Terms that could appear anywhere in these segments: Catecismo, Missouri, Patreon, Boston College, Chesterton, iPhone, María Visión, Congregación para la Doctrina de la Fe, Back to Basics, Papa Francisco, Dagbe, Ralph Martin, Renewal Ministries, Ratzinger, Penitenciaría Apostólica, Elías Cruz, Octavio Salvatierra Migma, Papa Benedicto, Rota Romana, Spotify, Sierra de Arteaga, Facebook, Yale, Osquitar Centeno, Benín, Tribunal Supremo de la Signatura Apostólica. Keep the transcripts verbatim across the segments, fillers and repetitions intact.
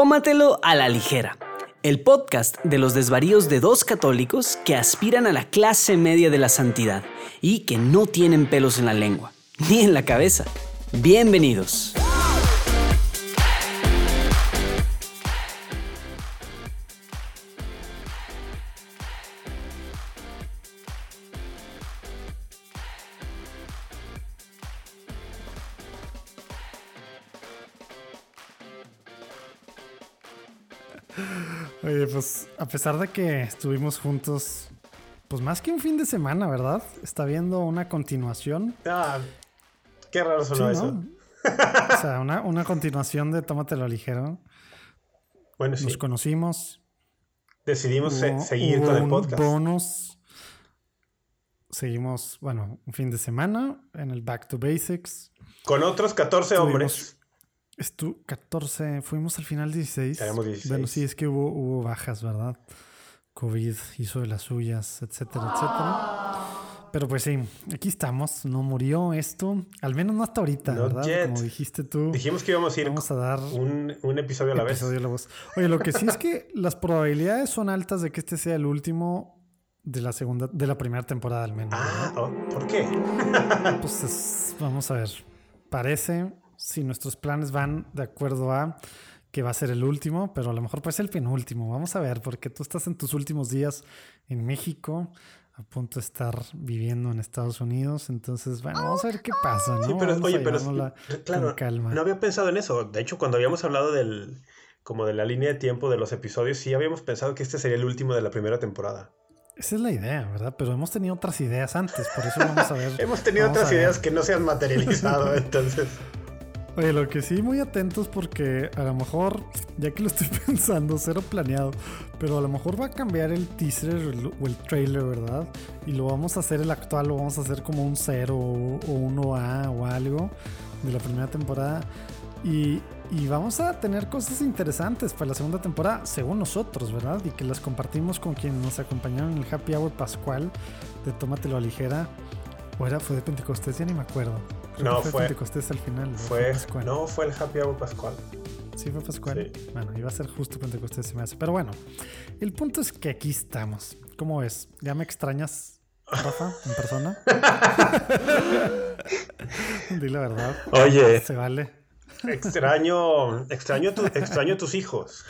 Tómatelo a la Ligera, el podcast de los desvaríos de dos católicos que aspiran a la clase media de la santidad y que no tienen pelos en la lengua, ni en la cabeza. Bienvenidos. Oye, pues a pesar de que estuvimos juntos, pues más que un fin de semana, ¿verdad? Está viendo una continuación. Ah, qué raro sonó sí, eso. ¿No? O sea, una, una continuación de Tómatelo Ligero. Bueno, sí. Nos conocimos. Decidimos hubo, se- seguir hubo con el podcast. Un bonus. Seguimos, bueno, un fin de semana en el Back to Basics. Con otros catorce estuvimos, hombres. Estu- catorce, fuimos al final dieciséis. dieciséis. Bueno, sí, es que hubo, hubo bajas, ¿verdad? COVID hizo de las suyas, etcétera, etcétera. Pero pues sí, aquí estamos. No murió esto, al menos no hasta ahorita, Not ¿verdad? Yet. Como dijiste tú. Dijimos que íbamos a ir vamos a dar un, un episodio a la episodio vez. A la voz. Oye, lo que sí es que las probabilidades son altas de que este sea el último de la segunda, de la primera temporada al menos. Ah, oh, ¿por qué? Pues es, vamos a ver. Parece... Si sí, nuestros planes van de acuerdo a que va a ser el último, pero a lo mejor puede ser el penúltimo. Vamos a ver, porque tú estás en tus últimos días en México, a punto de estar viviendo en Estados Unidos. Entonces, bueno, vamos a ver qué pasa, ¿no? Sí, pero vamos oye, pero sí, claro, calma. No había pensado en eso. De hecho, cuando habíamos hablado del como de la línea de tiempo de los episodios, sí habíamos pensado que este sería el último de la primera temporada. Esa es la idea, ¿verdad? Pero hemos tenido otras ideas antes, por eso vamos a ver. Hemos tenido otras ideas que no se han materializado, entonces... Oye, lo que sí, muy atentos porque a lo mejor, ya que lo estoy pensando, cero planeado, pero a lo mejor va a cambiar el teaser o el trailer, ¿verdad? Y lo vamos a hacer el actual, lo vamos a hacer como un cero o uno A o algo de la primera temporada. Y, y vamos a tener cosas interesantes para la segunda temporada, según nosotros, ¿verdad? Y que las compartimos con quienes nos acompañaron en el Happy Hour Pascual de Tómatelo a Ligera. O era, fue de Pentecostés, ya ni me acuerdo. Creo no, fue, fue Pentecostés al final. Fue, fue no, fue el Happy Hour Pascual. Sí, fue Pascual. Sí. Bueno, iba a ser justo Pentecostés, se me hace. Pero bueno, el punto es que aquí estamos. ¿Cómo ves? ¿Ya me extrañas, Rafa, en persona? Di la verdad. Oye. Se vale. Extraño, extraño, tu, extraño tus hijos.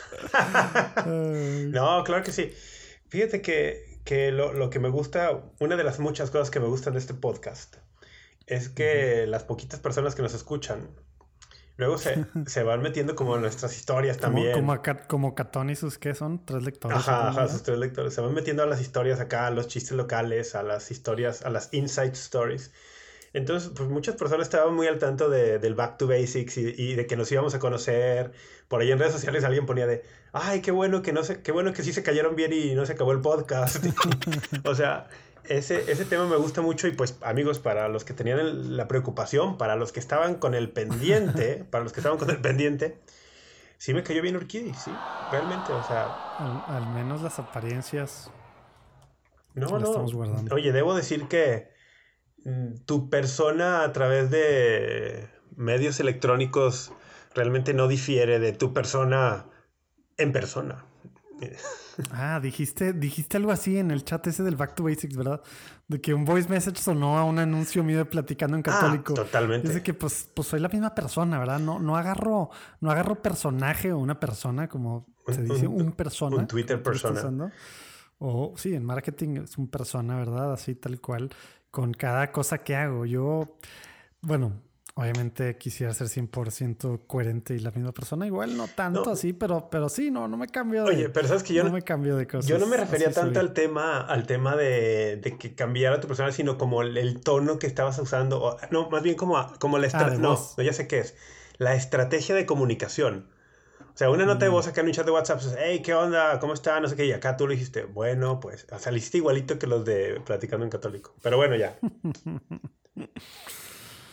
No, claro que sí. Fíjate que, que lo, lo que me gusta, una de las muchas cosas que me gustan de este podcast... Es que las poquitas personas que nos escuchan luego se, se van metiendo como en nuestras historias también. Como, como, acá, como Catón y sus, ¿qué son? Tres lectores. Ajá, ajá, sus tres lectores. Se van metiendo a las historias acá, a los chistes locales, a las historias, a las inside stories. Entonces, pues muchas personas estaban muy al tanto de, del Back to Basics y, y de que nos íbamos a conocer. Por ahí en redes sociales alguien ponía de, ay, qué bueno que no se, qué bueno que sí se cayeron bien y no se acabó el podcast. O sea... Ese, ese tema me gusta mucho y pues amigos, para los que tenían el, la preocupación, para los que estaban con el pendiente, para los que estaban con el pendiente, sí me cayó bien Urquidi, sí, realmente, o sea... Al, al menos las apariencias no, las no. estamos guardando. Oye, debo decir que tu persona a través de medios electrónicos realmente no difiere de tu persona en persona. Ah, dijiste, dijiste algo así en el chat ese del Back to Basics, ¿verdad? De que un voice message sonó a un anuncio mío de Platicando en Católico. Ah, totalmente. Dice que pues, pues soy la misma persona, ¿verdad? No, no agarro, no agarro personaje o una persona, como se dice, un, un persona. Un Twitter persona. O sí, en marketing es un persona, ¿verdad? Así tal cual, con cada cosa que hago. Yo, bueno... Obviamente quisiera ser cien por ciento coherente y la misma persona. Igual no tanto no. así, pero, pero sí, no, no me cambio de... Oye, pero sabes que yo no, no me cambio de cosas. Yo no me refería tanto al tema, al tema de, de que cambiara tu persona, sino como el, el tono que estabas usando. O, no, más bien como, como la estrategia. Ah, no, no, ya sé qué es. La estrategia de comunicación. O sea, una nota de voz acá en un chat de WhatsApp es, hey, ¿qué onda? ¿Cómo está? No sé qué. Y acá tú le dijiste, bueno, pues, saliste igualito que los de Platicando en Católico. Pero bueno, ya.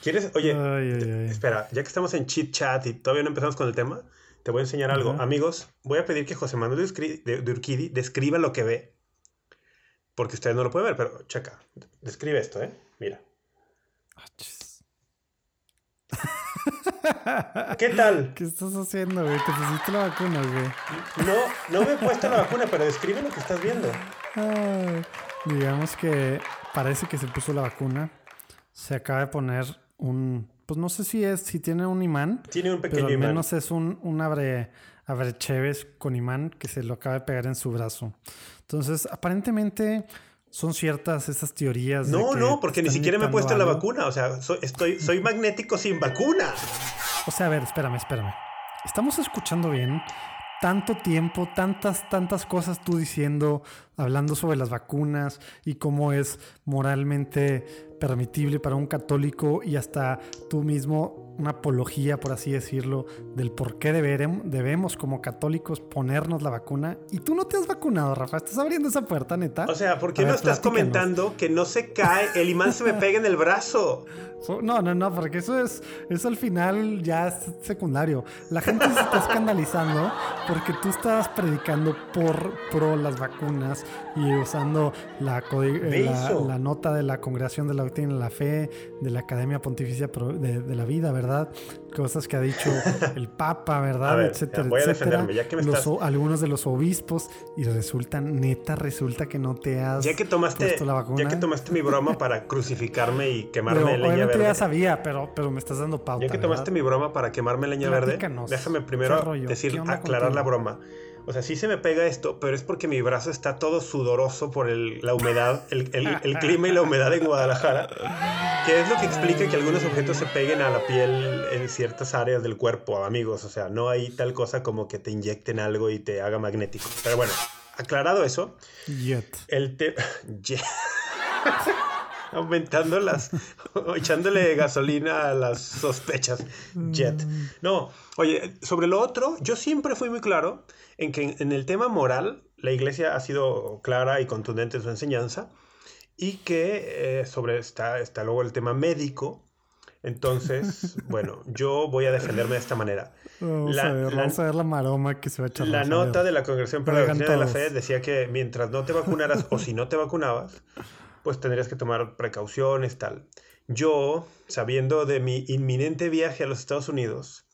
¿Quieres? Oye, ay, ay, ay. espera, ya que estamos en chit chat y todavía no empezamos con el tema, te voy a enseñar algo. Uh-huh. Amigos, voy a pedir que José Manuel de Urquidi describa lo que ve, porque ustedes no lo pueden ver, pero checa, describe esto, ¿eh? Mira. Oh, ¿Qué tal? ¿Qué estás haciendo, güey? ¿Te pusiste la vacuna, güey? No, no me he puesto la vacuna, pero describe lo que estás viendo. Ah, digamos que parece que se puso la vacuna. Se acaba de poner un... Pues no sé si es, si tiene un imán. Tiene un pequeño imán. Pero al menos imán. Es un, un abre, abre cheves con imán que se lo acaba de pegar en su brazo. Entonces, aparentemente... Son ciertas esas teorías. No, de no, porque ni siquiera me he puesto algo. La vacuna. O sea, soy, estoy, soy magnético sin vacuna. O sea, a ver, espérame, espérame. Estamos escuchando bien. Tanto tiempo, tantas, tantas cosas tú diciendo, hablando sobre las vacunas y cómo es moralmente permitible para un católico y hasta tú mismo una apología, por así decirlo, del por qué deberemos, debemos como católicos ponernos la vacuna. Y tú no te has vacunado, Rafa. Estás abriendo esa puerta, neta. O sea, ¿por qué no estás comentando que no se cae, el imán se me pega en el brazo? No, no, no, porque eso es, eso al final ya es secundario. La gente se está escandalizando porque tú estabas predicando por pro las vacunas y usando la, eh, la, la nota de la Congregación de la Doctrina de la Fe, de la Academia Pontificia de, de la Vida, ¿verdad? Cosas que ha dicho el Papa, ¿verdad? Ver, etcétera, etcétera. Ya que me los, estás... Algunos de los obispos y resulta, neta, resulta que no te has ya que tomaste, puesto la vacuna. Ya que tomaste mi broma para crucificarme y quemarme leña verde. Obviamente ya sabía, pero, pero me estás dando pauta. Ya que tomaste ¿verdad? Mi broma para quemarme leña Platícanos, verde, déjame primero decir, aclarar la broma. O sea, sí se me pega esto, pero es porque mi brazo está todo sudoroso por el, la humedad, el, el, el clima y la humedad en Guadalajara, que es lo que explica que algunos objetos se peguen a la piel en ciertas áreas del cuerpo, amigos. O sea, no hay tal cosa como que te inyecten algo y te haga magnético. Pero bueno, aclarado eso, Yet. el tema... Aumentando las... echándole gasolina a las sospechas. Jet. No, oye, sobre lo otro, yo siempre fui muy claro en que en el tema moral la Iglesia ha sido clara y contundente en su enseñanza y que eh, sobre está, está luego el tema médico. Entonces, bueno, yo voy a defenderme de esta manera. Vamos, la, a, ver, la, vamos a ver la maroma que se va a echar. La nota de la Congregación para la Doctrina de la Fe decía que mientras no te vacunaras o si no te vacunabas, pues tendrías que tomar precauciones, tal. Yo, sabiendo de mi inminente viaje a los Estados Unidos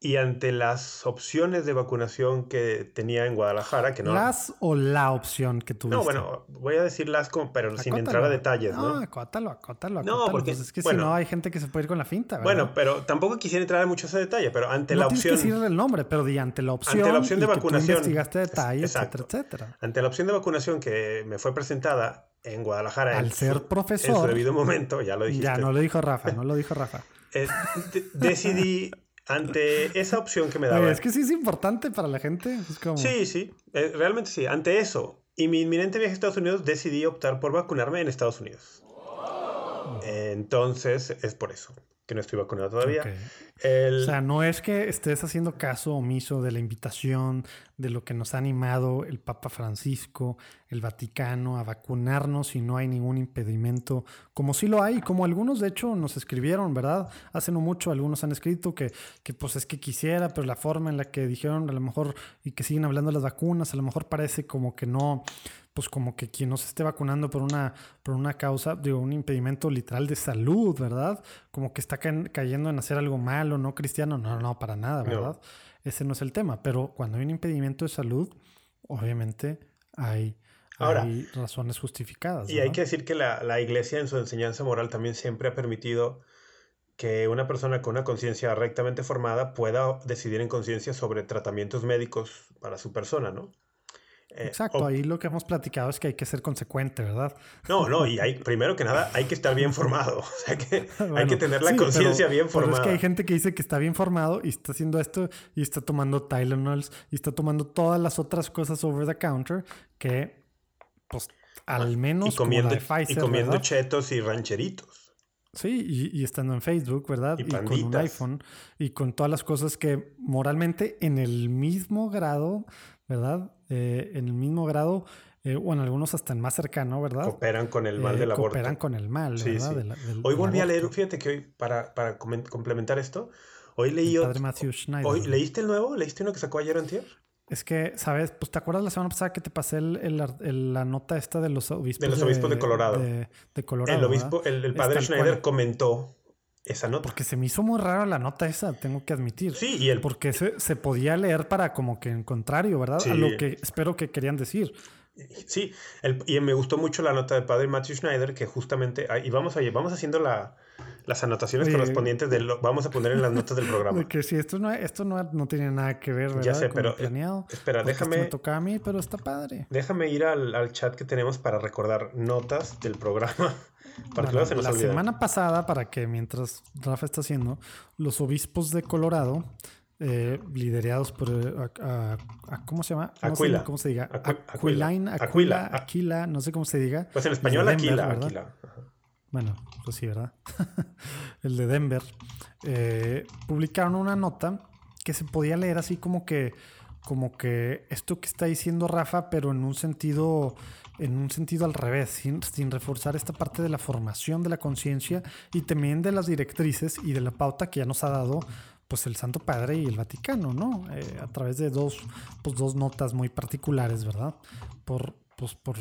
y ante las opciones de vacunación que tenía en Guadalajara, que no... ¿Las o la opción que tuviste? No, bueno, voy a decir las, como, pero acótalo, sin entrar a detalles, ¿no? No, acótalo, acótalo, acótalo. No, porque... Pues es que bueno, si no, hay gente que se puede ir con la finta, ¿verdad? Bueno, pero tampoco quisiera entrar en mucho ese detalle, pero ante no la opción... No tienes que decir el nombre, pero di ante la opción... Ante la opción de vacunación... Que tú investigaste detalles, exacto, etcétera, etcétera. Ante la opción de vacunación que me fue presentada... En Guadalajara. Al en ser su, profesor. En su debido momento, ya lo dijiste. Ya, no lo dijo Rafa, no lo dijo Rafa. eh, de- decidí, ante esa opción que me daba... Oye, es que sí es importante para la gente. Es como... Sí, sí, eh, realmente sí. Ante eso, y mi inminente viaje a Estados Unidos, decidí optar por vacunarme en Estados Unidos. Oh. Eh, entonces, es por eso que no estoy vacunado todavía. Okay. El... O sea, no es que estés haciendo caso omiso de la invitación, de lo que nos ha animado el Papa Francisco, el Vaticano, a vacunarnos y no hay ningún impedimento, como sí lo hay, como algunos de hecho nos escribieron, ¿verdad? Hace no mucho algunos han escrito que, que pues es que quisiera, pero la forma en la que dijeron a lo mejor y que siguen hablando de las vacunas, a lo mejor parece como que no... Pues como que quien no se esté vacunando por una, por una causa, digo, un impedimento literal de salud, ¿verdad? Como que está ca- cayendo en hacer algo malo, ¿no, cristiano? No, no, para nada, ¿verdad? No. Ese no es el tema. Pero cuando hay un impedimento de salud, obviamente hay, Ahora, hay razones justificadas, ¿verdad? Y hay que decir que la, la Iglesia en su enseñanza moral también siempre ha permitido que una persona con una conciencia rectamente formada pueda decidir en conciencia sobre tratamientos médicos para su persona, ¿no? Exacto, eh, o, ahí lo que hemos platicado es que hay que ser consecuente, ¿verdad? No, no, y hay, primero que nada hay que estar bien formado, o sea que bueno, hay que tener la sí, conciencia bien formada. Pero es que hay gente que dice que está bien formado y está haciendo esto y está tomando Tylenols y está tomando todas las otras cosas over the counter que, pues, al menos y comiendo, como la de Pfizer, y comiendo chetos y rancheritos. Sí, y, y estando en Facebook, ¿verdad? Y, y con un iPhone y con todas las cosas que moralmente en el mismo grado, ¿verdad? Eh, en el mismo grado, eh, o en algunos hasta en más cercano, ¿verdad? Cooperan con el mal eh, del aborto. Cooperan con el mal, ¿verdad? Sí, sí. De la, del, hoy volví a leer, fíjate que hoy, para, para complementar esto, hoy leí... El padre Matthew Schneider. Hoy, ¿leíste el nuevo? ¿Leíste uno que sacó ayer o antier? Es que, ¿sabes? Pues te acuerdas la semana pasada que te pasé el, el, el, la nota esta de los obispos de, los obispos de, de Colorado. De, de Colorado. El obispo, el, el padre Schneider cual. comentó esa nota. Porque se me hizo muy raro la nota esa, tengo que admitir. Sí, y el... Porque se, se podía leer para como que en contrario, ¿verdad? Sí. A lo que espero que querían decir. Sí, el, y me gustó mucho la nota del padre Matthew Schneider, que justamente... Y vamos, oye, vamos haciendo la... las anotaciones sí. correspondientes de lo vamos a poner en las notas del programa. Que sí, esto no esto no, no tiene nada que ver, ¿verdad? Ya sé, con pero planeado. Espera, déjame. Esto me toca a mí, pero está padre. Déjame ir al, al chat que tenemos para recordar notas del programa. Para bueno, que se nos la olvide. Semana pasada, para que mientras Rafa está haciendo, los obispos de Colorado, eh, liderados por a, a, a, ¿cómo se llama? No Aquila. Sé cómo se diga. Acu- Aquiline, Aquila, Aquila, Aquila, no sé cómo se diga. Pues en español Denver, Aquila, ¿verdad? Aquila. Ajá. Bueno, pues sí, ¿verdad? El de Denver. Eh, publicaron una nota que se podía leer así como que, como que esto que está diciendo Rafa, pero en un sentido, en un sentido al revés, sin, sin reforzar esta parte de la formación de la conciencia y también de las directrices y de la pauta que ya nos ha dado pues el Santo Padre y el Vaticano, ¿no? Eh, a través de dos, pues dos notas muy particulares, ¿verdad? Por, pues por...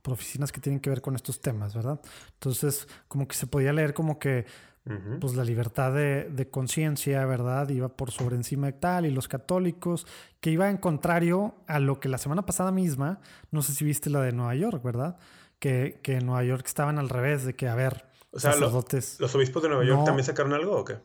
por oficinas que tienen que ver con estos temas, ¿verdad? Entonces, como que se podía leer como que uh-huh. pues la libertad de, de conciencia, ¿verdad? Iba por sobre encima de tal y los católicos, que iba en contrario a lo que la semana pasada misma, no sé si viste la de Nueva York, ¿verdad? Que, que en Nueva York estaban al revés de que, a ver, o sea, sacerdotes... Los, ¿los obispos de Nueva York no, también sacaron algo o qué?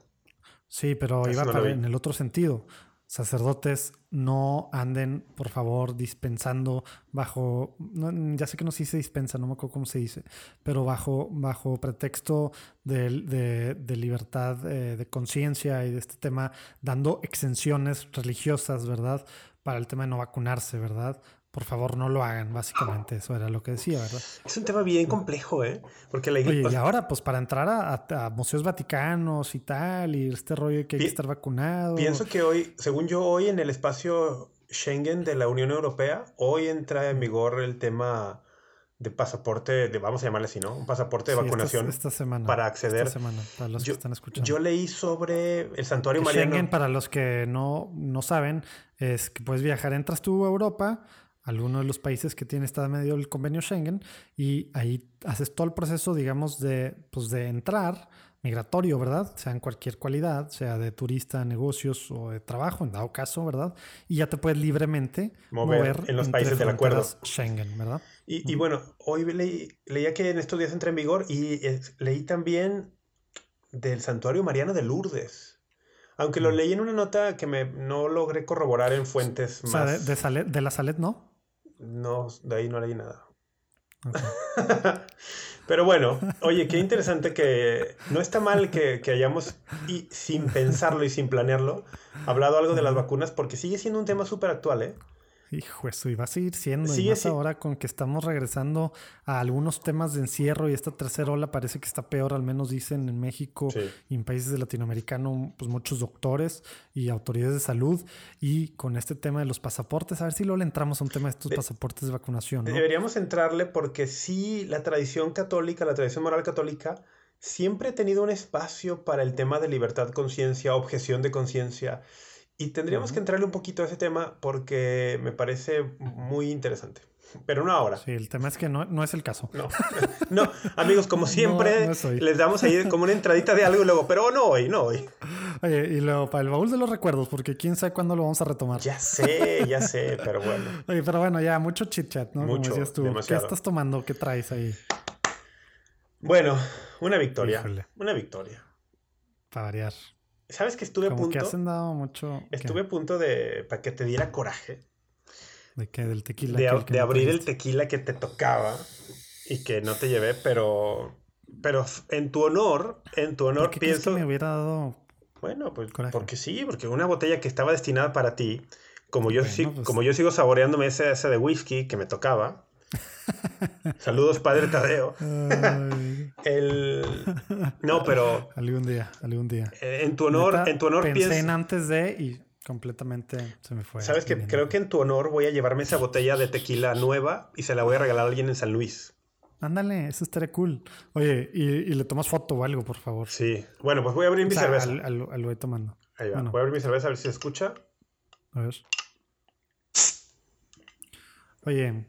Sí, pero Eso iba no para, en el otro sentido. Sacerdotes, no anden, por favor, dispensando bajo... No, ya sé que no sí se dispensa, no me acuerdo cómo se dice, pero bajo, bajo pretexto de, de, de libertad eh, de conciencia y de este tema, dando exenciones religiosas, ¿verdad? Para el tema de no vacunarse, ¿verdad? Por favor, no lo hagan, básicamente. Eso era lo que decía, ¿verdad? Es un tema bien complejo, ¿eh? Porque la iglesia... Oye, y ahora, pues, para entrar a, a, a museos vaticanos y tal, y este rollo de que hay Pi- que estar vacunado... Pienso que hoy, según yo, hoy en el espacio Schengen de la Unión Europea, hoy entra en vigor el tema de pasaporte, de, vamos a llamarle así, ¿no? Un pasaporte de sí, vacunación esta, esta semana, para acceder. Esta semana, para los yo, que están escuchando. Yo leí sobre el santuario que mariano... Schengen, para los que no, no saben, es que puedes viajar. Entras tú a Europa... alguno de los países que tiene está medio el convenio Schengen y ahí haces todo el proceso, digamos, de, pues de entrar migratorio, ¿verdad? Sea en cualquier cualidad, sea de turista, negocios o de trabajo, en dado caso, ¿verdad? Y ya te puedes libremente mover, mover en los países del acuerdo Schengen, ¿verdad? Y, y bueno, hoy leí, leía que en estos días entra en vigor y es, leí también del santuario mariano de Lourdes. Aunque lo leí en una nota que me no logré corroborar en fuentes o sea, más... De, de, Salette, ¿de la Salette no? No, de ahí no leí nada. Okay. Pero bueno, oye, qué interesante que no está mal que, que hayamos, y sin pensarlo y sin planearlo, hablado algo de las vacunas, porque sigue siendo un tema súper actual, ¿eh? Hijo, eso iba a seguir siendo. Sí, y más sí. Ahora con que estamos regresando a algunos temas de encierro y esta tercera ola parece que está peor, al menos dicen en México sí. y en países latinoamericanos, pues muchos doctores y autoridades de salud. Y con este tema de los pasaportes, a ver si luego le entramos a un tema de estos de, pasaportes de vacunación, ¿no? Deberíamos entrarle porque sí, la tradición católica, la tradición moral católica, siempre ha tenido un espacio para el tema de libertad, conciencia, objeción de conciencia. Y tendríamos uh-huh. que entrarle un poquito a ese tema porque me parece muy interesante. Pero no ahora. Sí, el tema es que no, no es el caso. No, no amigos, como siempre, no, no les damos ahí como una entradita de algo y luego, pero no hoy, no hoy. Oye, y luego para el baúl de los recuerdos, porque quién sabe cuándo lo vamos a retomar. Ya sé, ya sé, pero bueno. Oye, pero bueno, ya mucho chitchat, ¿no? Mucho, como decías tú. Demasiado. ¿Qué estás tomando? ¿Qué traes ahí? Bueno, una victoria. Híjole. Una victoria. Para variar. ¿Sabes que estuve como a punto? Que has andado mucho... Estuve ¿qué? A punto de... Para que te diera coraje. ¿De qué? ¿Del tequila? De, a, que de abrir el tequila que te tocaba y que no te llevé, pero... Pero en tu honor, en tu honor ¿por qué pienso... ¿Crees que me hubiera dado bueno, pues coraje? Porque sí, porque una botella que estaba destinada para ti, como yo, bueno, si, pues... como yo sigo saboreándome ese, ese de whisky que me tocaba... Saludos, padre Tadeo. El... No, pero algún día, algún día. En tu honor, Neta, en tu honor pensé pienso... en antes de y completamente se me fue. Sabes que creo que en tu honor voy a llevarme esa botella de tequila nueva y se la voy a regalar a alguien en San Luis. Ándale, eso estaría cool. Oye, y, y le tomas foto o algo, por favor. Sí. Bueno, pues voy a abrir mi o sea, cerveza. Al, al, al, lo voy tomando. Ahí va. Bueno. Voy a abrir mi cerveza a ver si se escucha. A ver. Oye.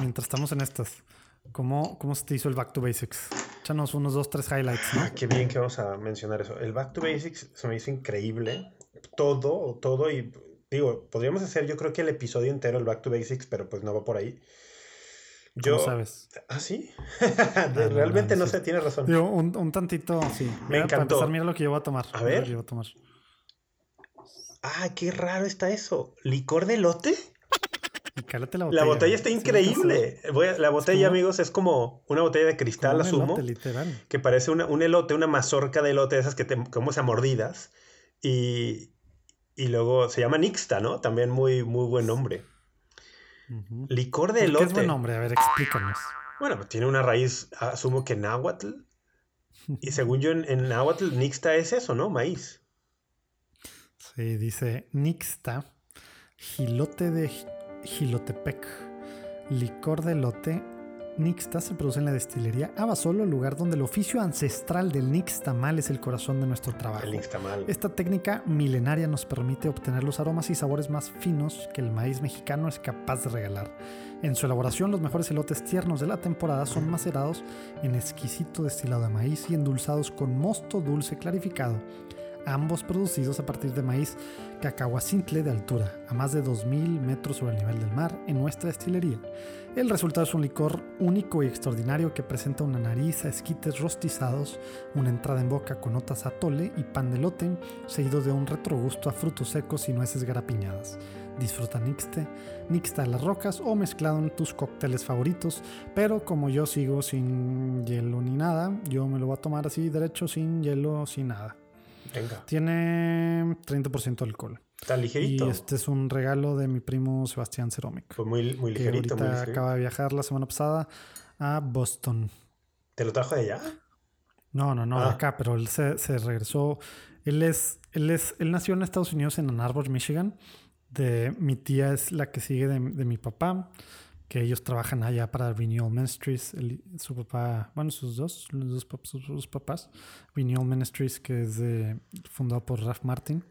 Mientras estamos en estas, ¿cómo, cómo se te hizo el Back to Basics? échanos unos dos, tres highlights, ¿no? Ah, qué bien que vamos a mencionar eso. El Back to Basics se me hizo increíble. Todo, todo y... Digo, podríamos hacer yo creo que el episodio entero, el Back to Basics, pero pues no va por ahí. Yo... ¿Cómo sabes? ¿Ah, sí? no, Realmente no, no, no sé, sí. Tienes razón. Digo, un, un tantito, sí. Me mira, encantó. Para empezar, mira lo que yo voy a tomar. A ver. Yo voy a tomar. Ah, qué raro está eso. ¿Licor de elote? Cálate la botella. La botella está increíble. Voy a, la botella, es como, amigos, es como una botella de cristal, asumo. Un elote, literal. Que parece una, un elote, una mazorca de elote, esas que te comes a mordidas. Y, y luego se llama Nixta, ¿no? También muy, muy buen nombre. Uh-huh. Licor de elote. ¿Qué es buen nombre? A ver, explícanos. Bueno, tiene una raíz, asumo que náhuatl. Y según yo, en, en náhuatl, Nixta es eso, ¿no? Maíz. Sí, dice Nixta, jilote de... Jilotepec, licor de elote Nixta se produce en la destilería Abasolo, lugar donde el oficio ancestral del nixtamal es el corazón de nuestro trabajo. El nixtamal. Esta técnica milenaria nos permite obtener los aromas y sabores más finos que el maíz mexicano es capaz de regalar. En su elaboración, los mejores elotes tiernos de la temporada son macerados en exquisito destilado de maíz y endulzados con mosto dulce clarificado, ambos producidos a partir de maíz cacahuacintle de altura, a más de dos mil metros sobre el nivel del mar, en nuestra destilería. El resultado es un licor único y extraordinario que presenta una nariz a esquites rostizados, una entrada en boca con notas a atole y pan de elote, seguido de un retrogusto a frutos secos y nueces garapiñadas. Disfruta Nixte, Nixta en las rocas o mezclado en tus cócteles favoritos, pero como yo sigo sin hielo ni nada, yo me lo voy a tomar así derecho, sin hielo, sin nada. Venga. Tiene treinta por ciento de alcohol. Está ligerito. Y este es un regalo de mi primo Sebastián Cerómico. Pues muy, muy ligerito. Que ahorita muy ligerito. Acaba de viajar la semana pasada a Boston. ¿Te lo trajo de allá? No, no, no, ah. de acá, pero él se, se regresó. Él es, él es, él nació en Estados Unidos, en Ann Arbor, Michigan. De, mi tía es la que sigue de, de mi papá, que ellos trabajan allá para Renewal Ministries, el, su papá, bueno, sus dos, los dos pap- sus, sus papás, Renewal Ministries, que es de, fundado por Ralph Martin,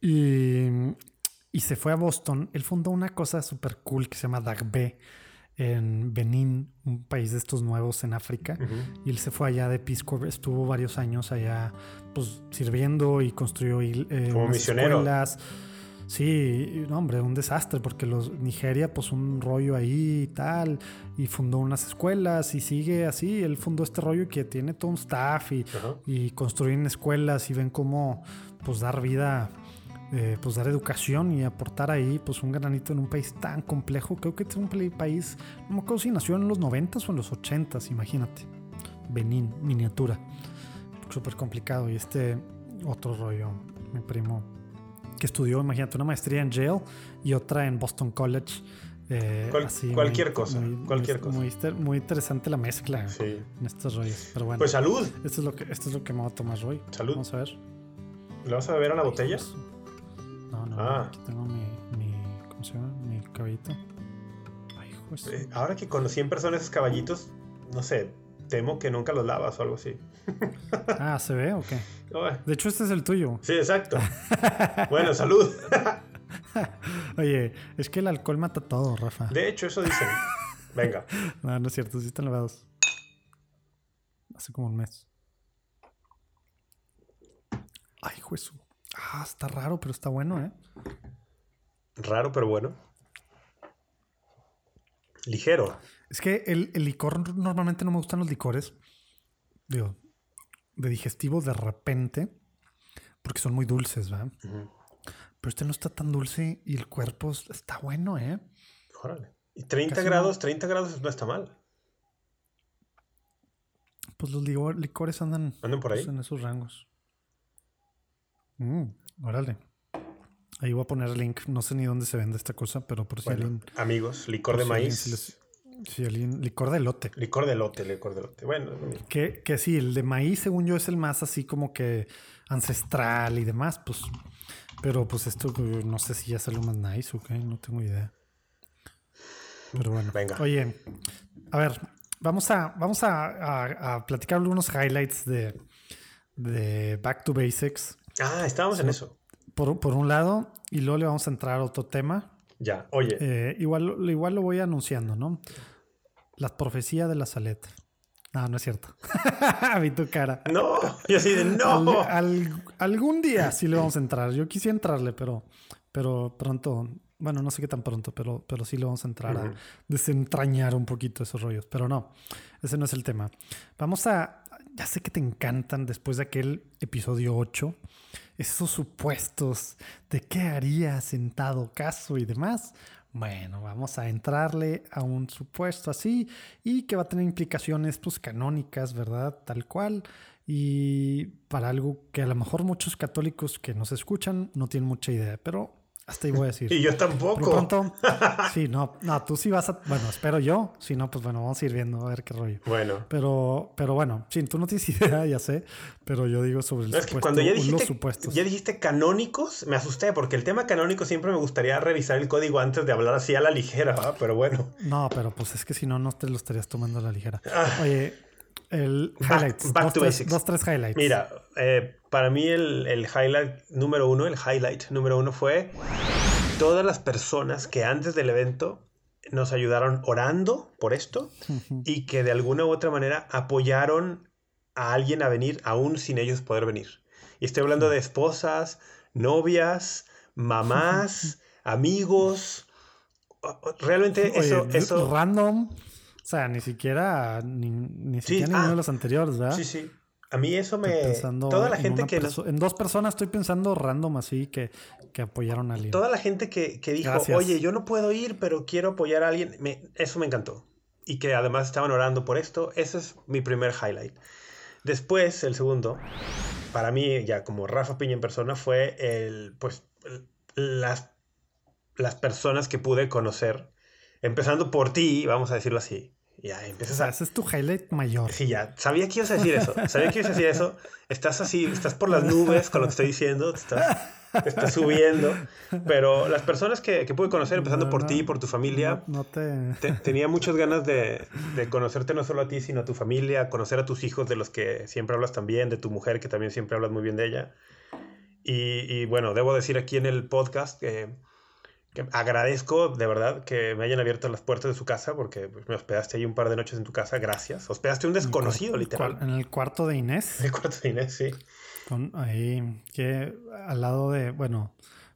y, y se fue a Boston. Él fundó una cosa súper cool que se llama Dagbe, en Benín, un país de estos nuevos en África, uh-huh. Y él se fue allá de Peace Corps, estuvo varios años allá, pues, sirviendo y construyó eh, como misionero. Escuelas. Sí, no, hombre, un desastre, porque los Nigeria, pues un rollo ahí y tal, y fundó unas escuelas y sigue así. Él fundó este rollo que tiene todo un staff y, y construyen escuelas y ven cómo pues dar vida, eh, pues dar educación y aportar ahí pues un granito en un país tan complejo. Creo que es un país, no me acuerdo si nació en los noventas o en los ochentas, imagínate. Benín, miniatura. Súper complicado. Y este otro rollo, mi primo, que estudió, imagínate, una maestría en Yale y otra en Boston College. Eh, Cual, así, cualquier muy, cosa, muy, cualquier muy, cosa. Muy, inter, muy interesante la mezcla sí. en estos rollos. Pero bueno, pues salud. Esto es lo que, esto es lo que me va a tomar hoy. Salud. Vamos a ver. ¿Le vas a beber a la Ay, botella? No, no, ah. Aquí tengo mi, mi, ¿cómo se llama? Mi caballito. Ay, pues. Eh, ahora que conocí en persona esos caballitos, no sé, temo que nunca los lavas o algo así. Ah, ¿se ve o qué? De hecho, este es el tuyo. Sí, exacto. Bueno, salud. Oye, es que el alcohol mata todo, Rafa. De hecho, eso dicen. Venga. No, no es cierto, sí están lavados. Hace como un mes. Ay, juez. Ah, está raro, pero está bueno, ¿eh? Raro, pero bueno. Ligero. Es que el, el licor, normalmente no me gustan los licores. Digo, de digestivo de repente, porque son muy dulces, ¿verdad? Uh-huh. Pero este no está tan dulce y el cuerpo está bueno, ¿eh? Órale. Y treinta grados, no... treinta grados no está mal. Pues los licor, licores andan, ¿Andan por ahí? Pues, en esos rangos. Mm, órale. Ahí voy a poner el link. No sé ni dónde se vende esta cosa, pero por si bueno, alguien... Amigos, licor de si maíz. Alguien, si les... Sí, el licor de elote. Licor de elote, licor de elote. Bueno. Que, que sí, el de maíz, según yo, es el más así como que ancestral y demás, pues. Pero pues esto, no sé si ya salió más nice, ¿ok? No tengo idea. Pero bueno. Venga. Oye, a ver, vamos a, vamos a, a, a platicar algunos highlights de, de Back to Basics. Ah, estábamos so, en eso. Por, por un lado, y luego le vamos a entrar a otro tema. Ya, oye. Eh, igual, igual lo voy anunciando, ¿no? La profecía de la Salette. No, no es cierto. Vi tu cara. No, yo sí de no. Al, al, algún día sí le vamos a entrar. Yo quisiera entrarle, pero, pero pronto, bueno, no sé qué tan pronto, pero, pero sí le vamos a entrar uh-huh. a desentrañar un poquito esos rollos. Pero no, ese no es el tema. Vamos a, ya sé que te encantan después de aquel episodio ocho, esos supuestos de qué harías en dado caso y demás. Bueno, vamos a entrarle a un supuesto así y que va a tener implicaciones pues canónicas, ¿verdad? Tal cual. Y para algo que a lo mejor muchos católicos que nos escuchan no tienen mucha idea, pero hasta ahí voy a decir. Y yo tampoco. Por pronto, sí, no, no, tú sí vas a... Bueno, espero yo. Si no, pues bueno, vamos a ir viendo a ver qué rollo. Bueno. Pero, pero bueno, sí, tú no tienes idea, ya sé, pero yo digo sobre el no, supuesto, es que cuando ya dijiste, los supuestos. Ya dijiste canónicos, me asusté, porque el tema canónico siempre me gustaría revisar el código antes de hablar así a la ligera, ¿verdad? Pero bueno. No, pero pues es que si no, no te lo estarías tomando a la ligera. Oye, el highlights. Back, back dos, to tres, basics. Dos, tres highlights. Mira, eh... para mí el, el highlight número uno, el highlight número uno fue todas las personas que antes del evento nos ayudaron orando por esto y que de alguna u otra manera apoyaron a alguien a venir, aún sin ellos poder venir. Y estoy hablando de esposas, novias, mamás, amigos. Realmente eso... Oye, eso... random. O sea, ni siquiera... Ni, ni siquiera sí, ninguno ah, de los anteriores, ¿verdad? Sí, sí. A mí eso me... Toda la gente que... Perso- en dos personas estoy pensando random así que, que apoyaron a alguien. Toda la gente que, que dijo, gracias. Oye, yo no puedo ir, pero quiero apoyar a alguien. Me, eso me encantó. Y que además estaban orando por esto. Ese es mi primer highlight. Después, el segundo, para mí, ya como Rafa Piña en persona, fue el pues el, las, las personas que pude conocer. Empezando por ti, vamos a decirlo así. Ya empiezas a... Ese es tu highlight mayor. Sí, ya. Sabía que ibas a decir eso. Sabía que ibas a decir eso. Estás así, estás por las nubes con lo que estoy diciendo. Te estás, te estás subiendo. Pero las personas que, que pude conocer, empezando no, por no, ti, por tu familia... No, no te... te... Tenía muchas ganas de, de conocerte no solo a ti, sino a tu familia. Conocer a tus hijos, de los que siempre hablas también. De tu mujer, que también siempre hablas muy bien de ella. Y, y bueno, debo decir aquí en el podcast que... Eh, Que agradezco de verdad que me hayan abierto las puertas de su casa, porque me hospedaste ahí un par de noches en tu casa, gracias. Hospedaste un desconocido, en el cual, literal. En el cuarto de Inés. En el cuarto de Inés, sí. Con, ahí, que al lado de, bueno,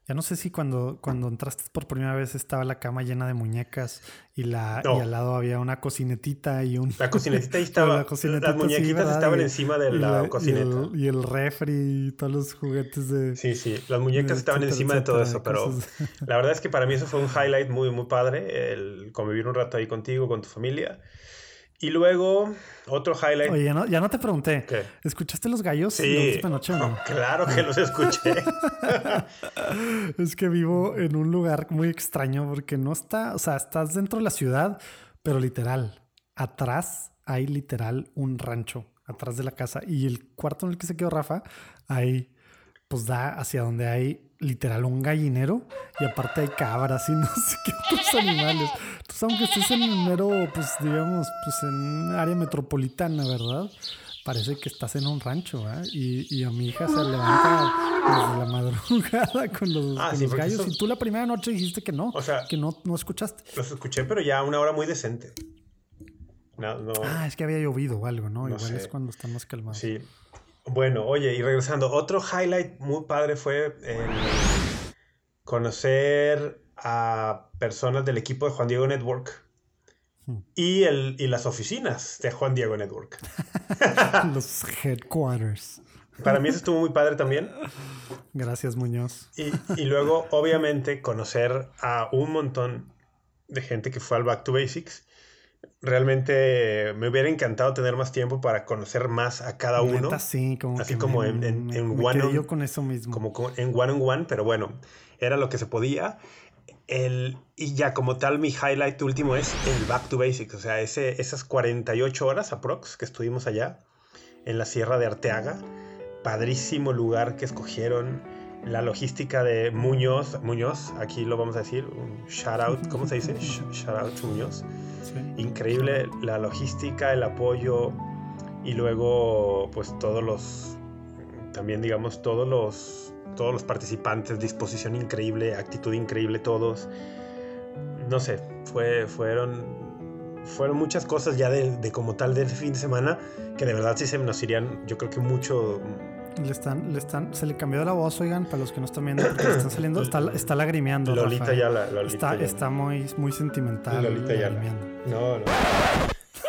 ya no sé si cuando, cuando entraste por primera vez estaba la cama llena de muñecas y, la, no. y al lado había una cocinetita y un... La cocinetita ahí estaba, la cocinetita las muñequitas sí, estaban y, encima de la, la cocineta. Y el, y el refri y todos los juguetes de... Sí, sí, las muñecas estaban etcétera, encima etcétera, de todo eso, pero la verdad es que para mí eso fue un highlight muy, muy padre, el convivir un rato ahí contigo, con tu familia. Y luego, otro highlight... Oye, ya no, ya no te pregunté. ¿Qué? ¿Escuchaste los gallos? Sí. La noche, ¿no? Oh, claro que los escuché. Es que vivo en un lugar muy extraño porque no está... O sea, estás dentro de la ciudad, pero literal, atrás hay literal un rancho, atrás de la casa. Y el cuarto en el que se quedó Rafa, ahí pues da hacia donde hay... literal un gallinero y aparte hay cabras y no sé qué otros animales. Entonces, aunque estés en un mero, pues digamos, pues en un área metropolitana, ¿verdad? Parece que estás en un rancho, ¿eh? Y, y a mi hija se levanta desde la madrugada con los, ah, con sí, los gallos. Son... Y tú la primera noche dijiste que no, o sea, que no, no escuchaste. Los escuché, pero ya a una hora muy decente. No, no... Ah, es que había llovido o algo, ¿no? no Igual sé. Es cuando estamos calmados. Sí. Bueno, oye, y regresando, otro highlight muy padre fue eh, conocer a personas del equipo de Juan Diego Network y, el, y las oficinas de Juan Diego Network. Los headquarters. Para mí eso estuvo muy padre también. Gracias, Muñoz. Y, y luego, obviamente, conocer a un montón de gente que fue al Back to Basics. Realmente me hubiera encantado tener más tiempo para conocer más a cada uno. Neta, sí, como así que como me, en, en, me, en me one on, yo con eso mismo. Como en one on one, pero bueno, era lo que se podía. El, y ya como tal, mi highlight último es el Back to Basics. O sea, ese, esas cuarenta y ocho horas aprox que estuvimos allá en la Sierra de Arteaga. Padrísimo lugar que escogieron. La logística de Muñoz, Muñoz, aquí lo vamos a decir, un shout out, ¿cómo se dice? Shout out to Muñoz. Increíble la logística, el apoyo y luego pues todos los, también digamos todos los, todos los participantes, disposición increíble, actitud increíble todos. No sé, fue, fueron fueron muchas cosas ya de, de como tal de ese fin de semana que de verdad sí se nos irían, yo creo que mucho. Le están, le están, se le cambió la voz, oigan, para los que no están viendo, porque están saliendo, está, está lagrimeando. Lolita ya la, Lolita está, ya está muy, muy sentimental. Lolita ya la. No, no.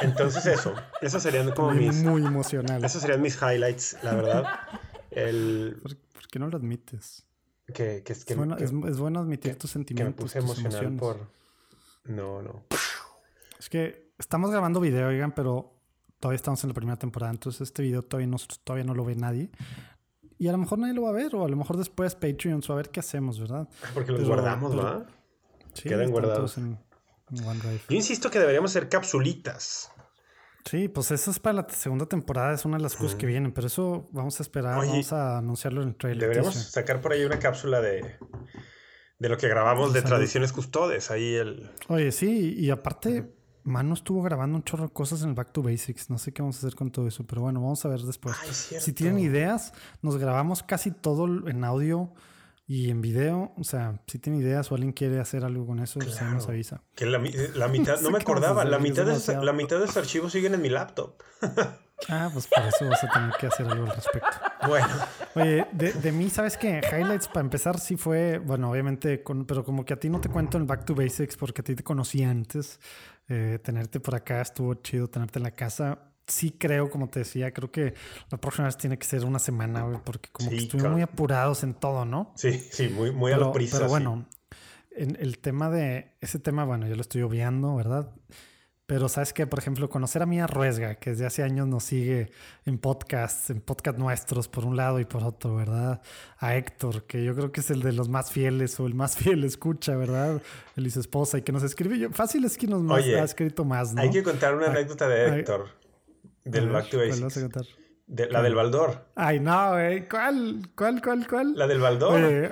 Entonces eso, eso serían como muy, mis, muy emocional. Esos serían mis highlights, la verdad. El. ¿Por, ¿por qué no lo admites? Que, que, es, que, es, bueno, que es, es bueno admitir que, tus sentimientos. Que me puse emocional por. No, no. Es que estamos grabando video, oigan, pero todavía estamos en la primera temporada, entonces este video todavía no, todavía no lo ve nadie. Y a lo mejor nadie lo va a ver, o a lo mejor después Patreon va a ver qué hacemos, ¿verdad? Porque los pero, guardamos, pero, ¿verdad? Sí, quedan guardados. En, en OneDrive. Yo insisto que deberíamos hacer capsulitas. Sí, pues eso es para la segunda temporada, es una de las cosas uh-huh. que vienen, pero eso vamos a esperar. Oye, vamos a anunciarlo en el trailer. Deberíamos ¿sí? sacar por ahí una cápsula de... de lo que grabamos de Tradiciones Custodes, ahí el... Oye, sí, y aparte, uh-huh. Manu estuvo grabando un chorro de cosas en el Back to Basics. No sé qué vamos a hacer con todo eso, pero bueno, vamos a ver después. Ay, si tienen ideas, nos grabamos casi todo en audio y en video. O sea, si tienen ideas o alguien quiere hacer algo con eso, claro. O sea, nos avisa. Que la, la mitad, no me acordaba, la mitad, de, la mitad de esos archivos siguen en mi laptop. Ah, pues por eso vas a tener que hacer algo al respecto. Bueno. Oye, de, de mí, ¿sabes qué? Highlights, para empezar, sí fue... Bueno, obviamente, con, pero como que a ti no te cuento el Back to Basics porque a ti te conocí antes. Eh, tenerte por acá estuvo chido, tenerte en la casa. Sí creo, como te decía, creo que la próxima vez tiene que ser una semana, güey, porque como sí, que estuvimos claro. muy apurados en todo, ¿no? Sí, sí, muy, muy pero, a la prisa. Pero bueno, sí. en, el tema de... Ese tema, bueno, yo lo estoy obviando, ¿verdad? Pero sabes que, por ejemplo, conocer a Mía Ruesga, que desde hace años nos sigue en podcasts, en podcasts nuestros por un lado y por otro, ¿verdad? A Héctor, que yo creo que es el de los más fieles o el más fiel escucha, ¿verdad? Él y su esposa y que nos escribe. Yo, fácil es que nos más, Oye, ha escrito más, ¿no? Hay que contar una a, anécdota de Héctor, a, del a ver, Back to Basics. ¿Cuál vas a contar? De, la ¿Cuál? Del Baldor. Ay, no, güey. ¿Cuál? ¿Cuál? ¿Cuál? ¿Cuál? La del Baldor. Oye,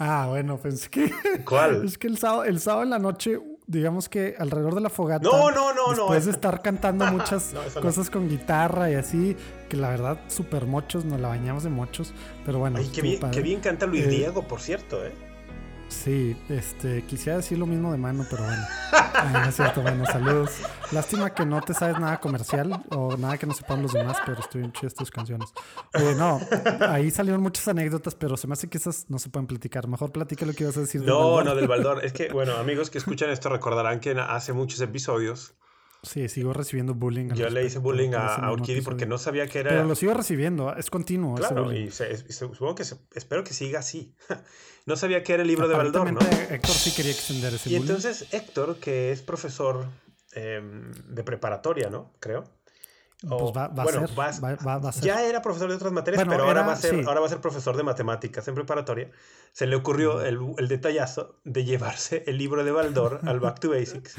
ah, bueno, pensé que... ¿Cuál? Es que el sábado, el sábado en la noche... Digamos que alrededor de la fogata. No, no, no, después no. Después de estar cantando muchas no, cosas no. con guitarra y así, que la verdad, súper mochos, nos la bañamos de mochos. Pero bueno. Ay, qué bien, qué bien canta Luis eh, Diego, por cierto, ¿eh? Sí, este, quisiera decir lo mismo de mano, pero bueno. Ay, no es cierto, bueno, saludos. Lástima que no te sabes nada comercial o nada que no sepan los demás, pero estuvieron chidas tus canciones. Oye, no, ahí salieron muchas anécdotas, pero se me hace que esas no se pueden platicar. Mejor platica lo que ibas a decir. No, del no, del Baldor. Es que, bueno, amigos que escuchan esto recordarán que hace muchos episodios. Sí, sigo recibiendo bullying. Yo le hice bullying a, a Urquidi porque no sabía que era... Pero lo sigo recibiendo, es continuo. Claro, y se, se, supongo que se, espero que siga así. No sabía que era el libro de Baldor, ¿no? Héctor sí quería extender ese bullying. Y entonces Héctor, que es profesor eh, de preparatoria, ¿no? Creo. O, pues va, va, bueno, a ser, va, va, va a ser. Ya era profesor de otras materias, bueno, pero era, ahora, va a ser, sí. ahora va a ser profesor de matemáticas en preparatoria. Se le ocurrió el, el detallazo de llevarse el libro de Baldor al Back to Basics.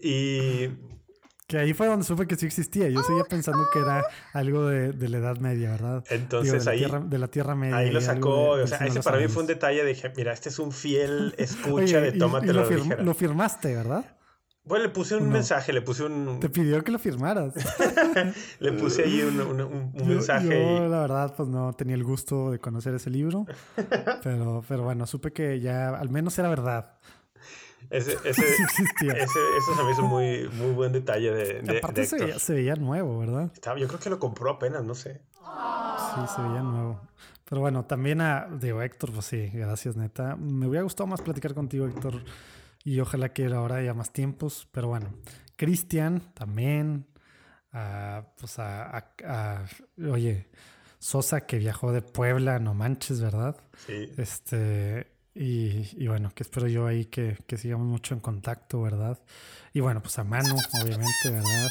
Y... Que ahí fue donde supe que sí existía. Yo seguía pensando que era algo de, de la Edad Media, ¿verdad? Entonces Digo, de ahí... La tierra, de la Tierra Media. Ahí lo sacó. De, o sea, ese para mí fue un detalle. Dije, mira, este es un fiel escucha Oye, de Tómatelo a la Ligera. Lo firmaste, ¿verdad? Bueno, le puse un no. mensaje, le puse un... Te pidió que lo firmaras. Le puse ahí un, un, un, un mensaje. Yo, y... la verdad, pues no tenía el gusto de conocer ese libro. pero, pero bueno, supe que ya al menos era verdad. Ese, ese, sí, sí, ese, eso se me hizo muy, muy buen detalle de, de aparte de se, veía, se veía nuevo, ¿verdad? Estaba, yo creo que lo compró apenas, no sé. Sí, se veía nuevo. Pero bueno, también a digo, Héctor, pues sí, gracias neta. Me hubiera gustado más platicar contigo, Héctor. Y ojalá que ahora haya más tiempos. Pero bueno, Cristian también. Uh, pues a, a, a... Oye, Sosa que viajó de Puebla, no manches, ¿verdad? Sí. Este... Y, y bueno, que espero yo ahí que, que sigamos mucho en contacto, ¿verdad? Y bueno, pues a Manu, obviamente, ¿verdad?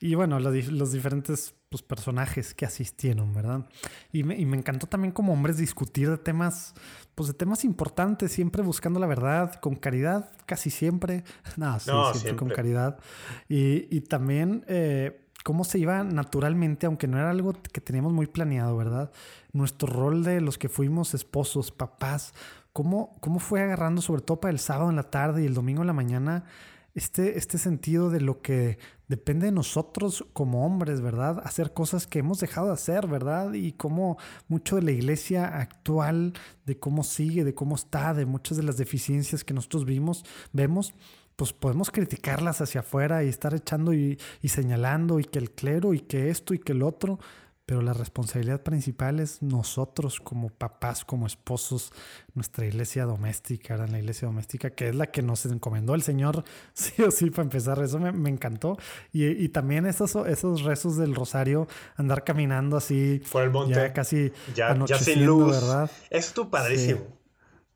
Y bueno, los, los diferentes pues, personajes que asistieron, ¿verdad? Y me, y me encantó también como hombres discutir de temas, pues de temas importantes, siempre buscando la verdad, con caridad, casi siempre. No, sí, no siempre, siempre con caridad. Y, y también... Eh, cómo se iba naturalmente, aunque no era algo que teníamos muy planeado, ¿verdad? Nuestro rol de los que fuimos esposos, papás, cómo, cómo fue agarrando, sobre todo para el sábado en la tarde y el domingo en la mañana, este, este sentido de lo que depende de nosotros como hombres, ¿verdad? Hacer cosas que hemos dejado de hacer, ¿verdad? Y cómo mucho de la iglesia actual, de cómo sigue, de cómo está, de muchas de las deficiencias que nosotros vimos, vemos, pues podemos criticarlas hacia afuera y estar echando y, y señalando y que el clero y que esto y que el otro, pero la responsabilidad principal es nosotros como papás, como esposos, nuestra iglesia doméstica, ¿verdad? La iglesia doméstica que es la que nos encomendó el Señor, sí o sí, para empezar. Eso me, me encantó. Y, y también esos, esos rezos del rosario, andar caminando así por el monte, ya casi ya, ya sin luz, ¿verdad? Eso estuvo padrísimo. Sí.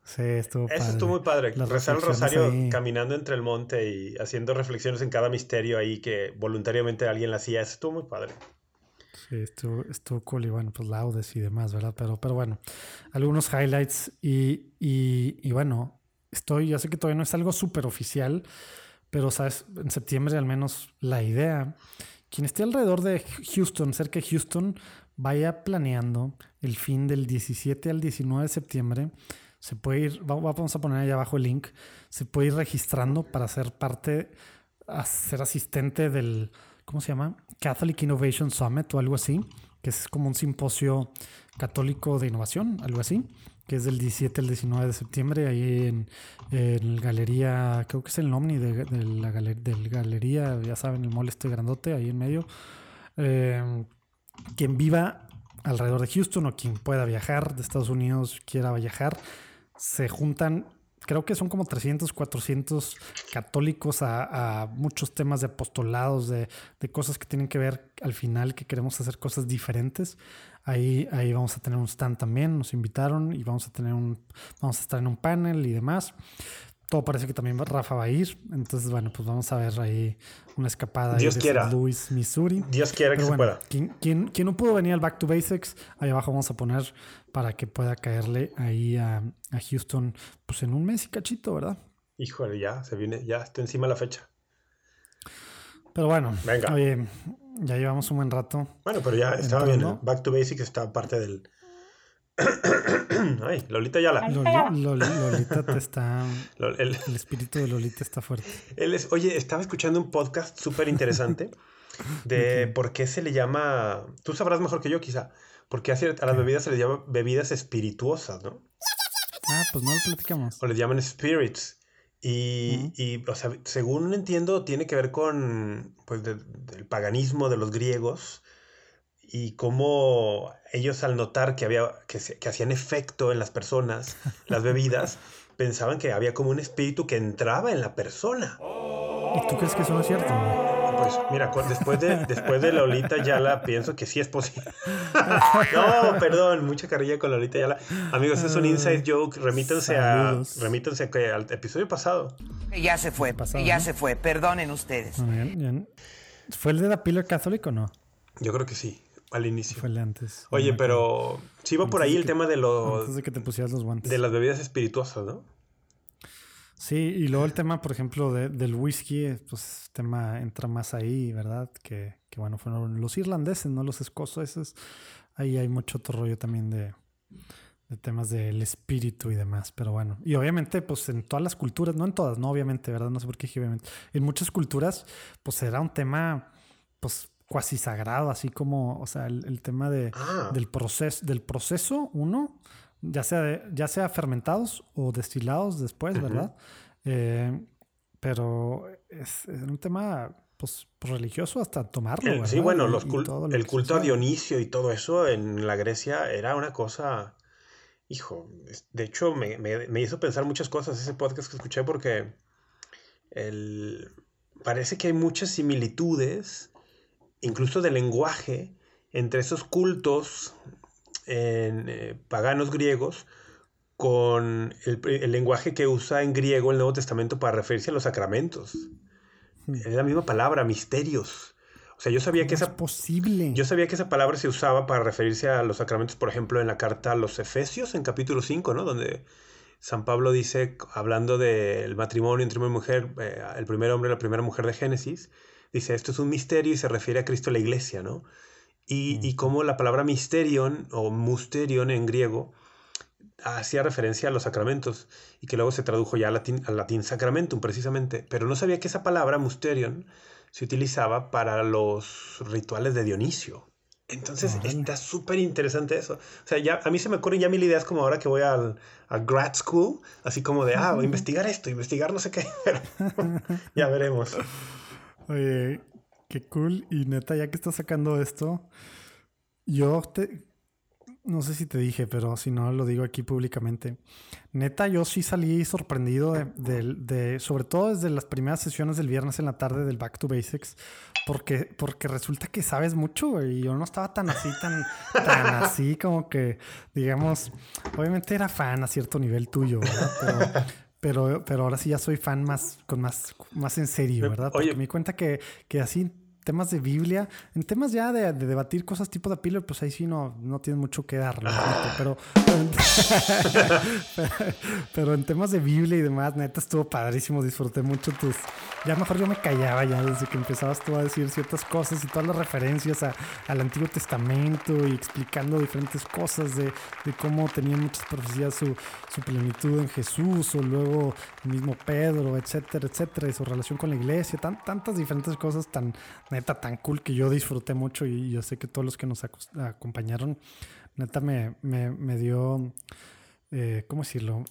Sí, estuvo Eso padre. estuvo muy padre. Las Rezar el rosario ahí, caminando entre el monte y haciendo reflexiones en cada misterio ahí que voluntariamente alguien la hacía. Eso estuvo muy padre. Sí, estuvo, estuvo cool. Y bueno, pues laudes y demás, ¿verdad? Pero, pero bueno, algunos highlights. Y, y, y bueno, estoy, yo sé que todavía no es algo súper oficial, pero sabes, en septiembre al menos la idea, quien esté alrededor de Houston, cerca de Houston, vaya planeando el fin del diecisiete al diecinueve de septiembre. Se puede ir, vamos a poner ahí abajo el link, se puede ir registrando para ser parte, ser asistente del, ¿cómo se llama? Catholic Innovation Summit o algo así, que es como un simposio católico de innovación, algo así, que es del diecisiete al diecinueve de septiembre, ahí en, en Galería, creo que es el Omni de, de la galer, del Galería, ya saben, el mall este grandote, ahí en medio. Eh, quien viva alrededor de Houston o quien pueda viajar de Estados Unidos, quiera viajar, se juntan, creo que son como trescientos, cuatrocientos católicos a, a muchos temas de apostolados, de, de cosas que tienen que ver al final, que queremos hacer cosas diferentes. Ahí, ahí vamos a tener un stand también, nos invitaron y vamos a tener un, vamos a estar en un panel y demás. Todo parece que también Rafa va a ir, entonces bueno, pues vamos a ver ahí una escapada Dios ahí de quiera. San Luis, Missouri. Dios quiera Pero que bueno, se pueda. Quien, quien, quien no pudo venir al Back to Basics, ahí abajo vamos a poner para que pueda caerle ahí a, a Houston, pues en un mes y cachito, ¿verdad? Híjole, ya se viene, ya está encima la fecha. Pero bueno, venga. Oye, ya llevamos un buen rato. Bueno, pero ya estaba bien, ¿no? Back to Basics está parte del... Ay, Lolita Yala. Loli, Loli, Lolita te está... El, el espíritu de Lolita está fuerte. Él es, oye, estaba escuchando un podcast súper interesante de okay. por qué se le llama... Tú sabrás mejor que yo, quizá. Por qué a las okay. bebidas se les llama bebidas espirituosas, ¿no? Ah, pues no lo platicamos. O les llaman spirits. Y, uh-huh. y o sea, según entiendo, tiene que ver con pues, de, del paganismo de los griegos... Y cómo ellos al notar que, había, que, que hacían efecto en las personas, las bebidas, pensaban que había como un espíritu que entraba en la persona. ¿Y tú crees que eso no es cierto? Pues mira, después de, después de Lolita Yala pienso que sí es posible. No, perdón, mucha carrilla con Lolita Yala. Amigos, es un inside joke, remítanse, a, remítanse a, al episodio pasado. Ya se fue, pasado, ya ¿no? se fue, perdonen ustedes. Bien, bien. ¿Fue el de la pila católica o no? Yo creo que sí. Al inicio. Fue el antes. Oye, pero sí va por ahí el que, tema de los... Antes de que te pusieras los guantes. De las bebidas espirituosas, ¿no? Sí, y luego el tema, por ejemplo, de, del whisky, pues tema entra más ahí, ¿verdad? Que, que bueno, fueron los irlandeses, no los escoceses. Ahí hay mucho otro rollo también de, de temas del espíritu y demás, pero bueno. Y obviamente, pues en todas las culturas, no en todas, no obviamente, ¿verdad? No sé por qué, obviamente. En muchas culturas, pues era un tema, pues... cuasi sagrado, así como, o sea, el, el tema de, ah. del, proces, del proceso, uno, ya sea, de, ya sea fermentados o destilados después, uh-huh. ¿verdad? Eh, pero es, es un tema pues religioso hasta tomarlo, ¿verdad? Sí, bueno, los cul- lo el culto a Dionisio y todo eso en la Grecia era una cosa... Hijo, de hecho me, me, me hizo pensar muchas cosas ese podcast que escuché porque el... parece que hay muchas similitudes... incluso de lenguaje, entre esos cultos en, eh, paganos griegos con el, el lenguaje que usa en griego el Nuevo Testamento para referirse a los sacramentos. Es la misma palabra, misterios. O sea, yo sabía que esa, posible. Yo sabía que esa palabra se usaba para referirse a los sacramentos, por ejemplo, en la carta a los Efesios, en capítulo cinco, ¿no? Donde San Pablo dice, hablando del matrimonio entre hombre y mujer, eh, el primer hombre y la primera mujer de Génesis, dice, esto es un misterio y se refiere a Cristo y la iglesia, ¿no? Y, mm. y cómo la palabra mysterion o musterion en griego hacía referencia a los sacramentos y que luego se tradujo ya al latín, al latín sacramentum precisamente. Pero no sabía que esa palabra musterion se utilizaba para los rituales de Dionisio. Entonces ah, está súper interesante eso. O sea, ya a mí se me ocurren ya mil ideas, como ahora que voy al, a grad school, así como de, ah, voy a investigar esto, investigar no sé qué. Ya veremos. Oye, qué cool. Y neta, ya que estás sacando esto, yo te... no sé si te dije, pero si no, lo digo aquí públicamente. Neta, yo sí salí sorprendido de, de, de, sobre todo desde las primeras sesiones del viernes en la tarde del Back to Basics, porque, porque resulta que sabes mucho y yo no estaba tan así, tan, tan así como que, digamos, obviamente era fan a cierto nivel tuyo, ¿verdad? Pero... Pero, pero ahora sí ya soy fan más, con más, más en serio, ¿verdad? Porque Oye. me di cuenta que, que así en temas de Biblia, en temas ya de, de debatir cosas tipo de pílora, pues ahí sí no, no tienes mucho que dar, ¿no? Pero, pero, pero en temas de Biblia y demás, neta, estuvo padrísimo, disfruté mucho tus... Ya mejor yo me callaba ya desde que empezabas tú a decir ciertas cosas y todas las referencias a, al Antiguo Testamento y explicando diferentes cosas de, de cómo tenían muchas profecías su, su plenitud en Jesús o luego el mismo Pedro, etcétera, etcétera, y su relación con la iglesia, tan, tantas diferentes cosas tan neta, tan cool que yo disfruté mucho y, y yo sé que todos los que nos ac- acompañaron, neta me, me, me dio, eh, ¿cómo decirlo?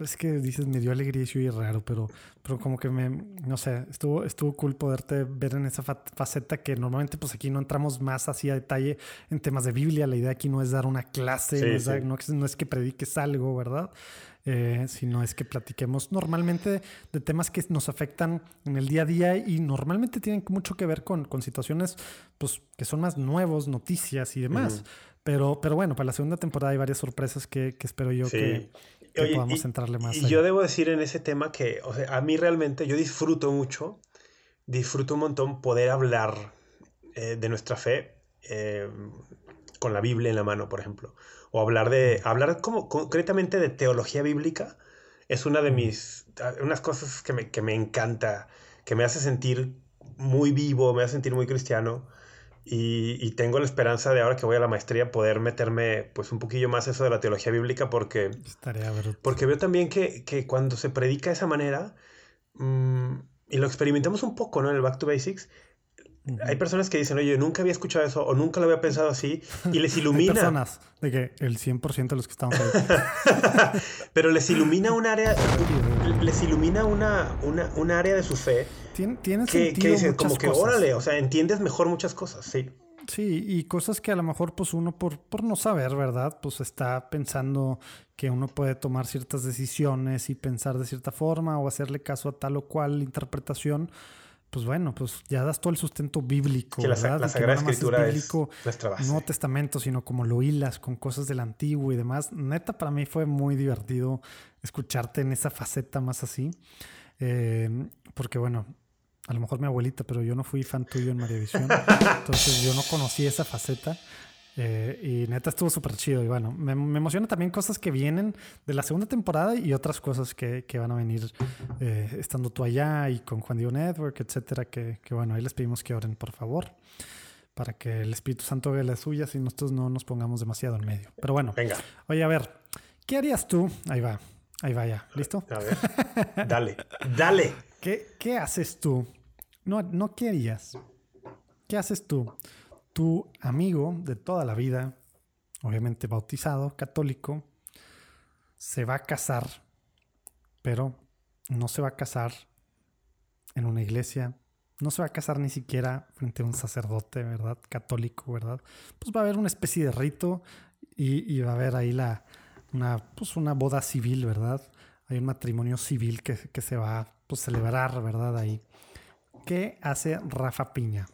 Es que dices, me dio alegría y raro, pero, pero como que me, no sé, estuvo, estuvo cool poderte ver en esa faceta que normalmente pues aquí no entramos más así a detalle en temas de Biblia. La idea aquí no es dar una clase, sí, no, es, sí. no, no es que prediques algo, ¿verdad? Eh, sino es que platiquemos normalmente de temas que nos afectan en el día a día y normalmente tienen mucho que ver con, con situaciones pues, que son más nuevos, noticias y demás. Uh-huh. Pero, pero bueno, para la segunda temporada hay varias sorpresas que, que espero yo sí. que... Que Oye, podamos y, entrarle más. Y yo debo decir en ese tema que, o sea, a mí realmente yo disfruto mucho, disfruto un montón poder hablar eh, de nuestra fe eh, con la Biblia en la mano, por ejemplo. O hablar de, hablar como concretamente de teología bíblica es una de mis, unas cosas que me, que me encanta, que me hace sentir muy vivo, me hace sentir muy cristiano. Y, y tengo la esperanza de ahora que voy a la maestría poder meterme pues un poquillo más eso de la teología bíblica porque, porque veo también que, que cuando se predica de esa manera mmm, y lo experimentamos un poco, ¿no? En el Back to Basics uh-huh. hay personas que dicen, oye, nunca había escuchado eso o nunca lo había pensado así y les ilumina. Hay personas de que el cien por ciento de los que estamos ahí. Pero les ilumina un área, les ilumina una, una, un área de su fe. Tien, tiene que, sentido que dices, como que, cosas. Órale, o sea, entiendes mejor muchas cosas, sí. Sí, y cosas que a lo mejor, pues uno por, por no saber, ¿verdad? Pues está pensando que uno puede tomar ciertas decisiones y pensar de cierta forma o hacerle caso a tal o cual interpretación. Pues bueno, pues ya das todo el sustento bíblico, que la, ¿verdad? La Sagrada que Escritura es, bíblico, es nuestra base. No testamento, sino como lo hilas con cosas del antiguo y demás. Neta, para mí fue muy divertido escucharte en esa faceta más así. Eh, porque bueno... A lo mejor mi abuelita, pero yo no fui fan tuyo en María Visión. Entonces yo no conocí esa faceta. Eh, y neta estuvo súper chido. Y bueno, me, me emociona también cosas que vienen de la segunda temporada y otras cosas que, que van a venir eh, estando tú allá y con Juan Diego Network, etcétera. Que, que bueno, ahí les pedimos que oren, por favor, para que el Espíritu Santo haga las suyas y nosotros no nos pongamos demasiado en medio. Pero bueno, venga. Oye, a ver, ¿qué harías tú? Ahí va, ahí va ya. ¿Listo? A ver, dale, dale. ¿Qué, ¿Qué haces tú? No, no ¿qué harías? ¿Qué haces tú? Tu amigo de toda la vida, obviamente bautizado, católico, se va a casar, pero no se va a casar en una iglesia, no se va a casar ni siquiera frente a un sacerdote, ¿verdad? Católico, ¿verdad? Pues va a haber una especie de rito y, y va a haber ahí la, una, pues una boda civil, ¿verdad? Hay un matrimonio civil que, que se va a pues, celebrar, ¿verdad? Ahí. ¿Qué hace Rafa Piña?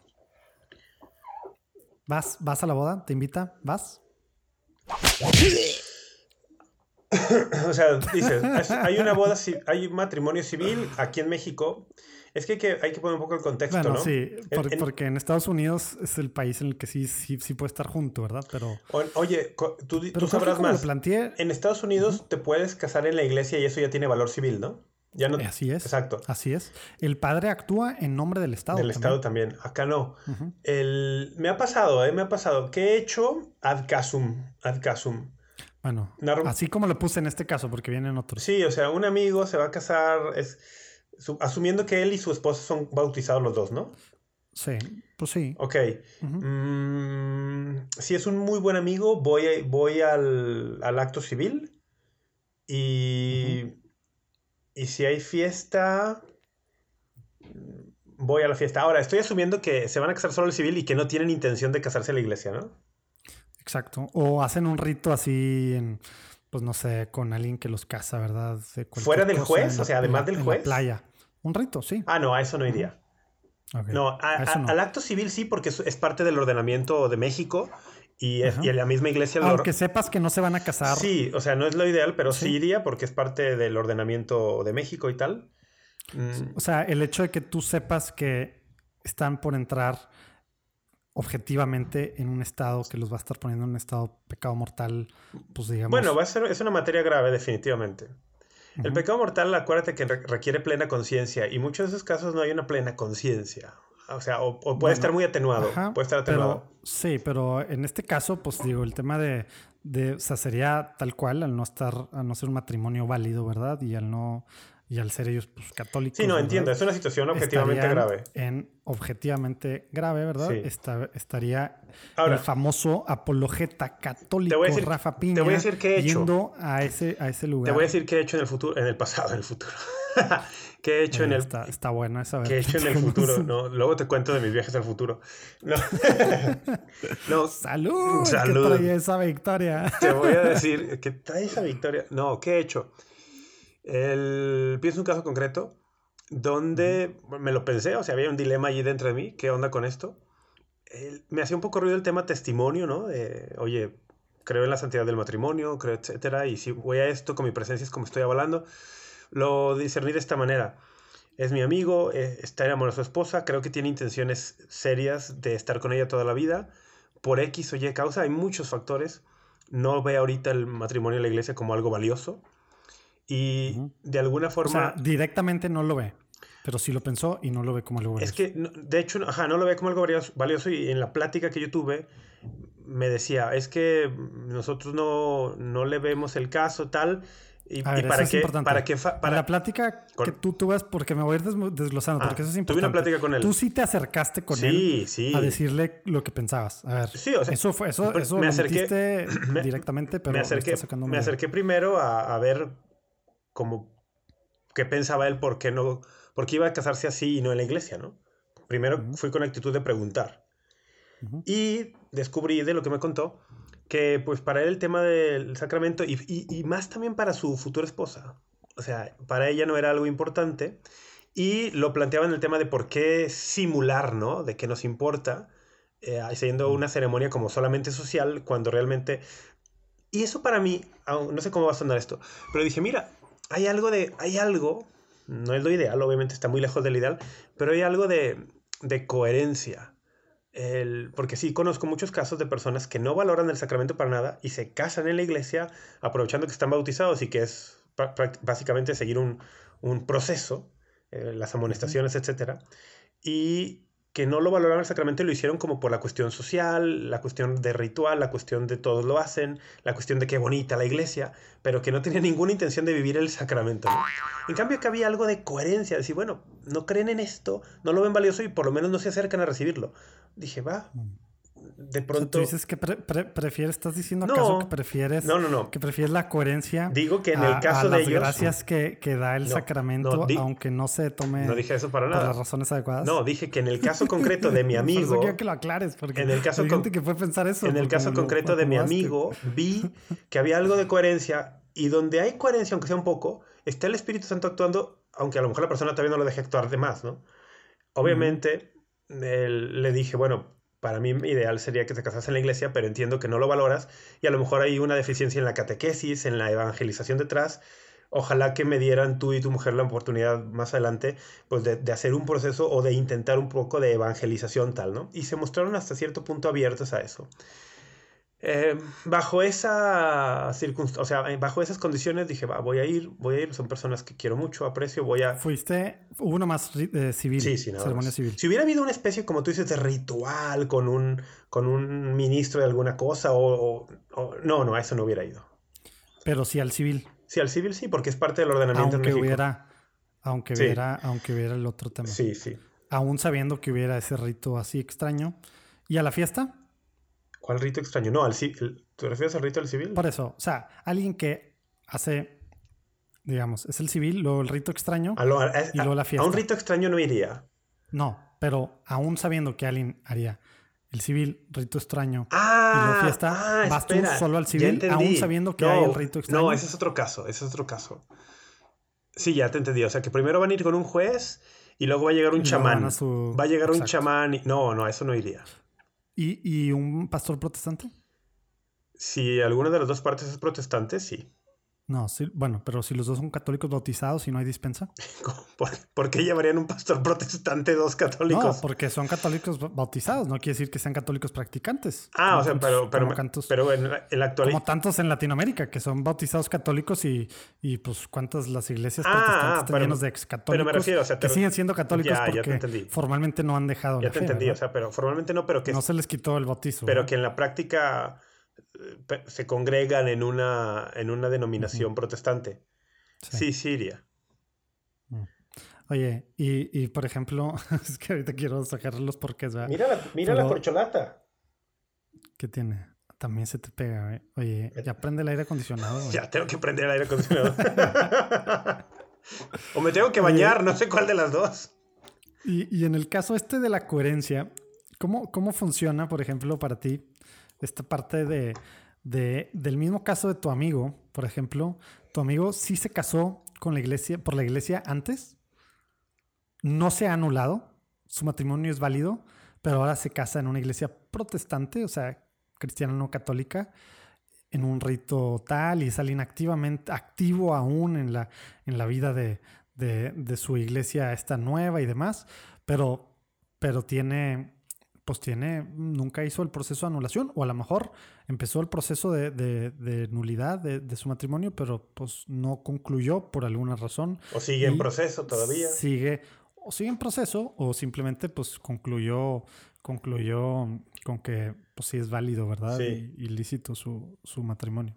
¿Vas, vas a la boda? ¿Te invita? ¿Vas? O sea, dices, es, hay una boda, hay un matrimonio civil aquí en México. Es que hay que, hay que poner un poco el contexto, bueno, ¿no? Sí, por, en, en, porque en Estados Unidos es el país en el que sí, sí, sí puede estar junto, ¿verdad? Pero oye, tú, tú pero sabrás más. En Estados Unidos uh-huh. te puedes casar en la iglesia y eso ya tiene valor civil, ¿no? Ya no... Así es. Exacto. Así es. El padre actúa en nombre del Estado. Del también. Estado también. Acá no. Uh-huh. El... Me ha pasado, ¿eh? Me ha pasado. ¿Qué he hecho? Ad casum. Ad casum. Bueno, Nar... así como lo puse en este caso, porque vienen otros. Sí, o sea, un amigo se va a casar... Es... asumiendo que él y su esposa son bautizados los dos, ¿no? Sí, pues sí. Ok. Uh-huh. Mm, si es un muy buen amigo, voy, a, voy al, al acto civil. Y, uh-huh. y si hay fiesta, voy a la fiesta. Ahora, estoy asumiendo que se van a casar solo el civil y que no tienen intención de casarse en la iglesia, ¿no? Exacto. O hacen un rito así, en, pues no sé, con alguien que los casa, ¿verdad? De ¿Fuera del cosa, juez? La, o sea, además del en juez. En la playa. Un rito, sí. Ah, no, a eso no iría. Uh-huh. Okay. No, a, a, no, al acto civil sí, porque es parte del ordenamiento de México y, es, y a la misma iglesia... Aunque lo... sepas que no se van a casar. Sí, o sea, no es lo ideal, pero sí, sí iría porque es parte del ordenamiento de México y tal. Mm. O sea, el hecho de que tú sepas que están por entrar objetivamente en un estado que los va a estar poniendo en un estado pecado mortal, pues digamos... Bueno, va a ser, es una materia grave definitivamente. El uh-huh. pecado mortal, acuérdate que requiere plena conciencia y muchos de esos casos no hay una plena conciencia. O sea, o, o puede bueno, estar muy atenuado. Ajá, puede estar atenuado. Pero, sí, pero en este caso, pues digo, el tema de, de... O sea, sería tal cual al no estar... Al no ser un matrimonio válido, ¿verdad? Y al no... Y al ser ellos pues, católicos... Sí, no, ¿verdad? Entiendo. Es una situación objetivamente estaría grave. En objetivamente grave, ¿verdad? Sí. Esta, estaría ahora, el famoso apologeta católico decir, Rafa Piña... Te voy a decir qué he hecho. Yendo a ese, a ese lugar. Te voy a decir qué he hecho en el futuro... En el pasado, en el futuro. ¿Qué he hecho eh, en el...? Está, está buena esa vez. ¿Qué he hecho en el futuro? No, luego te cuento de mis viajes al futuro. No. No. ¡Salud! ¡Salud! ¿Qué trae esa victoria? Te voy a decir... ¿Qué trae esa victoria? No, ¿qué he hecho? El... Pienso un caso concreto donde me lo pensé, o sea, había un dilema allí dentro de mí, ¿qué onda con esto? El... Me hacía un poco ruido el tema testimonio, ¿no? De, oye, creo en la santidad del matrimonio, creo, etcétera, y si voy a esto con mi presencia es como estoy avalando. Lo discerní de esta manera. Es mi amigo, eh, está enamorado de su esposa, creo que tiene intenciones serias de estar con ella toda la vida. Por X o Y causa, hay muchos factores. No ve ahorita el matrimonio en la iglesia como algo valioso. Y uh-huh. de alguna forma... O sea, directamente no lo ve, pero sí lo pensó y no lo ve como algo valioso. Es que, de hecho, ajá, no lo ve como algo valioso y en la plática que yo tuve me decía, es que nosotros no, no le vemos el caso, tal... Y, a ver, y para eso qué, es importante. Para qué fa- para... La plática con... que tú tuvas, porque me voy a ir des- desglosando, ah, porque eso es importante. Tuve una plática con él. Tú sí te acercaste con sí, él sí. a decirle lo que pensabas. A ver, sí, o sea, eso fue, eso, eso me acerqué directamente, pero me acerqué, me me acerqué primero a, a ver como qué pensaba él, por qué no, porque iba a casarse así y no en la iglesia, ¿no? Primero uh-huh. fui con actitud de preguntar. Uh-huh. Y descubrí de lo que me contó que pues para él el tema del sacramento y, y, y más también para su futura esposa, o sea, para ella no era algo importante y lo planteaba en el tema de por qué simular, ¿no? De qué nos importa, eh, haciendo una ceremonia como solamente social cuando realmente... Y eso para mí, no sé cómo va a sonar esto, pero dije, mira, hay algo de... Hay algo, no es lo ideal, obviamente está muy lejos del ideal, pero hay algo de, de coherencia. El, porque sí, conozco muchos casos de personas que no valoran el sacramento para nada y se casan en la iglesia aprovechando que están bautizados y que es pra- pra- básicamente seguir un, un proceso, eh, las amonestaciones, etcétera, y que no lo valoraron el sacramento y lo hicieron como por la cuestión social, la cuestión de ritual, la cuestión de todos lo hacen, la cuestión de qué bonita la iglesia, pero que no tenía ninguna intención de vivir el sacramento, ¿no? En cambio, acá había algo de coherencia, decir, bueno, no creen en esto, no lo ven valioso y por lo menos no se acercan a recibirlo. Dije, va, de pronto... O sea, tú dices que pre- pre- prefieres, estás diciendo no, acaso que prefieres... No, no, no. Que prefieres la coherencia... Digo que en el a, caso a de ellos... las gracias que, que da el no, sacramento, no, di- aunque no se tome... No dije eso para nada. Por las razones adecuadas. No, dije que en el caso concreto de mi amigo... Por eso quiero que lo aclares, porque en el caso con- que fue pensar eso. En el caso concreto lo, de mi amigo, vi que había algo de coherencia, y donde hay coherencia, aunque sea un poco, está el Espíritu Santo actuando, aunque a lo mejor la persona todavía no lo deje actuar de más, ¿no? Obviamente... Mm. Él, le dije, bueno, para mí ideal sería que te casas en la iglesia, pero entiendo que no lo valoras y a lo mejor hay una deficiencia en la catequesis, en la evangelización detrás. Ojalá que me dieran tú y tu mujer la oportunidad más adelante pues de, de hacer un proceso o de intentar un poco de evangelización tal, ¿no? Y se mostraron hasta cierto punto abiertos a eso. Eh, bajo esa circunst- o sea, bajo esas condiciones dije, va, voy a ir, voy a ir, son personas que quiero mucho, aprecio, voy a... Fuiste, hubo uno más eh, civil, sí, sí, ceremonia civil. Si hubiera habido una especie, como tú dices, de ritual con un, con un ministro de alguna cosa, o, o, o... No, no, a eso no hubiera ido. Pero sí al civil. Sí, al civil sí, porque es parte del ordenamiento en México. Aunque hubiera, aunque hubiera, sí. aunque hubiera el otro tema. Sí, sí. aún sabiendo que hubiera ese rito así extraño. ¿Y a la fiesta? ¿Cuál rito extraño? No, al ci- el, ¿te refieres al rito del civil? Por eso, o sea, alguien que hace, digamos, es el civil, luego el rito extraño a lo, a, a, y luego la fiesta. A un rito extraño no iría. No, pero aún sabiendo que alguien haría el civil, rito extraño ah, y luego fiesta, ah, vas tú solo al civil, aún sabiendo que no, hay el rito extraño. No, ese es otro caso, ese es otro caso. Sí, ya te entendí. O sea, que primero van a ir con un juez y luego va a llegar un chamán. Su... Va a llegar Exacto. un chamán. Y... No, no, eso no iría. ¿Y, ¿Y un pastor protestante? Si alguna de las dos partes es protestante, sí. No, sí, bueno, pero si los dos son católicos bautizados y no hay dispensa. ¿Por, ¿por qué llamarían un pastor protestante dos católicos? No, porque son católicos bautizados. No quiere decir que sean católicos practicantes. Ah, o sea, tantos, pero, pero, tantos, pero en el actual... Como tantos en Latinoamérica, que son bautizados católicos y, y pues cuántas las iglesias ah, protestantes están llenas de excatólicos. Pero me refiero, o sea, te... que siguen siendo católicos ya, porque ya formalmente no han dejado. Ya te fe, entendí, ¿verdad? O sea, pero formalmente no, pero que... No se les quitó el bautizo. Pero ¿verdad? Que en la práctica... se congregan en una en una denominación uh-huh. protestante. Sí, sí iría. Oye, y, y por ejemplo, es que ahorita quiero sacar los porqués, ¿verdad? Mira la, mira Pero, la corcholata. ¿Qué tiene? También se te pega, ¿verdad? Oye, ya prende el aire acondicionado. ¿Verdad? Ya tengo que prender el aire acondicionado. O me tengo que bañar, Oye, no sé cuál de las dos. Y, y en el caso este de la coherencia, ¿cómo, cómo funciona, por ejemplo, para ti? Esta parte de, de, del mismo caso de tu amigo, por ejemplo, tu amigo sí se casó con la iglesia, por la iglesia antes, no se ha anulado, su matrimonio es válido, pero ahora se casa en una iglesia protestante, o sea, cristiana no católica, en un rito tal, y es alguien activamente, activo aún en la, en la vida de, de, de su iglesia esta nueva y demás, pero, pero tiene... pues tiene, nunca hizo el proceso de anulación, o a lo mejor empezó el proceso de, de, de nulidad de, de su matrimonio, pero pues no concluyó por alguna razón. O sigue en proceso todavía. Sigue, o sigue en proceso, o simplemente pues concluyó, concluyó con que pues sí es válido, ¿verdad? Sí. Y, y lícito su, su matrimonio.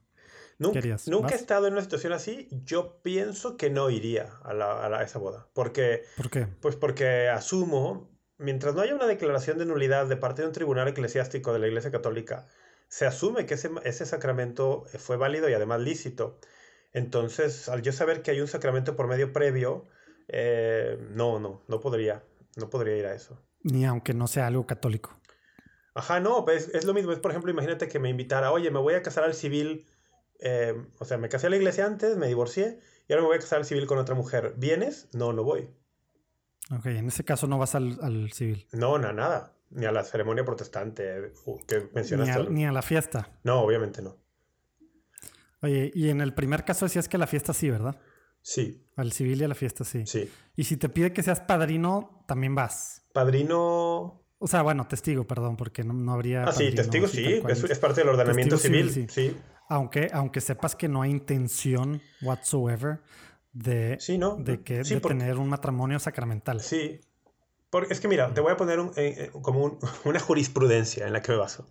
Nunca, nunca he estado en una situación así. Yo pienso que no iría a, la, a, la, a esa boda. Porque, ¿por qué? Pues porque asumo... Mientras no haya una declaración de nulidad de parte de un tribunal eclesiástico de la Iglesia Católica, se asume que ese, ese sacramento fue válido y además lícito. Entonces, al yo saber que hay un sacramento por medio previo, eh, no, no, no podría, no podría ir a eso. Ni aunque no sea algo católico. Ajá, no, pues es lo mismo. Es, por ejemplo, imagínate que me invitara, oye, me voy a casar al civil, eh, o sea, me casé a la iglesia antes, me divorcié, y ahora me voy a casar al civil con otra mujer. ¿Vienes? No, no voy. Ok, en ese caso no vas al, al civil. No, na, nada. Ni a la ceremonia protestante que mencionaste. Ni a, ni a la fiesta. No, obviamente no. Oye, y en el primer caso decías que a la fiesta sí, ¿verdad? Sí. Al civil y a la fiesta sí. Sí. Y si te pide que seas padrino, también vas. Padrino... O sea, bueno, testigo, perdón, porque no, no habría... Ah, sí, testigo sí. Es, es parte del ordenamiento civil, civil. Sí. sí. Aunque, aunque sepas que no hay intención whatsoever... De, sí, ¿no? de, que, sí, de por... tener un matrimonio sacramental. Sí. Porque es que mira, te voy a poner un, eh, como un, una jurisprudencia en la que me baso.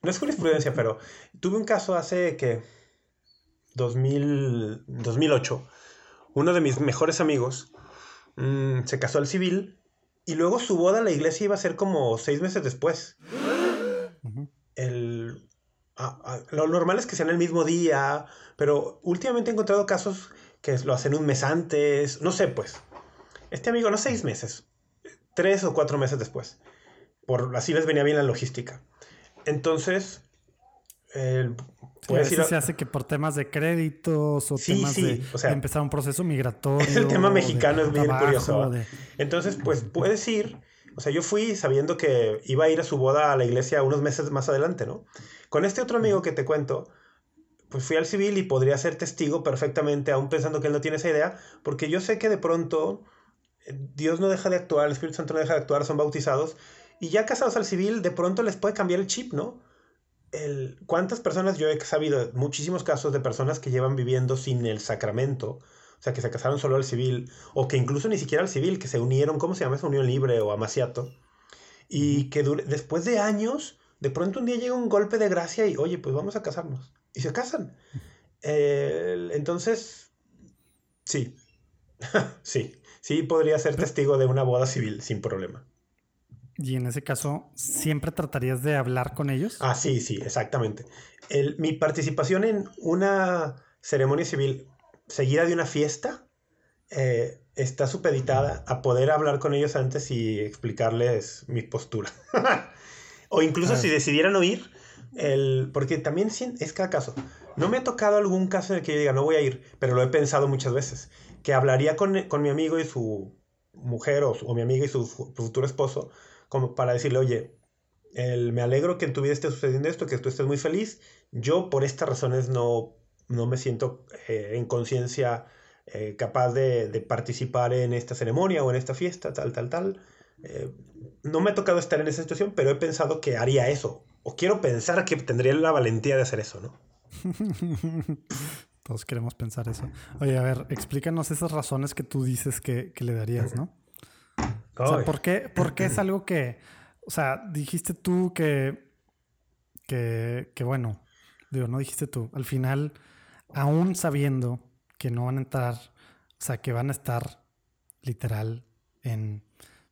No es jurisprudencia, pero tuve un caso hace que dos mil, dos mil ocho. Uno de mis mejores amigos mmm, se casó al civil y luego su boda a la iglesia iba a ser como seis meses después. Uh-huh. El, ah, ah, lo normal es que sean el mismo día, pero últimamente he encontrado casos... que lo hacen un mes antes, no sé, pues. Este amigo, no seis meses, tres o cuatro meses después. Por, así les venía bien la logística. Entonces, eh, puedes sí, ir a... se hace que por temas de créditos o sí, temas sí, de, o sea, de empezar un proceso migratorio. El tema mexicano es bien curioso. De... Entonces, pues puedes ir. O sea, yo fui sabiendo que iba a ir a su boda a la iglesia unos meses más adelante, ¿no? Con este otro amigo que te cuento... pues fui al civil y podría ser testigo perfectamente, aún pensando que él no tiene esa idea, porque yo sé que de pronto Dios no deja de actuar, el Espíritu Santo no deja de actuar, son bautizados, y ya casados al civil, de pronto les puede cambiar el chip, ¿no? El, ¿Cuántas personas? Yo he sabido muchísimos casos de personas que llevan viviendo sin el sacramento, o sea, que se casaron solo al civil, o que incluso ni siquiera al civil, que se unieron, ¿cómo se llama esa unión libre o amaciato? Y que dure, después de años, de pronto un día llega un golpe de gracia y, oye, pues vamos a casarnos. Y se casan. Eh, entonces, sí. Sí, sí podría ser testigo de una boda civil sin problema. Y en ese caso, ¿siempre tratarías de hablar con ellos? Ah, sí, sí, exactamente. El, mi participación en una ceremonia civil seguida de una fiesta eh, está supeditada a poder hablar con ellos antes y explicarles mi postura. O incluso si decidieran oír, el, porque también es cada caso. No me ha tocado algún caso en el que yo diga, no voy a ir, pero lo he pensado muchas veces, que hablaría con, con mi amigo y su mujer o, o mi amiga y su futuro esposo, como para decirle, oye, el, me alegro que en tu vida esté sucediendo esto, que tú estés muy feliz. Yo por estas razones no, no me siento eh, en conciencia eh, capaz de, de participar en esta ceremonia o en esta fiesta, tal, tal, tal. Eh, no me ha tocado estar en esa situación, pero he pensado que haría eso. O quiero pensar que tendría la valentía de hacer eso, ¿no? Todos queremos pensar eso. Oye, a ver, explícanos esas razones que tú dices que, que le darías, ¿no? O sea, ¿por qué, ¿por qué es algo que... O sea, dijiste tú que... Que, que bueno... Digo, no dijiste tú. Al final, aún sabiendo que no van a entrar, o sea, que van a estar literal en,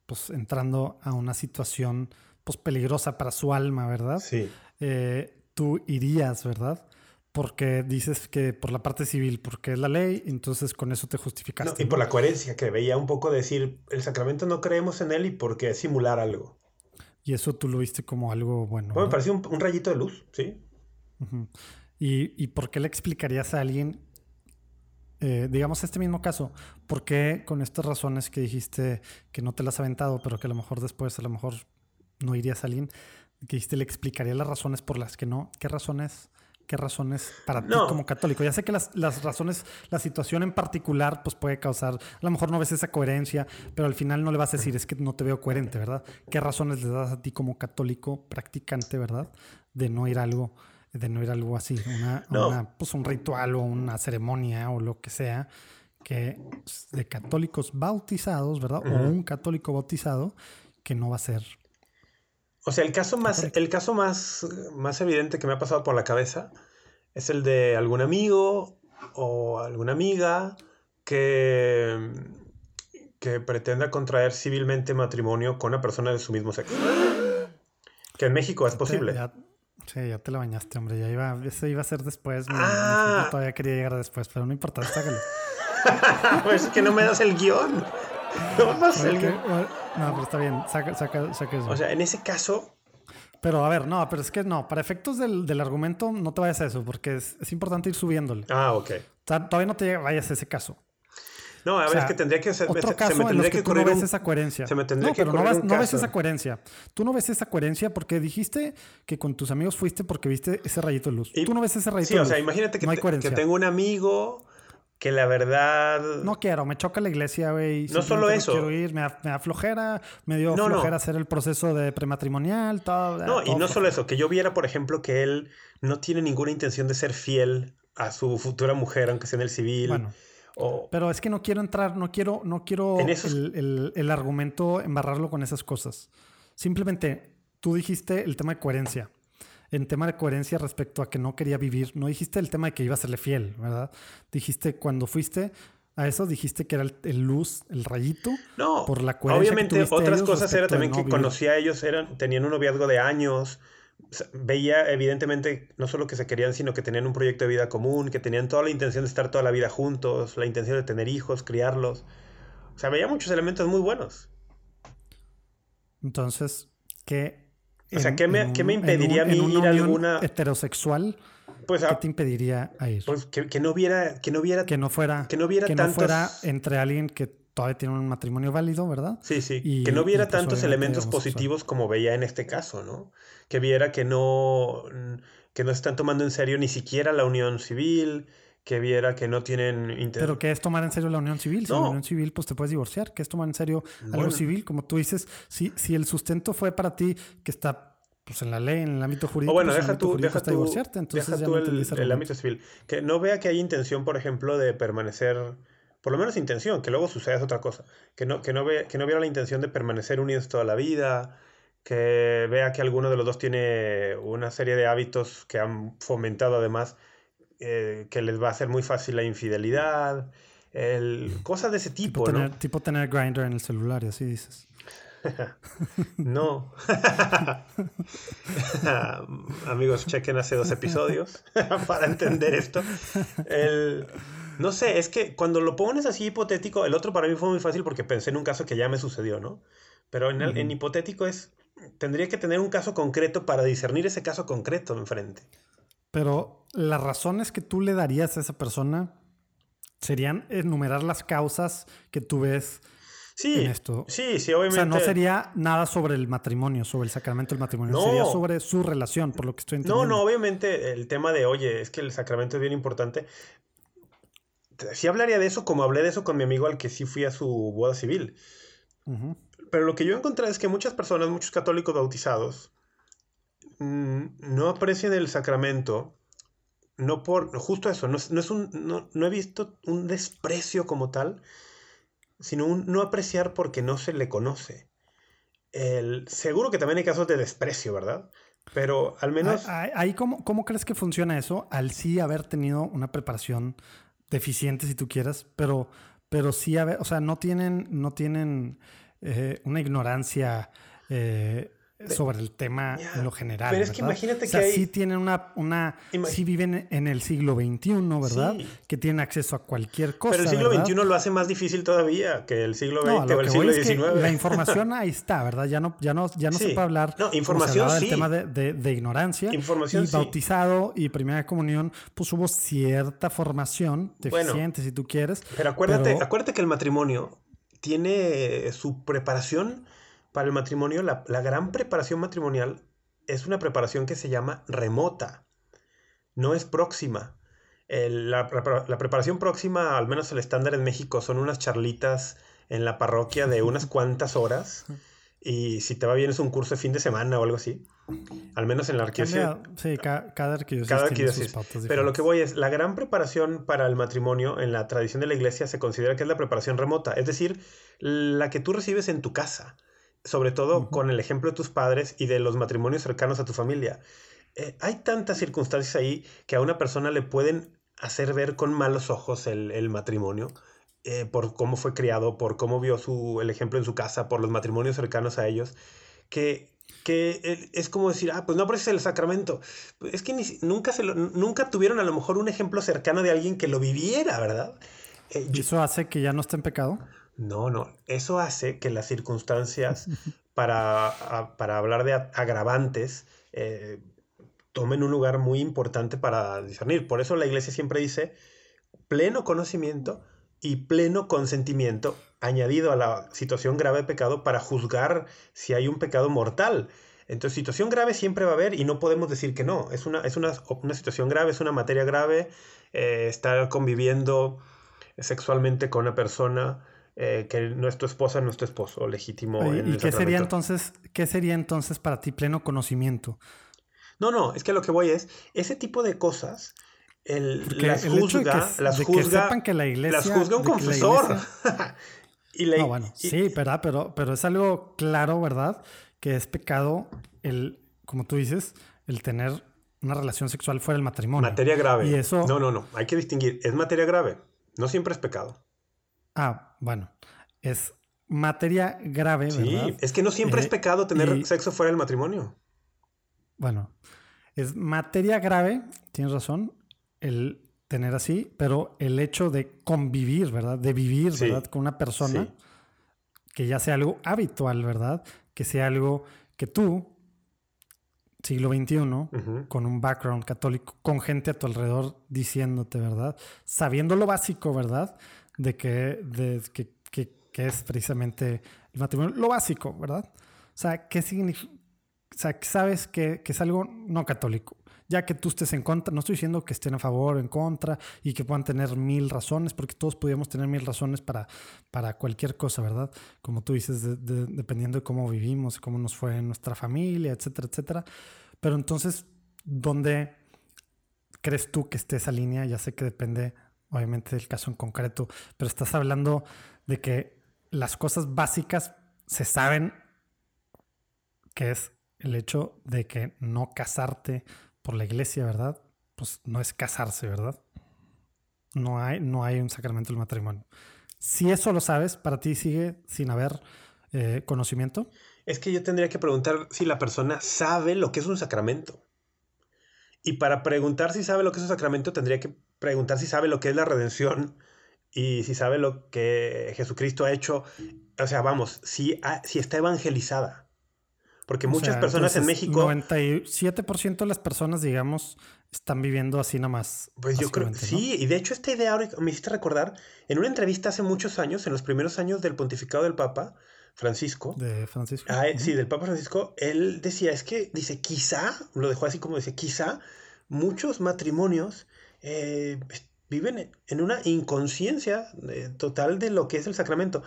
pues, entrando a una situación, pues, peligrosa para su alma, ¿verdad? Sí. Eh, tú irías, ¿verdad? Porque dices que por la parte civil, porque es la ley, entonces con eso te justificaste. No, y por la coherencia, que veía un poco decir, el sacramento no creemos en él y por qué simular algo. Y eso tú lo viste como algo bueno. Bueno, me pareció un, un rayito de luz, sí. Uh-huh. ¿Y, ¿Y por qué le explicarías a alguien, eh, digamos este mismo caso, por qué con estas razones que dijiste que no te las has aventado, pero que a lo mejor después a lo mejor no irías a alguien, que dijiste le explicaría las razones por las que no? ¿Qué razones, qué razones para no. ti como católico? Ya sé que las, las razones, la situación en particular, pues puede causar, a lo mejor no ves esa coherencia, pero al final no le vas a decir, es que no te veo coherente, ¿verdad? ¿Qué razones le das a ti como católico practicante, ¿verdad? De no ir a algo, de no ir a algo así, una, no. una, pues un ritual o una ceremonia o lo que sea, que de católicos bautizados, ¿verdad? Uh-huh. O un católico bautizado que no va a ser. O sea, el caso más, el caso más, más evidente que me ha pasado por la cabeza es el de algún amigo o alguna amiga que, que pretenda contraer civilmente matrimonio con una persona de su mismo sexo. Que en México es posible. Ya, sí, ya te la bañaste, hombre. Ya iba, eso iba a ser después. Ah. Yo todavía quería llegar después, pero no importa, sácalo. Pues es que no me das el guión. No más el guión. No, pero está bien, saca, saca, saca eso. O sea, en ese caso... Pero a ver, no, pero es que no, para efectos del, del argumento no te vayas a eso, porque es, es importante ir subiéndole. Ah, ok. O sea, todavía no te vayas a ese caso. No, a ver, o sea, es que tendría que... Se, otro se, caso se me tendría en los que, que tú no ves un, esa coherencia. Se me tendría no, que pero no, vas, no ves esa coherencia. Tú no ves esa coherencia porque dijiste que con tus amigos fuiste porque viste ese rayito de luz. Y, tú no ves ese rayito sí, de luz. Sí, o sea, imagínate que, no te, que tengo un amigo... Que la verdad... No quiero, me choca la iglesia, güey. No solo eso. No quiero ir, me da, me da flojera, me dio no, flojera no. hacer el proceso de prematrimonial, todo. No, todo y no flojera. Solo eso, que yo viera, por ejemplo, que él no tiene ninguna intención de ser fiel a su futura mujer, aunque sea en el civil. Bueno, o... pero es que no quiero entrar, no quiero, no quiero en esos... el, el, el argumento embarrarlo con esas cosas. Simplemente, tú dijiste el tema de coherencia. En tema de coherencia respecto a que no quería vivir, no dijiste el tema de que iba a serle fiel, ¿verdad? Dijiste cuando fuiste a eso, dijiste que era el, el luz, el rayito. No, por la coherencia. Obviamente, que otras cosas era también no que vivir. Conocía a ellos, eran, tenían un noviazgo de años, veía evidentemente no solo que se querían, sino que tenían un proyecto de vida común, que tenían toda la intención de estar toda la vida juntos, la intención de tener hijos, criarlos. O sea, veía muchos elementos muy buenos. Entonces, ¿qué? O sea, ¿qué me, un, ¿qué me impediría un, a mí ir a alguna... heterosexual? Pues, ¿Qué ah, te impediría a ir? Pues que, que no viera... Que no viera... Que no fuera... Que no viera, que no tantos... fuera entre alguien que todavía tiene un matrimonio válido, ¿verdad? Sí, sí. Y, que no viera y, pues, tantos elementos positivos como veía en este caso, ¿no? Que viera que no... Que no se están tomando en serio ni siquiera la unión civil... Que viera que no tienen interés. Pero ¿qué es tomar en serio la unión civil? No. Si la unión civil, pues te puedes divorciar. ¿Qué es tomar en serio bueno. algo civil? Como tú dices, si, si el sustento fue para ti, que está pues en la ley, en el ámbito jurídico, o bueno, pues, deja el tú, deja tú, divorciarte, entonces deja ya tú no el, el ámbito civil. Que no vea que hay intención, por ejemplo, de permanecer, por lo menos intención, que luego suceda es otra cosa. Que no, que no vea, que no viera la intención de permanecer unidos toda la vida, que vea que alguno de los dos tiene una serie de hábitos que han fomentado además. Eh, que les va a ser muy fácil la infidelidad, el, cosas de ese tipo, tipo, ¿no? Tener, tipo tener Grindr en el celular, y así dices. No. Amigos, chequen hace dos episodios para entender esto. El, no sé, es que cuando lo pones así hipotético, el otro para mí fue muy fácil porque pensé en un caso que ya me sucedió, ¿no? Pero en, el, uh-huh. en hipotético es, tendría que tener un caso concreto para discernir ese caso concreto enfrente. Pero las razones que tú le darías a esa persona serían enumerar las causas que tú ves. Sí, en esto. sí, sí, obviamente. O sea, no sería nada sobre el matrimonio, sobre el sacramento del matrimonio. No. Sería sobre su relación, por lo que estoy entendiendo. No, no, obviamente el tema de, oye, es que el sacramento es bien importante. Sí hablaría de eso, como hablé de eso con mi amigo al que sí fui a su boda civil. Uh-huh. Pero lo que yo encontré es que muchas personas, muchos católicos bautizados, mmm, no aprecian el sacramento. No por... Justo eso, no, no, es un, no, no he visto un desprecio como tal, sino un no apreciar porque no se le conoce. El, seguro que también hay casos de desprecio, ¿verdad? Pero al menos... ¿Ahí cómo, cómo crees que funciona eso? Al sí haber tenido una preparación deficiente, si tú quieras, pero, pero sí haber... O sea, no tienen, no tienen eh, una ignorancia eh, de, sobre el tema yeah, en lo general, pero es ¿verdad? Que imagínate que o sea, hay... sí tienen una... una Imag... Sí viven en el siglo veintiuno, ¿verdad? Sí. Que tienen acceso a cualquier cosa, pero el siglo veintiuno lo hace más difícil todavía que el siglo veinte no, o el siglo diecinueve. Es que la información ahí está, ¿verdad? Ya no, ya no, ya no sí. se puede hablar... No, información se sí. El tema de, de, de ignorancia. Información y bautizado sí. y primera comunión, pues hubo cierta formación deficiente, bueno, si tú quieres. Pero acuérdate, pero... acuérdate que el matrimonio tiene su preparación... Para el matrimonio, la, la gran preparación matrimonial es una preparación que se llama remota. No es próxima. El, la, la preparación próxima, al menos el estándar en México, son unas charlitas en la parroquia de unas cuantas horas. Y si te va bien es un curso de fin de semana o algo así. Al menos en la arquidiócesis. Sí, cada, cada arquidiócesis cada tiene sus pautas diferentes. Pero lo que voy es, la gran preparación para el matrimonio en la tradición de la iglesia se considera que es la preparación remota. Es decir, la que tú recibes en tu casa. Sobre todo uh-huh. con el ejemplo de tus padres y de los matrimonios cercanos a tu familia. Eh, hay tantas circunstancias ahí que a una persona le pueden hacer ver con malos ojos el, el matrimonio, eh, por cómo fue criado, por cómo vio su, el ejemplo en su casa, por los matrimonios cercanos a ellos, que, que es como decir, ah, pues no aprecias el sacramento. Es que ni, nunca, se lo, nunca tuvieron a lo mejor un ejemplo cercano de alguien que lo viviera, ¿verdad? Eh, ¿Y eso yo... hace que ya no esté en pecado? No, no. Eso hace que las circunstancias para, a, para hablar de agravantes eh, tomen un lugar muy importante para discernir. Por eso la Iglesia siempre dice pleno conocimiento y pleno consentimiento añadido a la situación grave de pecado para juzgar si hay un pecado mortal. Entonces, situación grave siempre va a haber y no podemos decir que no. Es una, es una, una situación grave, es una materia grave, eh, estar conviviendo sexualmente con una persona... Eh, que no es tu esposa, no es tu esposo legítimo. Oye, en ¿y el qué sería entonces, qué sería entonces para ti pleno conocimiento? No, no, es que lo que voy es ese tipo de cosas el, las el juzga, que, las juzga, que sepan que la iglesia, las juzga un confesor. La iglesia... y la, no, bueno, y, sí, ¿verdad? Pero, pero es algo claro, ¿verdad? Que es pecado el, como tú dices, el tener una relación sexual fuera del matrimonio. Materia grave. Y eso... No, no, no, hay que distinguir. Es materia grave. No siempre es pecado. Ah, bueno, es materia grave, sí, ¿verdad? Sí, es que no siempre eh, es pecado tener y, sexo fuera del matrimonio. Bueno, es materia grave, tienes razón, el tener así, pero el hecho de convivir, ¿verdad? De vivir, sí, ¿verdad? Con una persona sí. que ya sea algo habitual, ¿verdad? Que sea algo que tú, siglo veintiuno, uh-huh. con un background católico, con gente a tu alrededor diciéndote, ¿verdad? Sabiendo lo básico, ¿verdad? De, que, de que, que, que es precisamente el matrimonio. Lo básico, ¿verdad? O sea, ¿qué significa? O sea, sabes que, que es algo no católico. Ya que tú estés en contra, no estoy diciendo que estén a favor o en contra y que puedan tener mil razones, porque todos podríamos tener mil razones para, para cualquier cosa, ¿verdad? Como tú dices, de, de, dependiendo de cómo vivimos, cómo nos fue en nuestra familia, etcétera, etcétera. Pero entonces, ¿dónde crees tú que esté esa línea? Ya sé que depende... obviamente el caso en concreto, pero estás hablando de que las cosas básicas se saben, que es el hecho de que no casarte por la iglesia, ¿verdad? Pues no es casarse, ¿verdad? no hay, no hay un sacramento del matrimonio. Si eso lo sabes, ¿para ti sigue sin haber eh, conocimiento? Es que yo tendría que preguntar si la persona sabe lo que es un sacramento. Y para preguntar si sabe lo que es un sacramento, tendría que preguntar si sabe lo que es la redención y si sabe lo que Jesucristo ha hecho. O sea, vamos, si, ha, si está evangelizada. Porque muchas o sea, personas entonces, en México... noventa y siete por ciento de las personas, digamos, están viviendo así nada más. Pues yo creo, ¿no? Sí, y de hecho esta idea ahora me hiciste recordar, en una entrevista hace muchos años, en los primeros años del pontificado del Papa Francisco. De Francisco. Ah, sí, del Papa Francisco. Él decía, es que, dice, quizá, lo dejó así como dice, quizá muchos matrimonios eh, viven en una inconsciencia eh, total de lo que es el sacramento.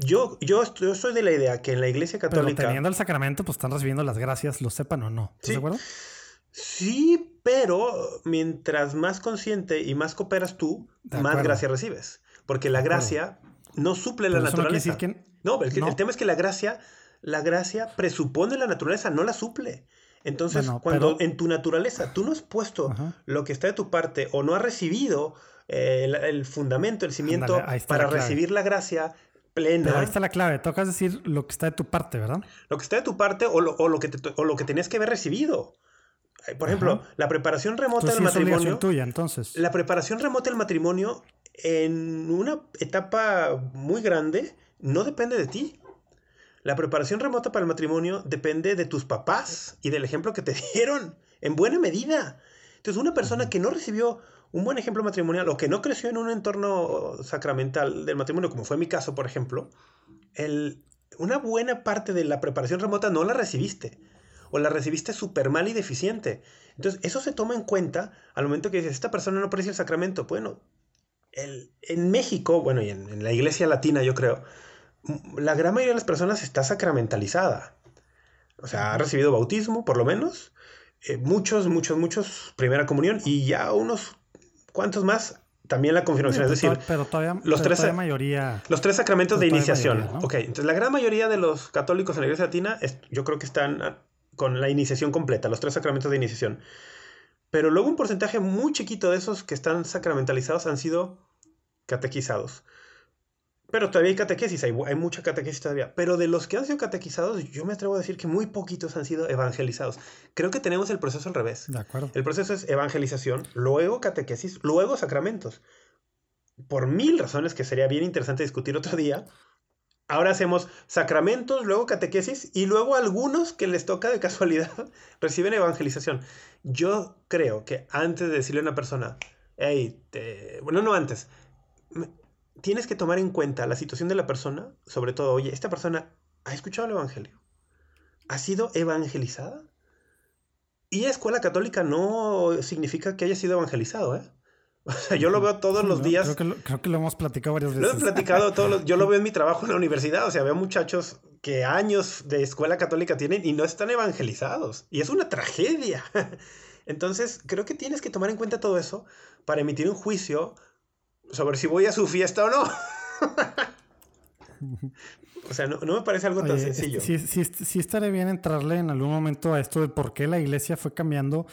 Yo, yo, yo soy de la idea que en la Iglesia Católica... Pero teniendo el sacramento, pues están recibiendo las gracias, lo sepan o no. ¿Estás de acuerdo? Sí, pero mientras más consciente y más cooperas tú, más gracia recibes. Porque la gracia no suple la naturaleza. No, que... no, el, no, el tema es que la gracia, la gracia presupone la naturaleza, no la suple. Entonces, bueno, cuando pero... en tu naturaleza tú no has puesto Ajá. lo que está de tu parte o no has recibido eh, el, el fundamento, el cimiento Andale, para la recibir la gracia... plena. Pero ahí está la clave, tocas decir lo que está de tu parte, ¿verdad? Lo que está de tu parte o lo, o lo, que, te, o lo que tenías que haber recibido. Por ejemplo, Ajá. la preparación remota Tú del sí matrimonio. Es tuya, entonces. La preparación remota del matrimonio en una etapa muy grande no depende de ti. La preparación remota para el matrimonio depende de tus papás y del ejemplo que te dieron, en buena medida. Entonces, una persona que no recibió un buen ejemplo matrimonial, o que no creció en un entorno sacramental del matrimonio, como fue mi caso, por ejemplo, el, una buena parte de la preparación remota no la recibiste, o la recibiste súper mal y deficiente. Entonces, eso se toma en cuenta al momento que dices, esta persona no aprecia el sacramento. Bueno, el, en México, bueno, y en, en la Iglesia Latina, yo creo, la gran mayoría de las personas está sacramentalizada. O sea, ha recibido bautismo, por lo menos, eh, muchos, muchos, muchos, primera comunión, y ya unos... ¿Cuántos más? También la confirmación. Sí, es decir, pero todavía, los, pero tres, todavía mayoría, los tres sacramentos de iniciación. Mayoría, ¿no? Ok, entonces la gran mayoría de los católicos en la Iglesia Latina es, yo creo que están con la iniciación completa, los tres sacramentos de iniciación. Pero luego un porcentaje muy chiquito de esos que están sacramentalizados han sido catequizados. Pero todavía hay catequesis, hay, hay mucha catequesis todavía. Pero de los que han sido catequizados, yo me atrevo a decir que muy poquitos han sido evangelizados. Creo que tenemos el proceso al revés. De acuerdo. El proceso es evangelización, luego catequesis, luego sacramentos. Por mil razones que sería bien interesante discutir otro día. Ahora hacemos sacramentos, luego catequesis, y luego algunos que les toca de casualidad reciben evangelización. Yo creo que antes de decirle a una persona, hey, te... bueno, no antes... Me... tienes que tomar en cuenta la situación de la persona, sobre todo, oye, esta persona ha escuchado el evangelio, ha sido evangelizada, y escuela católica no significa que haya sido evangelizado, ¿eh? O sea, yo lo veo todos los días. Creo que lo, creo que lo hemos platicado varias veces. Lo he platicado todos los, yo lo veo en mi trabajo en la universidad, o sea, veo muchachos que años de escuela católica tienen y no están evangelizados, y es una tragedia. Entonces, creo que tienes que tomar en cuenta todo eso para emitir un juicio sobre si voy a su fiesta o no. O sea, no, no me parece algo Oye, tan sencillo. Sí, sí, sí estaría bien entrarle en algún momento a esto de por qué la iglesia fue cambiando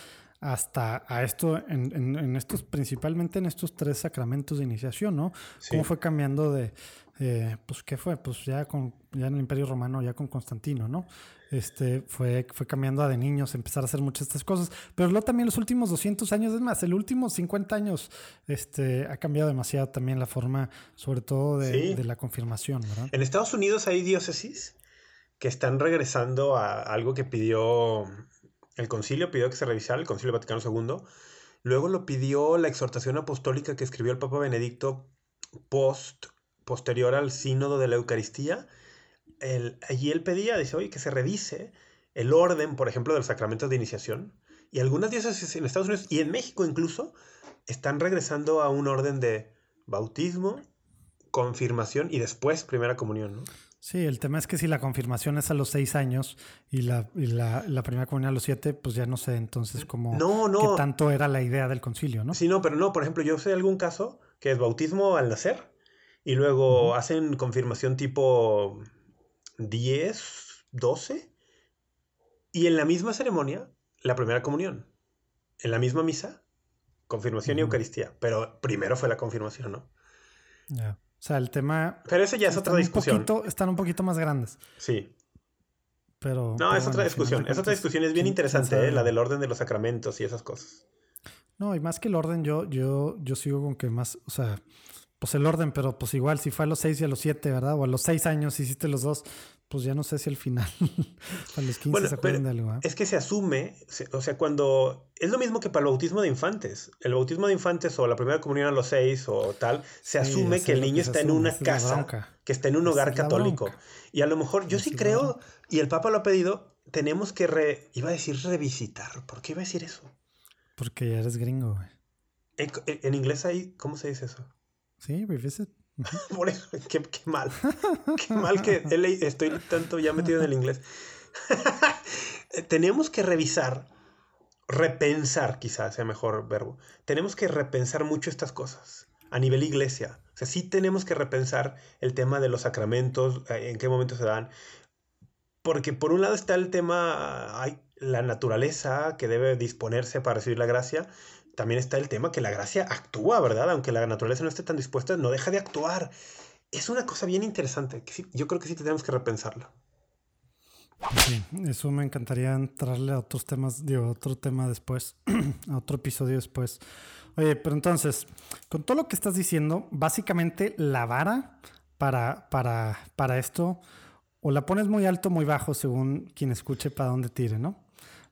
hasta a esto, en, en, en estos, principalmente en estos tres sacramentos de iniciación, ¿no? Sí. ¿Cómo fue cambiando de, eh, pues, qué fue? Pues ya con ya en el Imperio Romano, ya con Constantino, ¿no? Este, fue, fue cambiando a de niños, empezar a hacer muchas de estas cosas. Pero luego también los últimos doscientos años, es más, el último cincuenta años este, ha cambiado demasiado también la forma, sobre todo de, sí. de la confirmación, ¿verdad? En Estados Unidos hay diócesis que están regresando a algo que pidió el concilio, pidió que se revisara, el Concilio Vaticano segundo. Luego lo pidió la exhortación apostólica que escribió el Papa Benedicto post, posterior al sínodo de la Eucaristía. El, allí él pedía, dice, oye, que se revise el orden, por ejemplo, de los sacramentos de iniciación. Y algunas diócesis en Estados Unidos y en México incluso están regresando a un orden de bautismo, confirmación y después primera comunión, ¿no? Sí, el tema es que si la confirmación es a los seis años y la, y la, la primera comunión a los siete, pues ya no sé entonces cómo no, no. qué tanto era la idea del concilio, ¿no? Sí, no, pero no, por ejemplo, yo sé de algún caso que es bautismo al nacer y luego uh-huh. hacen confirmación tipo diez, doce y en la misma ceremonia la primera comunión, en la misma misa Confirmación uh-huh. y Eucaristía. Pero primero fue la confirmación, ¿no? Yeah. O sea, el tema... Pero ese ya es otra discusión. Un poquito, están un poquito más grandes. Sí. Pero... No, pero es, bueno, otra discusión. Es otra discusión. Es bien interesante, ¿eh? La del orden de los sacramentos y esas cosas. No, y más que el orden, yo, yo, yo sigo con que más... O sea, pues el orden, pero pues igual, si fue a los seis y a los siete, ¿verdad? O a los seis años hiciste los dos... Pues ya no sé si al final a los quince bueno, se acuerdan de algo, ¿eh? Es que se asume, se, o sea, cuando... Es lo mismo que para el bautismo de infantes. El bautismo de infantes o la primera comunión a los seis o tal, se sí, asume que el niño que está asume, en una es casa, que está en un hogar es católico. Y a lo mejor, yo es sí es creo, bronca. Y el Papa lo ha pedido, tenemos que... Re, iba a decir revisitar. ¿Por qué iba a decir eso? Porque ya eres gringo, güey. En, en inglés ahí, ¿cómo se dice eso? Sí, revisit. Por eso, qué, qué mal. Qué mal que estoy tanto ya metido en el inglés. Tenemos que revisar, repensar, quizás sea mejor verbo. Tenemos que repensar mucho estas cosas a nivel iglesia. O sea, sí tenemos que repensar el tema de los sacramentos, en qué momento se dan. Porque por un lado está el tema, hay la naturaleza que debe disponerse para recibir la gracia. También está el tema que la gracia actúa, ¿verdad? Aunque la naturaleza no esté tan dispuesta, no deja de actuar. Es una cosa bien interesante. Que sí, yo creo que sí tenemos que repensarlo. Sí, eso me encantaría entrarle a otros temas, digo, a otro tema después, a otro episodio después. Oye, pero entonces, con todo lo que estás diciendo, básicamente la vara para, para, para esto, o la pones muy alto o muy bajo, según quien escuche para dónde tire, ¿no?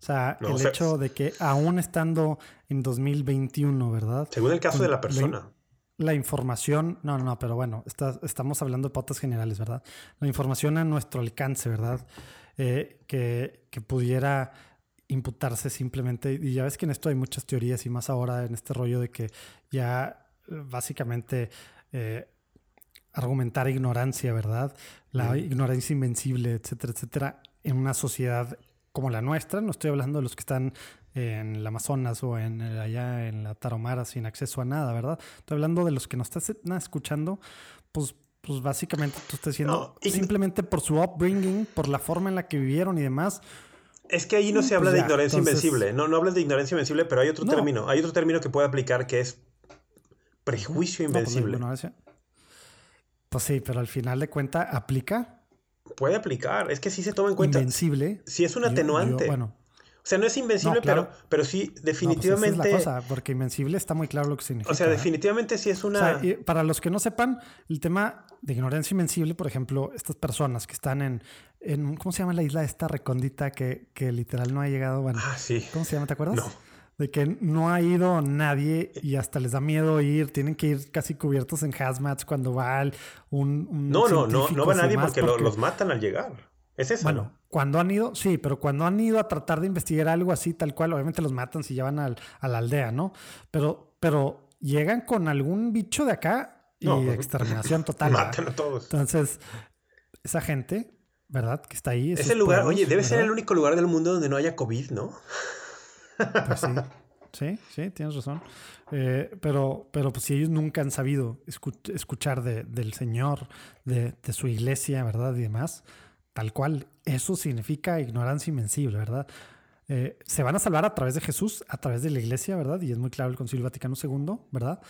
O sea, no, el o sea, hecho de que aún estando en dos mil veintiuno, ¿verdad? Según el caso de la persona. La, la información... No, no, no, pero bueno, está, estamos hablando de pautas generales, ¿verdad? La información a nuestro alcance, ¿verdad? Eh, que, que pudiera imputarse simplemente... Y ya ves que en esto hay muchas teorías y más ahora en este rollo de que ya básicamente... Eh, argumentar ignorancia, ¿verdad? La sí. ignorancia invencible, etcétera, etcétera, en una sociedad... como la nuestra, no estoy hablando de los que están en el Amazonas o en el, allá en la Tarahumara sin acceso a nada, ¿verdad? Estoy hablando de los que nos estás escuchando, pues, pues básicamente tú estás diciendo no, simplemente por su upbringing, por la forma en la que vivieron y demás. Es que ahí no se habla pues de ya, ignorancia entonces... invencible. No, no hablas de ignorancia invencible, pero hay otro no. término. Hay otro término que puede aplicar que es prejuicio invencible. No, pues, pues sí, pero al final de cuenta aplica... Puede aplicar, es que sí se toma en cuenta. Invencible. Sí, es un atenuante. Yo, yo, bueno. O sea, no es invencible, no, claro. pero, pero sí, definitivamente. No, pues esa es la cosa, porque invencible está muy claro lo que significa. O sea, definitivamente ¿eh? sí es una. O sea, para los que no sepan, el tema de ignorancia invencible, por ejemplo, estas personas que están en. en ¿Cómo se llama la isla esta recóndita que, que literal no ha llegado? Bueno, ah, sí. ¿Cómo se llama? ¿Te acuerdas? No. De que no ha ido nadie y hasta les da miedo ir. Tienen que ir casi cubiertos en hazmats cuando va un, un No, no, no, no va nadie porque, porque los matan al llegar. Es eso. Bueno, ¿no? Cuando han ido, sí, pero cuando han ido a tratar de investigar algo así, tal cual, obviamente los matan si ya van al, a la aldea, ¿no? Pero, pero llegan con algún bicho de acá y no, exterminación total. Matan a todos. Entonces, esa gente, ¿verdad? Que está ahí. Es el lugar, pueblos, oye, debe ¿verdad? ser el único lugar del mundo donde no haya COVID, ¿no? Pues sí, sí, sí, tienes razón. Eh, pero, pero pues si ellos nunca han sabido escuch- escuchar de, del Señor, de, de su iglesia, ¿verdad? Y demás, tal cual, eso significa ignorancia invencible, ¿verdad? Eh, se van a salvar a través de Jesús, a través de la iglesia, ¿verdad? Y es muy claro el Concilio Vaticano segundo, ¿verdad?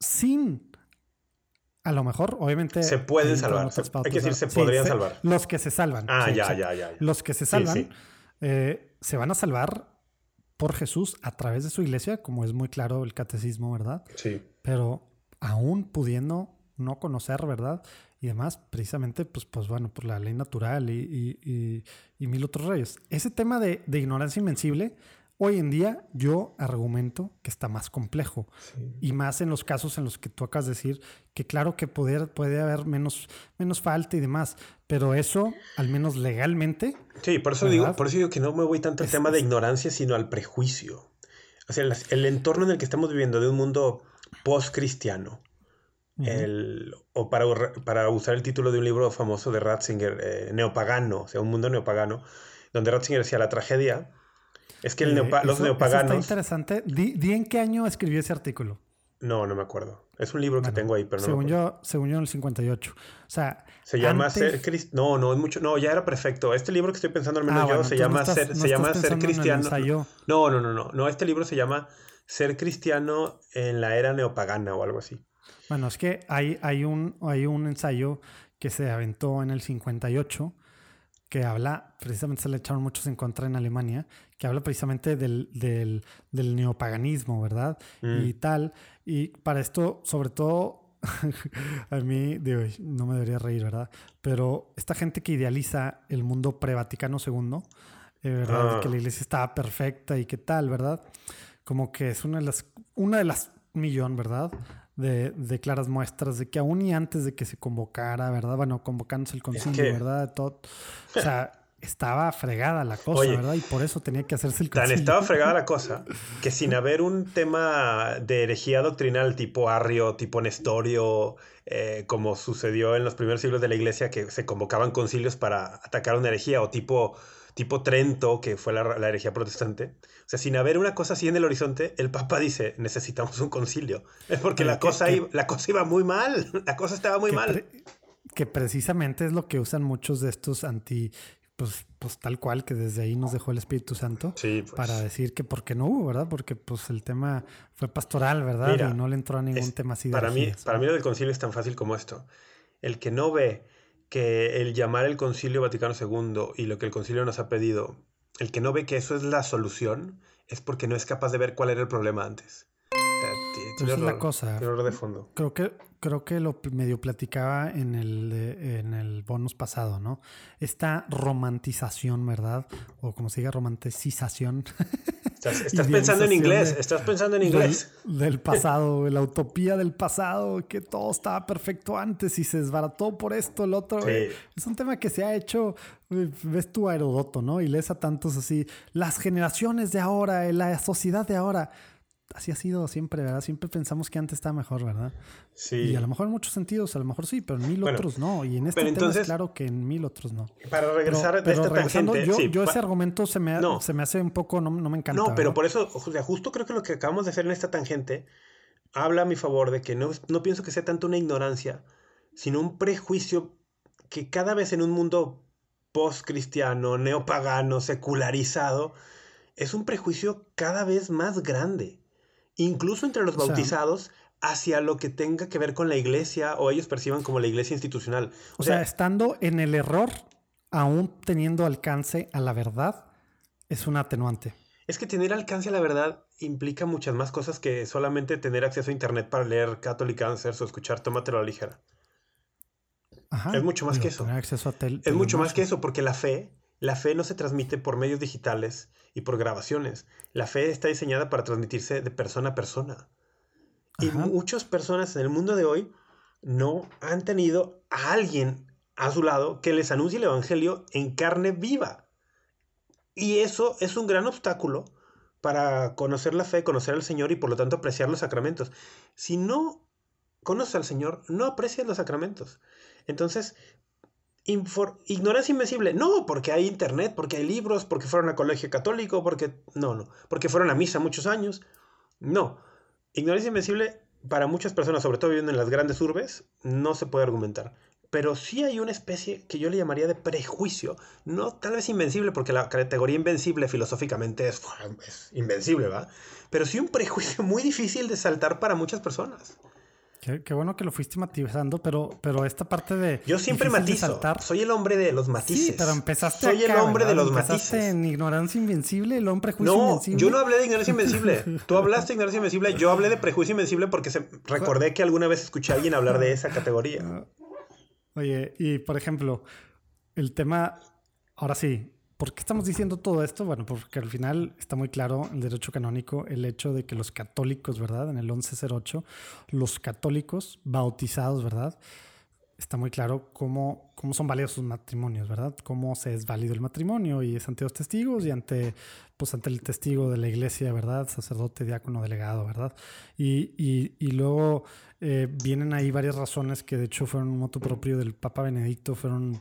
Sin, a lo mejor, obviamente... Se pueden salvar, se, pautas, hay que decir, ¿verdad? se podrían sí, salvar. Se, los que se salvan. Ah, sí, ya, sí, ya, ya, ya. Los que se salvan sí, sí. Eh, se van a salvar... por Jesús a través de su iglesia, como es muy claro el catecismo, ¿verdad? Sí. Pero aún pudiendo no conocer, ¿verdad? Y demás, precisamente, pues, pues bueno, por la ley natural y, y, y, y mil otros reyes. Ese tema de, de ignorancia invencible, hoy en día yo argumento que está más complejo. Sí. Y más en los casos en los que tú acabas de decir que claro que poder, puede haber menos, menos falta y demás, pero eso, al menos legalmente... Sí, por eso, digo, por eso digo que no me voy tanto al es, tema de ignorancia, sino al prejuicio. O sea, el, el entorno en el que estamos viviendo de un mundo post-cristiano, uh-huh. el, o para, para usar el título de un libro famoso de Ratzinger, eh, neopagano, o sea, un mundo neopagano, donde Ratzinger decía la tragedia... Es que el neopa- eh, eso, los neopaganos... Eso está interesante. Di, ¿Di en qué año escribió ese artículo? No, no me acuerdo. Es un libro bueno, que tengo ahí, pero no según yo, según yo en el cincuenta y ocho. O sea... Se llama antes... Ser Cristiano... No, no, es mucho... No, ya era perfecto. Este libro que estoy pensando al menos ah, yo bueno, se llama no estás, Ser, no se llama ser Cristiano. No, no, no, no. No, este libro se llama ser cristiano en la era neopagana o algo así. Bueno, es que hay, hay, un, hay un ensayo que se aventó en el cincuenta y ocho que habla, precisamente se le echaron muchos en contra en Alemania, que habla precisamente del, del, del neopaganismo, ¿verdad? Mm. Y tal. Y para esto, sobre todo, a mí, digo, no me debería reír, ¿verdad? Pero esta gente que idealiza el mundo pre-Vaticano segundo, eh, ¿verdad? Ah. De que la iglesia estaba perfecta y qué tal, ¿verdad? Como que es una de las, una de las millón, ¿verdad? De, de claras muestras de que aún y antes de que se convocara, ¿verdad? Bueno, convocándose el concilio, es que... ¿verdad? Todo, o sea, estaba fregada la cosa, oye, ¿verdad? Y por eso tenía que hacerse el concilio. Tan estaba fregada la cosa que sin haber un tema de herejía doctrinal tipo Arrio, tipo Nestorio, eh, como sucedió en los primeros siglos de la iglesia, que se convocaban concilios para atacar una herejía, o tipo... tipo Trento, que fue la, la herejía protestante. O sea, sin haber una cosa así en el horizonte, el Papa dice, necesitamos un concilio. Es porque la, que, cosa que, iba, la cosa iba muy mal, la cosa estaba muy que mal. Pre, que precisamente es lo que usan muchos de estos anti... Pues, pues tal cual, que desde ahí nos dejó el Espíritu Santo, sí, pues, para decir que por qué no hubo, ¿verdad? Porque pues el tema fue pastoral, ¿verdad? Mira, y no le entró a ningún es, tema así de para herejía, mí, para mí lo del concilio es tan fácil como esto. El que no ve... que el llamar el Concilio Vaticano segundo y lo que el concilio nos ha pedido, el que no ve que eso es la solución, es porque no es capaz de ver cuál era el problema antes. Esa es la cosa. De fondo. Creo que, creo que lo medio platicaba en el, de, en el bonus pasado, ¿no? Esta romantización, ¿verdad? O como se diga, romantización. Estás, estás pensando en inglés, de, estás pensando en inglés. Del, del pasado, la utopía del pasado, que todo estaba perfecto antes y se desbarató por esto, el otro. Sí. Eh, es un tema que se ha hecho... Ves tú a Herodoto, ¿no? Y lees a tantos así. Las generaciones de ahora, la sociedad de ahora... Así ha sido siempre, ¿verdad? Siempre pensamos que antes estaba mejor, ¿verdad? Sí. Y a lo mejor en muchos sentidos, a lo mejor sí, pero en mil bueno, otros no. Y en este tema entonces, es claro que en mil otros no. Para regresar pero, de pero esta tangente... Yo, sí, yo ese argumento se me, no, se me hace un poco... No, no me encanta. No, pero ¿verdad? Por eso, o sea, justo creo que lo que acabamos de hacer en esta tangente habla a mi favor de que no, no pienso que sea tanto una ignorancia, sino un prejuicio que cada vez en un mundo post-cristiano, neopagano, secularizado, es un prejuicio cada vez más grande. Incluso entre los bautizados, o sea, hacia lo que tenga que ver con la iglesia o ellos perciban como la iglesia institucional. O, o sea, sea, estando en el error, aún teniendo alcance a la verdad, es un atenuante. Es que tener alcance a la verdad implica muchas más cosas que solamente tener acceso a internet para leer Catholic Answers o escuchar Tómatelo a la Ligera. Ajá, es mucho más que eso. Acceso a tel- es mucho más que eso, porque la fe... La fe no se transmite por medios digitales y por grabaciones. La fe está diseñada para transmitirse de persona a persona. Ajá. Y muchas personas en el mundo de hoy no han tenido a alguien a su lado que les anuncie el evangelio en carne viva. Y eso es un gran obstáculo para conocer la fe, conocer al Señor y por lo tanto apreciar los sacramentos. Si no conoces al Señor, no aprecias los sacramentos. Entonces... Infor- ignorancia invencible. No, porque hay internet, porque hay libros, porque fueron a colegio católico, porque... No, no. Porque fueron a misa muchos años. No. Ignorancia invencible, para muchas personas, sobre todo viviendo en las grandes urbes, no se puede argumentar. Pero sí hay una especie que yo le llamaría de prejuicio. No, tal vez invencible, porque la categoría invencible filosóficamente es, es invencible, ¿va? Pero sí un prejuicio muy difícil de saltar para muchas personas. Qué, qué bueno que lo fuiste matizando, pero, pero esta parte de... Yo siempre matizo. Saltar, soy el hombre de los matices. Sí, pero empezaste Soy acá, el hombre ¿verdad? de los empezaste matices. Empezaste en ignorancia invencible, el hombre prejuicio no, invencible. No, yo no hablé de ignorancia invencible. Tú hablaste de ignorancia invencible, yo hablé de prejuicio invencible porque se, recordé que alguna vez escuché a alguien hablar de esa categoría. Oye, y por ejemplo, el tema... Ahora sí, ¿por qué estamos diciendo todo esto? Bueno, porque al final está muy claro el derecho canónico, el hecho de que los católicos, ¿verdad? En el once cero ocho, los católicos bautizados, ¿verdad? Está muy claro cómo, cómo son válidos sus matrimonios, ¿verdad? Cómo se es válido el matrimonio y es ante los testigos y ante, pues, ante el testigo de la iglesia, ¿verdad? Sacerdote, diácono, delegado, ¿verdad? Y, y, y luego eh, vienen ahí varias razones que de hecho fueron un moto propio del Papa Benedicto, fueron...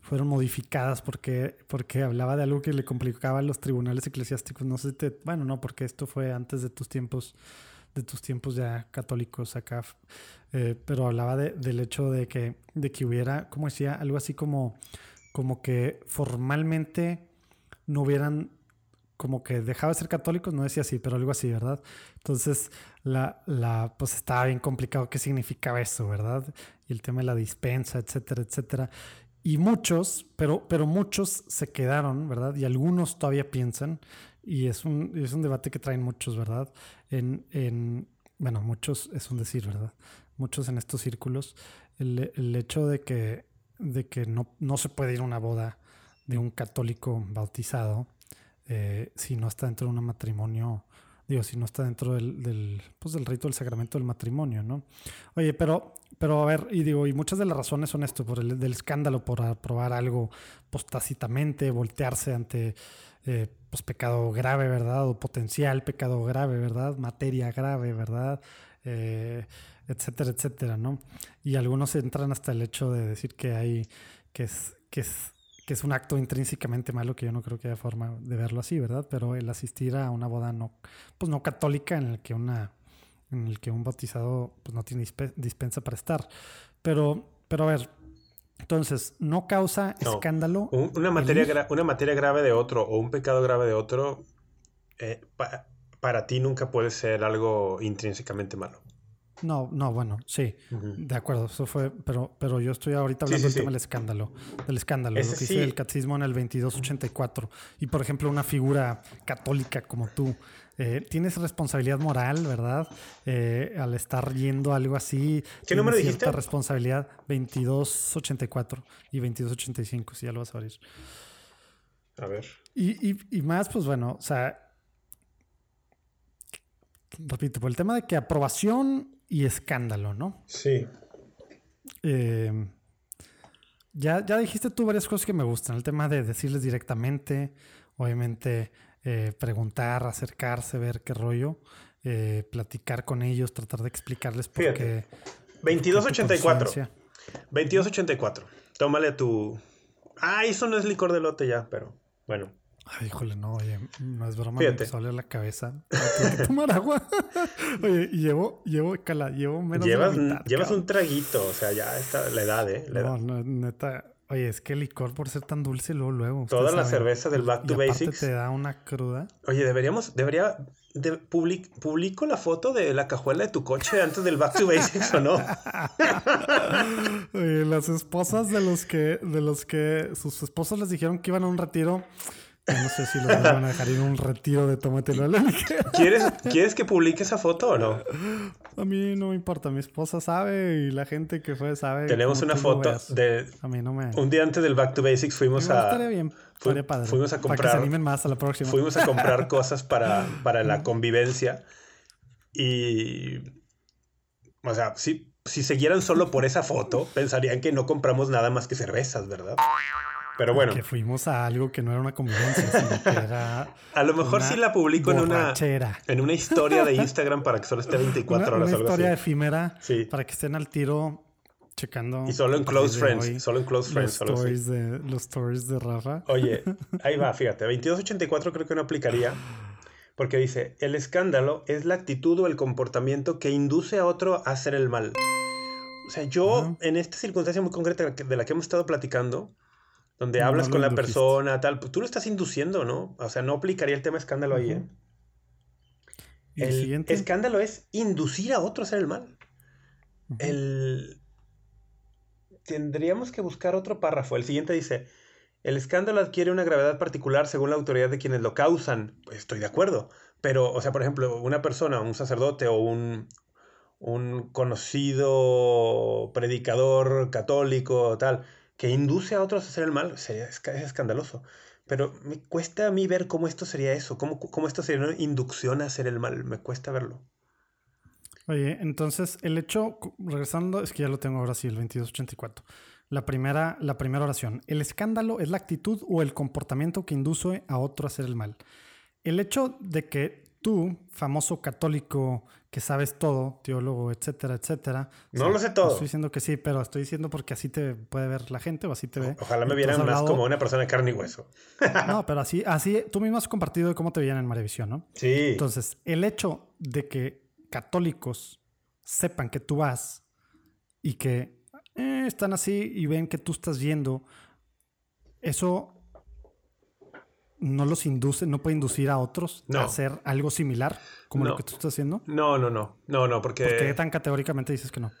fueron modificadas porque, porque hablaba de algo que le complicaba a los tribunales eclesiásticos. No sé si te... Bueno, no, porque esto fue antes de tus tiempos, de tus tiempos ya católicos acá. Eh, pero hablaba de, del hecho de que, de que hubiera, como decía, algo así como, como que formalmente no hubieran como que dejaba de ser católicos, no decía así, pero algo así, ¿verdad? Entonces, la, la, pues estaba bien complicado qué significaba eso, ¿verdad? Y el tema de la dispensa, etcétera, etcétera. Y muchos, pero, pero muchos se quedaron, ¿verdad? Y algunos todavía piensan, y es un, es un debate que traen muchos, ¿verdad? En, en, bueno, muchos es un decir, ¿verdad? Muchos en estos círculos, el, el hecho de que, de que no, no se puede ir a una boda de un católico bautizado, Eh, si no está dentro de un matrimonio, digo, si no está dentro del, del, pues del rito del sacramento del matrimonio, ¿no? Oye, pero, pero a ver, y digo, y muchas de las razones son esto, por el del escándalo, por aprobar algo pues, tácitamente, voltearse ante eh, pues, pecado grave, ¿verdad? O potencial pecado grave, ¿verdad? Materia grave, ¿verdad? Eh, etcétera, etcétera, ¿no? Y algunos entran hasta el hecho de decir que hay, que es, que es que es un acto intrínsecamente malo, que yo no creo que haya forma de verlo así, ¿verdad? Pero el asistir a una boda no, pues no católica, en el que una, en el que un bautizado pues no tiene dispensa para estar. Pero, pero a ver, entonces, ¿no causa no. escándalo? Un, una, materia gra- una materia grave de otro o un pecado grave de otro, eh, pa- para ti nunca puede ser algo intrínsecamente malo. No, no, bueno, sí, uh-huh. de acuerdo, eso fue, pero, pero yo estoy ahorita hablando sí, sí, del sí. tema del escándalo, del escándalo, Ese lo que dice sí. el catecismo en el veintidós ochenta y cuatro, y por ejemplo una figura católica como tú, eh, tienes responsabilidad moral, ¿verdad? Eh, al estar yendo a algo así, ¿qué número dijiste? Cierta responsabilidad, veintidós ochenta y cuatro y veintidós ochenta y cinco, si ya lo vas a abrir. A ver. Y, y, y más, pues bueno, o sea, repito, por el tema de que aprobación y escándalo, ¿no? Sí. Eh, ya, ya dijiste tú varias cosas que me gustan. El tema de decirles directamente, obviamente eh, preguntar, acercarse, ver qué rollo, eh, platicar con ellos, tratar de explicarles por qué. veintidós ochenta y cuatro veintidós ochenta y cuatro Tómale tu... Ah, eso no es licor de lote ya, pero bueno. Ay, híjole, no, oye, no es broma, Fíjate. me empezó a oler la cabeza. Tengo que tomar agua. Oye, llevo, llevo, cala, llevo menos llevas, de la mitad. Llevas cabrón. un traguito, o sea, ya está la edad, ¿eh? La edad. No, no, neta. Oye, es que el licor por ser tan dulce, luego, luego. Toda la cerveza del Back to y Basics. Te da una cruda. Oye, deberíamos, debería, de, public, publico la foto de la cajuela de tu coche antes del Back to Basics, ¿o no? Oye, las esposas de los que, de los que sus esposos les dijeron que iban a un retiro... No sé si los van a dejar en un retiro de Tómatelo a la Ligera. ¿Quieres, ¿Quieres que publique esa foto o no? A mí no me importa. Mi esposa sabe y la gente que fue sabe. Tenemos una foto de... A mí no me... Un día antes del Back to Basics fuimos a... Estaría bien. Fu- estaría padre. Fuimos a comprar... Para que se animen más a la próxima. Fuimos a comprar cosas para, para la convivencia. Y... O sea, si, si siguieran solo por esa foto, pensarían que no compramos nada más que cervezas, ¿verdad? Pero bueno. Que fuimos a algo que no era una convivencia, sino que era. A lo mejor sí la publico en una, en una historia de Instagram para que solo esté veinticuatro una, horas una o algo así. Una historia efímera sí. para que estén al tiro checando. Y solo en Close Friends. Hoy, solo en Close Friends. Los, stories de, los stories de Rafa. Oye, ahí va, fíjate. veintidós ochenta y cuatro creo que no aplicaría. Porque dice: el escándalo es la actitud o el comportamiento que induce a otro a hacer el mal. O sea, yo, uh-huh. en esta circunstancia muy concreta de la que hemos estado platicando. Donde no, hablas no con la indujiste. persona, tal. Pues tú lo estás induciendo, ¿no? O sea, no aplicaría el tema escándalo uh-huh. ahí, ¿eh? El, el siguiente escándalo es inducir a otro a hacer el mal. Uh-huh. El... Tendríamos que buscar otro párrafo. El siguiente dice... El escándalo adquiere una gravedad particular según la autoridad de quienes lo causan. Pues estoy de acuerdo. Pero, o sea, por ejemplo, una persona, un sacerdote o un... Un conocido predicador católico, tal... que induce a otros a hacer el mal, sería, es escandaloso. Pero me cuesta a mí ver cómo esto sería eso, cómo, cómo esto sería una inducción a hacer el mal. Me cuesta verlo. Oye, entonces, el hecho, regresando, es que ya lo tengo ahora sí, el veintidós ochenta y cuatro. La primera, la primera oración. El escándalo es la actitud o el comportamiento que induce a otro a hacer el mal. El hecho de que tú, famoso católico que sabes todo, teólogo, etcétera, etcétera. No o sea, lo sé todo. No estoy diciendo que sí, pero estoy diciendo porque así te puede ver la gente o así te ve. Ojalá me vieran más como una persona de carne y hueso. No, pero así, así tú mismo has compartido de cómo te veían en Marevisión, ¿no? Sí. Entonces, el hecho de que católicos sepan que tú vas y que eh, están así y ven que tú estás yendo, eso... no los induce, no puede inducir a otros no. a hacer algo similar como no. lo que tú estás haciendo? No, no, no. No, no, porque... ¿Por qué tan categóricamente dices que no?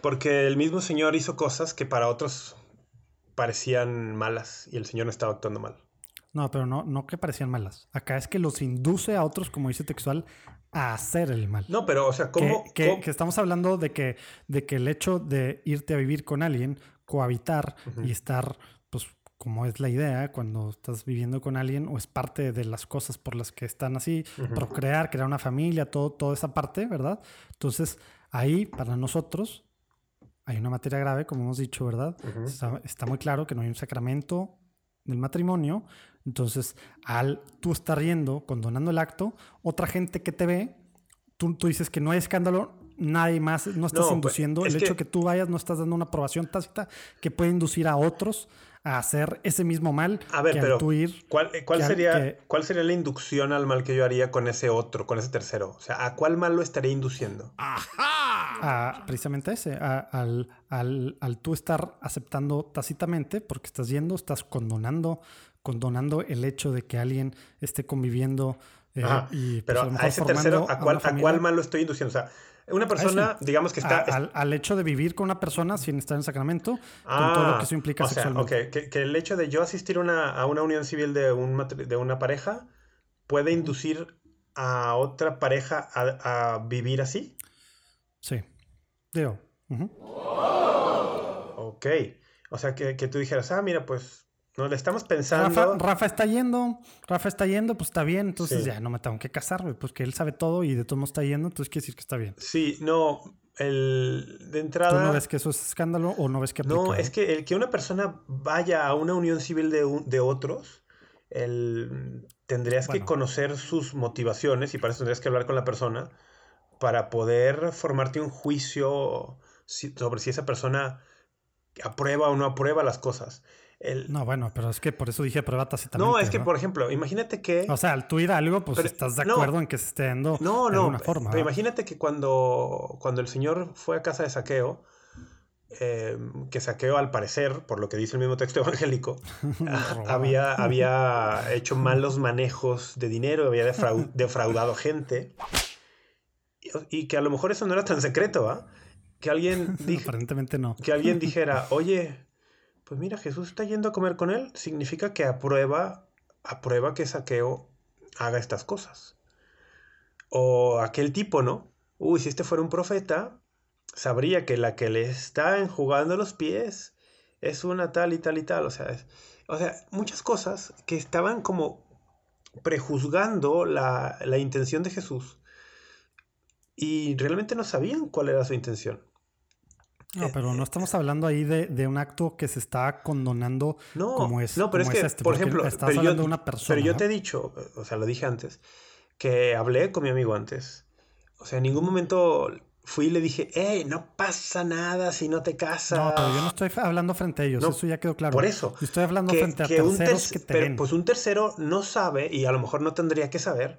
Porque el mismo Señor hizo cosas que para otros parecían malas y el Señor no estaba actuando mal. No, pero no, no que parecían malas. Acá es que los induce a otros, como dice textual, a hacer el mal. No, pero, o sea, ¿cómo...? Que, que, ¿cómo? que estamos hablando de que, de que el hecho de irte a vivir con alguien, cohabitar uh-huh. y estar, pues, como es la idea, cuando estás viviendo con alguien o es parte de las cosas por las que están así, uh-huh. procrear, crear una familia, todo, toda esa parte, ¿verdad? Entonces, ahí, para nosotros, hay una materia grave, como hemos dicho, ¿verdad? Uh-huh. Está, está muy claro que no hay un sacramento del matrimonio. Entonces, al tú estar yendo, condonando el acto, otra gente que te ve, tú, tú dices que no hay escándalo, nadie más, no estás no, induciendo. Pues, es el que... hecho que tú vayas, no estás dando una aprobación tácita que puede inducir a otros a hacer ese mismo mal. A ver, que pero, tú ir, ¿cuál, cuál, que, sería, que... ¿cuál sería la inducción al mal que yo haría con ese otro, con ese tercero? O sea, ¿a cuál mal lo estaría induciendo? ¡Ajá! A, precisamente ese, a, al, al, al tú estar aceptando tácitamente, porque estás yendo, estás condonando condonando el hecho de que alguien esté conviviendo eh, y pues, pero a, a ese tercero ¿a cuál, a, a cuál mal lo estoy induciendo? O sea, una persona, sí. digamos que está... A, al, al hecho de vivir con una persona sin estar en sacramento, ah, con todo lo que eso implica o sea, sexualmente. Okay. Que, que el hecho de yo asistir una, a una unión civil de, un, de una pareja puede inducir a otra pareja a, a vivir así. Sí. Digo. Uh-huh. Ok. O sea, que, que tú dijeras, ah, mira, pues... No, le estamos pensando... Rafa, Rafa está yendo, Rafa está yendo, pues está bien. Entonces sí. ya no me tengo que casar, güey, pues que él sabe todo y de todo modo está yendo, entonces quiere decir que está bien. Sí, no, el de entrada... ¿Tú no ves que eso es escándalo o no ves que aplica? No, es que el que una persona vaya a una unión civil de, un, de otros, el... tendrías bueno. que conocer sus motivaciones y para eso tendrías que hablar con la persona para poder formarte un juicio sobre si esa persona aprueba o no aprueba las cosas. El... No, bueno, pero es que por eso dije prueba tácitamente. No, es que, ¿no? por ejemplo, imagínate que... O sea, al tú ir a algo, pues pero, estás de acuerdo no, en que se esté dando no, de no, alguna forma. Pero ¿verdad? Imagínate que cuando, cuando el Señor fue a casa de Zaqueo, eh, que Zaqueo, al parecer, por lo que dice el mismo texto evangélico, a, había, había hecho malos manejos de dinero, había defraud, defraudado gente, y, y que a lo mejor eso no era tan secreto, ¿ah? ¿eh? Que alguien... Dij... Aparentemente no. Que alguien dijera, oye... Pues mira, Jesús está yendo a comer con él. Significa que aprueba, aprueba que Zaqueo haga estas cosas. O aquel tipo, ¿no? Uy, si este fuera un profeta, sabría que la que le está enjugando los pies es una tal y tal y tal. O sea, es, o sea muchas cosas que estaban como prejuzgando la, la intención de Jesús. Y realmente no sabían cuál era su intención. No, pero no estamos hablando ahí de, de un acto que se está condonando no, como es. No, pero es que, es este, por ejemplo, estás hablando yo, de una persona. Pero yo te he dicho, o sea, lo dije antes, que hablé con mi amigo antes. O sea, en ningún momento fui y le dije, hey, no pasa nada si no te casas. No, pero yo no estoy hablando frente a ellos, no, eso ya quedó claro. Por eso. Yo estoy hablando que, frente a que terceros terc- que te pero, ven. Pues un tercero no sabe, y a lo mejor no tendría que saber,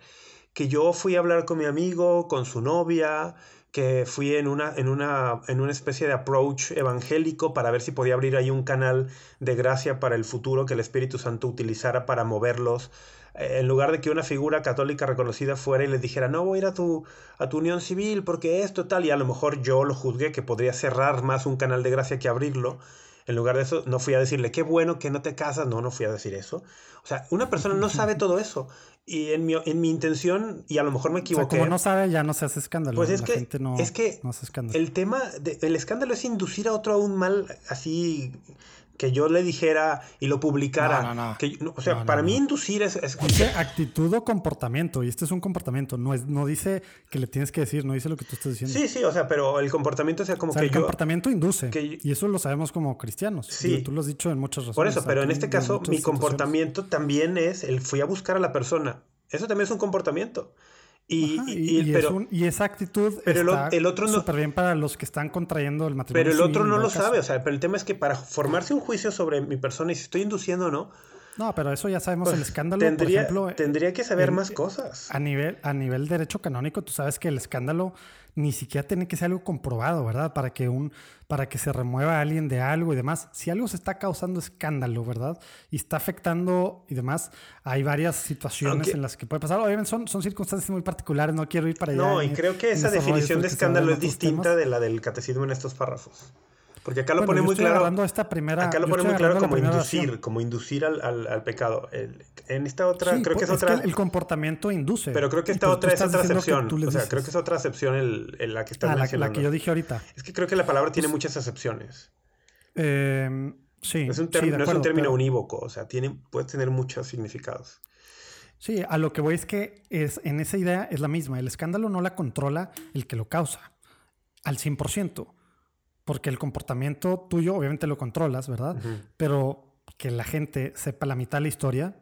que yo fui a hablar con mi amigo, con su novia... que fui en una, en una, en una especie de approach evangélico para ver si podía abrir ahí un canal de gracia para el futuro que el Espíritu Santo utilizara para moverlos. Eh, en lugar de que una figura católica reconocida fuera y les dijera, no, voy a ir a tu, a tu unión civil porque esto tal, y a lo mejor yo lo juzgué que podría cerrar más un canal de gracia que abrirlo. En lugar de eso, no fui a decirle, qué bueno que no te casas. No, no fui a decir eso. O sea, una persona no sabe todo eso. Y en mi, en mi intención, y a lo mejor me equivoqué. O sea, como no sabe, ya no se hace escándalo. Pues es la que, gente no, es que no hace escándalo. El tema, de, el escándalo es inducir a otro a un mal así que yo le dijera y lo publicara. No, no, no. Que, no, o sea, no, no, para no. mí inducir es... es... Dice actitud o comportamiento. Y este es un comportamiento. No, es, no dice que le tienes que decir, no dice lo que tú estás diciendo. Sí, sí, o sea, pero el comportamiento o sea como o sea, que el yo... El comportamiento induce. Que... Y eso lo sabemos como cristianos. Sí. Digo, tú lo has dicho en muchas razones. Por eso, pero en este caso mi comportamiento también es el fui a buscar a la persona. Eso también es un comportamiento. Y, Ajá, y, y, y, pero, es un, y esa actitud pero está el otro no, súper bien para los que están contrayendo el matrimonio. Pero el otro no lo caso. sabe. O sea, pero el tema es que para formarse un juicio sobre mi persona y si estoy induciendo o no, No, pero eso ya sabemos, pues, el escándalo, tendría, por ejemplo... Tendría que saber en, más cosas. A nivel, a nivel derecho canónico, tú sabes que el escándalo ni siquiera tiene que ser algo comprobado, ¿verdad? Para que, un, para que se remueva a alguien de algo y demás. Si algo se está causando escándalo, ¿verdad? Y está afectando y demás, hay varias situaciones Aunque, en las que puede pasar. Obviamente son, son circunstancias muy particulares, no quiero ir para allá. No, y creo que esa definición de escándalo es distinta de la del catecismo en estos párrafos. Porque acá lo bueno, pone muy claro. Esta primera, acá lo pone muy claro como inducir, acción. como inducir al, al, al pecado. El, en esta otra, sí, creo que es, es otra. Que el comportamiento induce. Pero creo que esta otra es otra acepción. O sea, creo que es otra acepción el, el la que está ah, mencionando. La que yo dije ahorita. Es que creo que la palabra tiene pues, muchas acepciones. Eh, sí. Es un term, sí, de acuerdo, no es un término pero... unívoco. O sea, tiene, puede tener muchos significados. Sí, a lo que voy es que es, en esa idea es la misma. El escándalo no la controla el que lo causa al cien por ciento. Porque el comportamiento tuyo obviamente lo controlas, ¿verdad? Uh-huh. Pero que la gente sepa la mitad de la historia,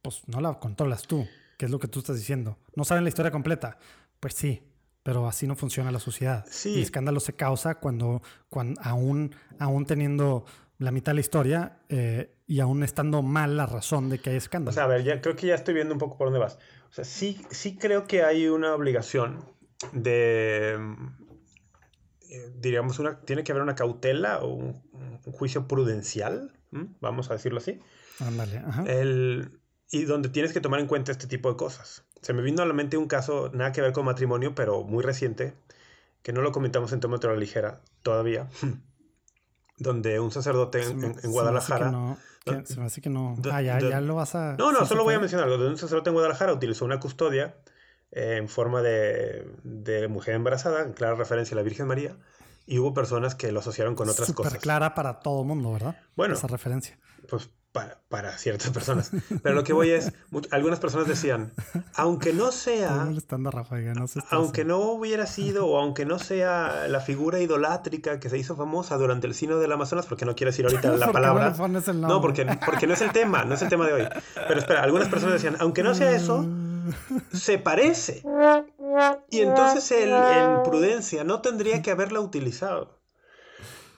pues no la controlas tú, que es lo que tú estás diciendo. No saben la historia completa. Pues sí, pero así no funciona la sociedad. Sí. Y escándalo se causa cuando, cuando aún, aún teniendo la mitad de la historia eh, y aún estando mal la razón de que hay escándalo. O sea, a ver, ya, creo que ya estoy viendo un poco por dónde vas. O sea, sí, sí creo que hay una obligación de... diríamos, una, tiene que haber una cautela o un, un juicio prudencial, ¿m? vamos a decirlo así. Ándale, ajá. El, y donde tienes que tomar en cuenta este tipo de cosas. Se me vino a la mente un caso, nada que ver con matrimonio, pero muy reciente, que no lo comentamos en Tómatelo a la Ligera todavía, donde un sacerdote en, me, en, en Guadalajara... No, no, se me hace que no... Ah, ya, ya lo vas a... No, no, solo voy a mencionar algo. Un sacerdote en Guadalajara utilizó una custodia en forma de, de mujer embarazada, en clara referencia a la Virgen María, y hubo personas que lo asociaron con otras Super cosas. Súper clara para todo el mundo, ¿verdad? Bueno, esa referencia. Pues para, para ciertas personas. Pero lo que voy es, algunas personas decían, aunque no sea... molestando a Rafael, no se está aunque haciendo. No hubiera sido, o aunque no sea la figura idolátrica que se hizo famosa durante el Sínodo del Amazonas, porque no quiero decir ahorita la palabra. No, el no porque, porque no es el tema, no es el tema de hoy. Pero espera, algunas personas decían, aunque no sea eso... se parece. Y entonces él, en prudencia, no tendría que haberla utilizado.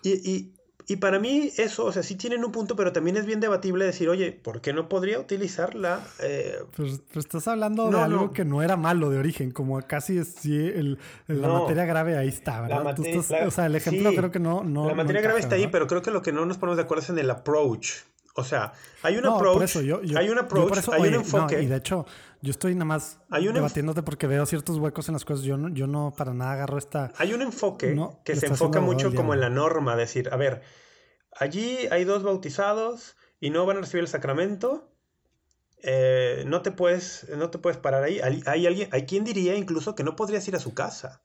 Y, y, y para mí eso, o sea, sí tienen un punto, pero también es bien debatible decir, oye, ¿por qué no podría utilizarla? Eh, pues, pues estás hablando no, de algo no. que no era malo de origen, como casi es, sí, el, el, no. la materia grave ahí está, ¿verdad? Mate- estás, la, o sea, el ejemplo sí, creo que no... no la materia no grave encaja, está ahí, ¿verdad? Pero creo que lo que no nos ponemos de acuerdo es en el approach. O sea, hay un no, approach, eso, yo, yo, hay un approach, eso, hay oye, un enfoque. No, y de hecho, yo estoy nada más debatiéndote enf- porque veo ciertos huecos en las cosas. Yo no, yo no para nada agarro esta... Hay un enfoque no, que se enfoca mucho como diablo. en la norma. Decir, a ver, allí hay dos bautizados y no van a recibir el sacramento. Eh, no, te puedes, no te puedes parar ahí. Hay, hay, alguien, hay quien diría incluso que no podrías ir a su casa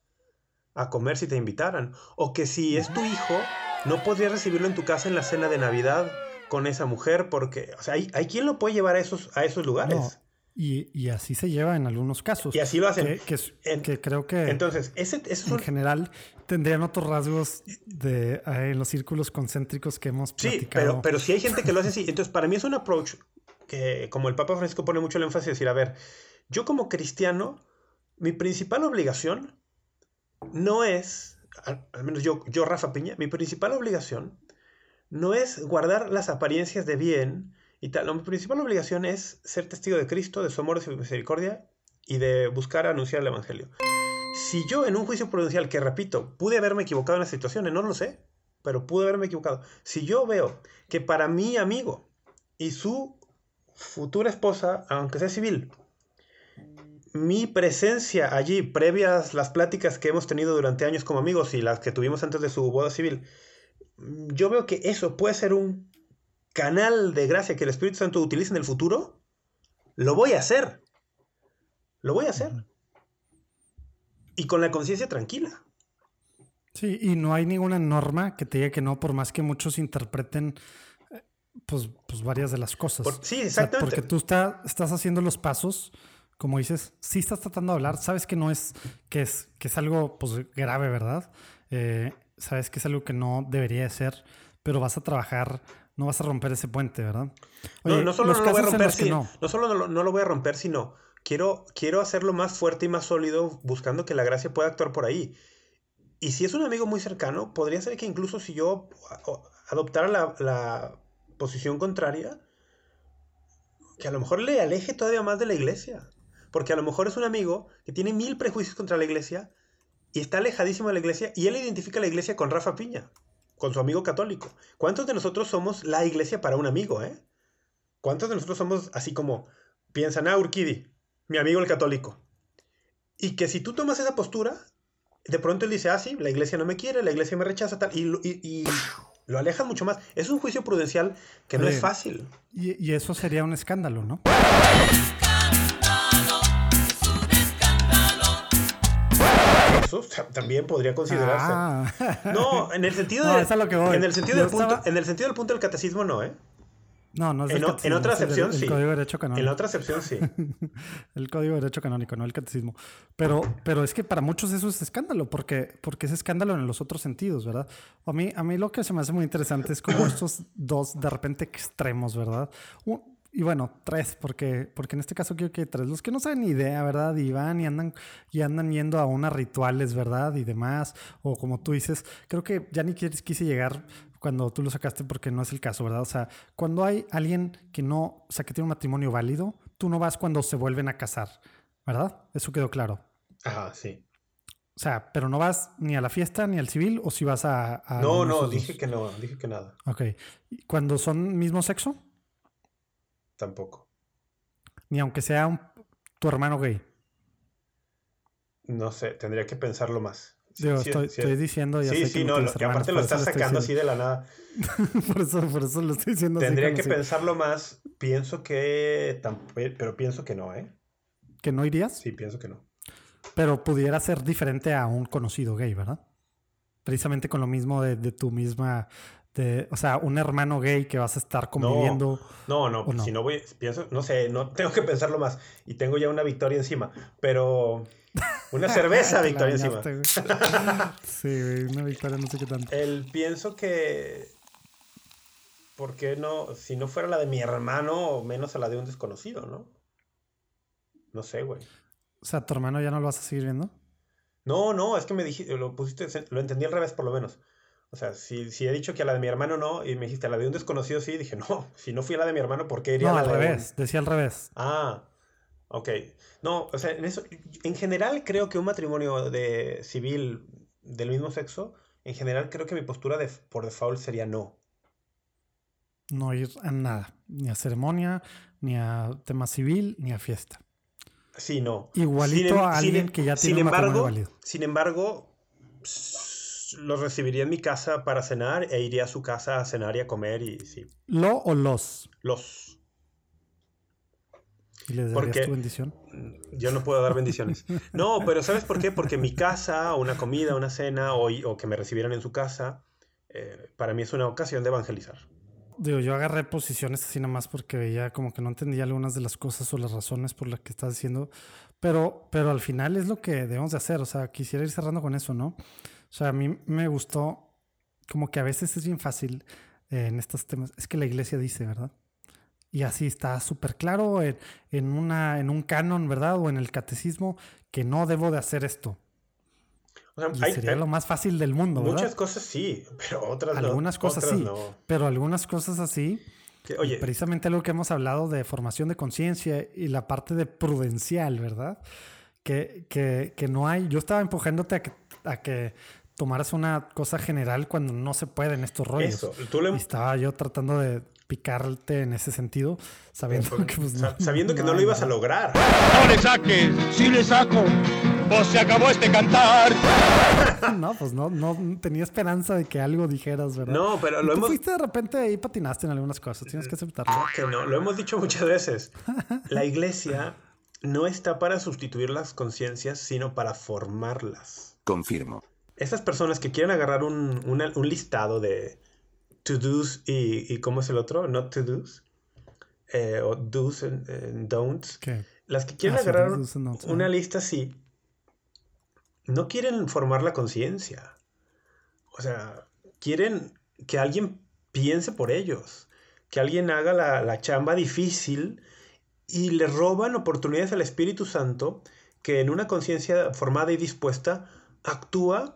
a comer si te invitaran. O que si es tu hijo, no podrías recibirlo en tu casa en la cena de Navidad con esa mujer, porque, o sea, hay, hay quien lo puede llevar a esos, a esos lugares. No, y, y así se lleva en algunos casos. Y así lo hacen. Que, que, en, que creo que entonces, ese, ese en un... general tendrían otros rasgos de eh, los círculos concéntricos que hemos platicado. Sí, pero, pero sí hay gente que lo hace así. Entonces, para mí es un approach que, como el Papa Francisco pone mucho el énfasis, es decir, a ver, yo como cristiano, mi principal obligación no es, al, al menos yo, yo, Rafa Piña, mi principal obligación no es guardar las apariencias de bien y tal. La principal obligación es ser testigo de Cristo, de su amor, de su misericordia y de buscar anunciar el evangelio. Si yo en un juicio prudencial, que repito, pude haberme equivocado en las situaciones, no lo sé, pero pude haberme equivocado. Si yo veo que para mi amigo y su futura esposa, aunque sea civil, mi presencia allí, previas las pláticas que hemos tenido durante años como amigos y las que tuvimos antes de su boda civil, yo veo que eso puede ser un canal de gracia que el Espíritu Santo utilice en el futuro, lo voy a hacer. Lo voy a hacer. Y con la conciencia tranquila. Sí, y no hay ninguna norma que te diga que no, por más que muchos interpreten pues, pues varias de las cosas. Por, sí, exactamente. O sea, porque tú está, estás haciendo los pasos, como dices, sí estás tratando de hablar, sabes que no es, que es, que es algo pues, grave, ¿verdad? Eh... Sabes que es algo que no debería de ser, pero vas a trabajar, no vas a romper ese puente, ¿verdad? Oye, no, no solo no lo voy a romper, sino, no. no solo no lo, no lo voy a romper, sino quiero, quiero hacerlo más fuerte y más sólido, buscando que la gracia pueda actuar por ahí. Y si es un amigo muy cercano, podría ser que incluso si yo adoptara la, la posición contraria, que a lo mejor le aleje todavía más de la iglesia. Porque a lo mejor es un amigo que tiene mil prejuicios contra la iglesia y está alejadísimo de la iglesia, y él identifica a la iglesia con Rafa Piña, con su amigo católico. ¿Cuántos de nosotros somos la iglesia para un amigo, eh? ¿Cuántos de nosotros somos así como piensan, ah, Urquidi, mi amigo el católico? Y que si tú tomas esa postura, de pronto él dice, ah, sí, la iglesia no me quiere, la iglesia me rechaza, tal, y, y, y lo alejan mucho más. Es un juicio prudencial que no Oye, es fácil. Y, y eso sería un escándalo, ¿no? Eso también podría considerarse. Ah. No, en el sentido de, no, es a lo que voy. En el sentido Yo del estaba... punto, en el sentido del punto del catecismo no, ¿eh? No, no es en, o, en otra acepción sí. El Código de Derecho Canónico. En la otra acepción sí. El Código de Derecho Canónico, no el catecismo. Pero, pero es que para muchos eso es escándalo, porque, porque es escándalo en los otros sentidos, ¿verdad? A mí, a mí lo que se me hace muy interesante es como estos dos de repente extremos, ¿verdad? Un, Y bueno, tres, porque, porque en este caso quiero que tres. Los que no saben ni idea, ¿verdad? Y van y andan, y andan yendo a unas rituales, ¿verdad? Y demás. O como tú dices, creo que ya ni quise llegar cuando tú lo sacaste porque no es el caso, ¿verdad? O sea, cuando hay alguien que no, o sea, que tiene un matrimonio válido, tú no vas cuando se vuelven a casar, ¿verdad? Eso quedó claro. Ajá, sí. O sea, pero no vas ni a la fiesta ni al civil, o si vas a... a no, no, dije que no, dije que nada. Ok. ¿Cuando son mismo sexo? Tampoco. Ni aunque sea un, tu hermano gay. No sé, tendría que pensarlo más. Digo, sí, estoy, sí, estoy diciendo... Ya sí, sé sí, que no, no, que aparte lo estás sacando así de la nada. por, eso, por eso lo estoy diciendo tendría así. Tendría que pensarlo más. Pienso que... Pero pienso que no, ¿eh? ¿Que no irías? Sí, pienso que no. Pero pudiera ser diferente a un conocido gay, ¿verdad? Precisamente con lo mismo de, de tu misma... De, o sea, un hermano gay que vas a estar conviviendo. No, no, no, no. Si no voy, pienso, no sé, no tengo que pensarlo más. Y tengo ya una victoria encima. Pero una cerveza victoria encima. Sí, una victoria no sé qué tanto. El pienso que ¿por qué no? Si no fuera la de mi hermano, menos a la de un desconocido, ¿no? No sé, güey. O sea, ¿tu hermano ya no lo vas a seguir viendo? No, no, es que me dijiste, lo pusiste, lo entendí al revés por lo menos. O sea, si, si he dicho que a la de mi hermano no, y me dijiste a la de un desconocido sí, dije, no, si no fui a la de mi hermano, ¿por qué iría no, a la de No, al revés, un... decía al revés. Ah, ok. No, o sea, en eso, en general creo que un matrimonio de civil del mismo sexo, en general creo que mi postura de, por default sería no. No ir a nada, ni a ceremonia, ni a tema civil, ni a fiesta. Sí, no. Igualito sin, a alguien sin, que ya tiene sin un embargo, matrimonio válido. Sin embargo... Pss, los recibiría en mi casa para cenar e iría a su casa a cenar y a comer y sí. ¿Lo o los? Los. ¿Y les darías Porque tu bendición? Yo no puedo dar bendiciones. No, pero ¿sabes por qué? Porque mi casa, una comida, una cena o, o que me recibieran en su casa, eh, para mí es una ocasión de evangelizar. Digo, yo agarré posiciones así nada más porque veía como que no entendía algunas de las cosas o las razones por las que estás diciendo, pero, pero al final es lo que debemos de hacer. O sea, quisiera ir cerrando con eso, ¿no? O sea, a mí me gustó como que a veces es bien fácil eh, en estos temas. Es que la iglesia dice, ¿verdad? Y así está súper claro en, en, una, en un canon, ¿verdad? O en el catecismo que no debo de hacer esto. O sea, y hay, sería hay, lo más fácil del mundo, ¿verdad? Muchas cosas sí, pero otras no. Algunas cosas sí, no. Pero algunas cosas así. Que, oye, precisamente lo que hemos hablado de formación de conciencia y la parte de prudencial, ¿verdad? Que, que, que no hay... Yo estaba empujándote a que, a que tomaras una cosa general cuando no se puede en estos rollos. Eso, tú le... Y estaba yo tratando de picarte en ese sentido, sabiendo pues, que... Pues, sab- no, sabiendo que no, no lo ibas a lograr. ¡No le saques! ¡Sí le saco! ¡Pues se acabó este cantar! No, pues no, no tenía esperanza de que algo dijeras, ¿verdad? No, pero lo hemos... Tú fuiste de repente y patinaste en algunas cosas. Tienes que aceptarlo. Que no, lo hemos dicho muchas veces. La iglesia no está para sustituir las conciencias, sino para formarlas. Confirmo. Estas personas que quieren agarrar un, un, un listado de to-dos y, y ¿cómo es el otro? Not to-dos. Eh, o do's and, and don'ts. ¿Qué? Las que quieren ah, agarrar so do's, una lista así, no quieren formar la conciencia. O sea, quieren que alguien piense por ellos. Que alguien haga la, la chamba difícil y le roban oportunidades al Espíritu Santo que en una conciencia formada y dispuesta actúa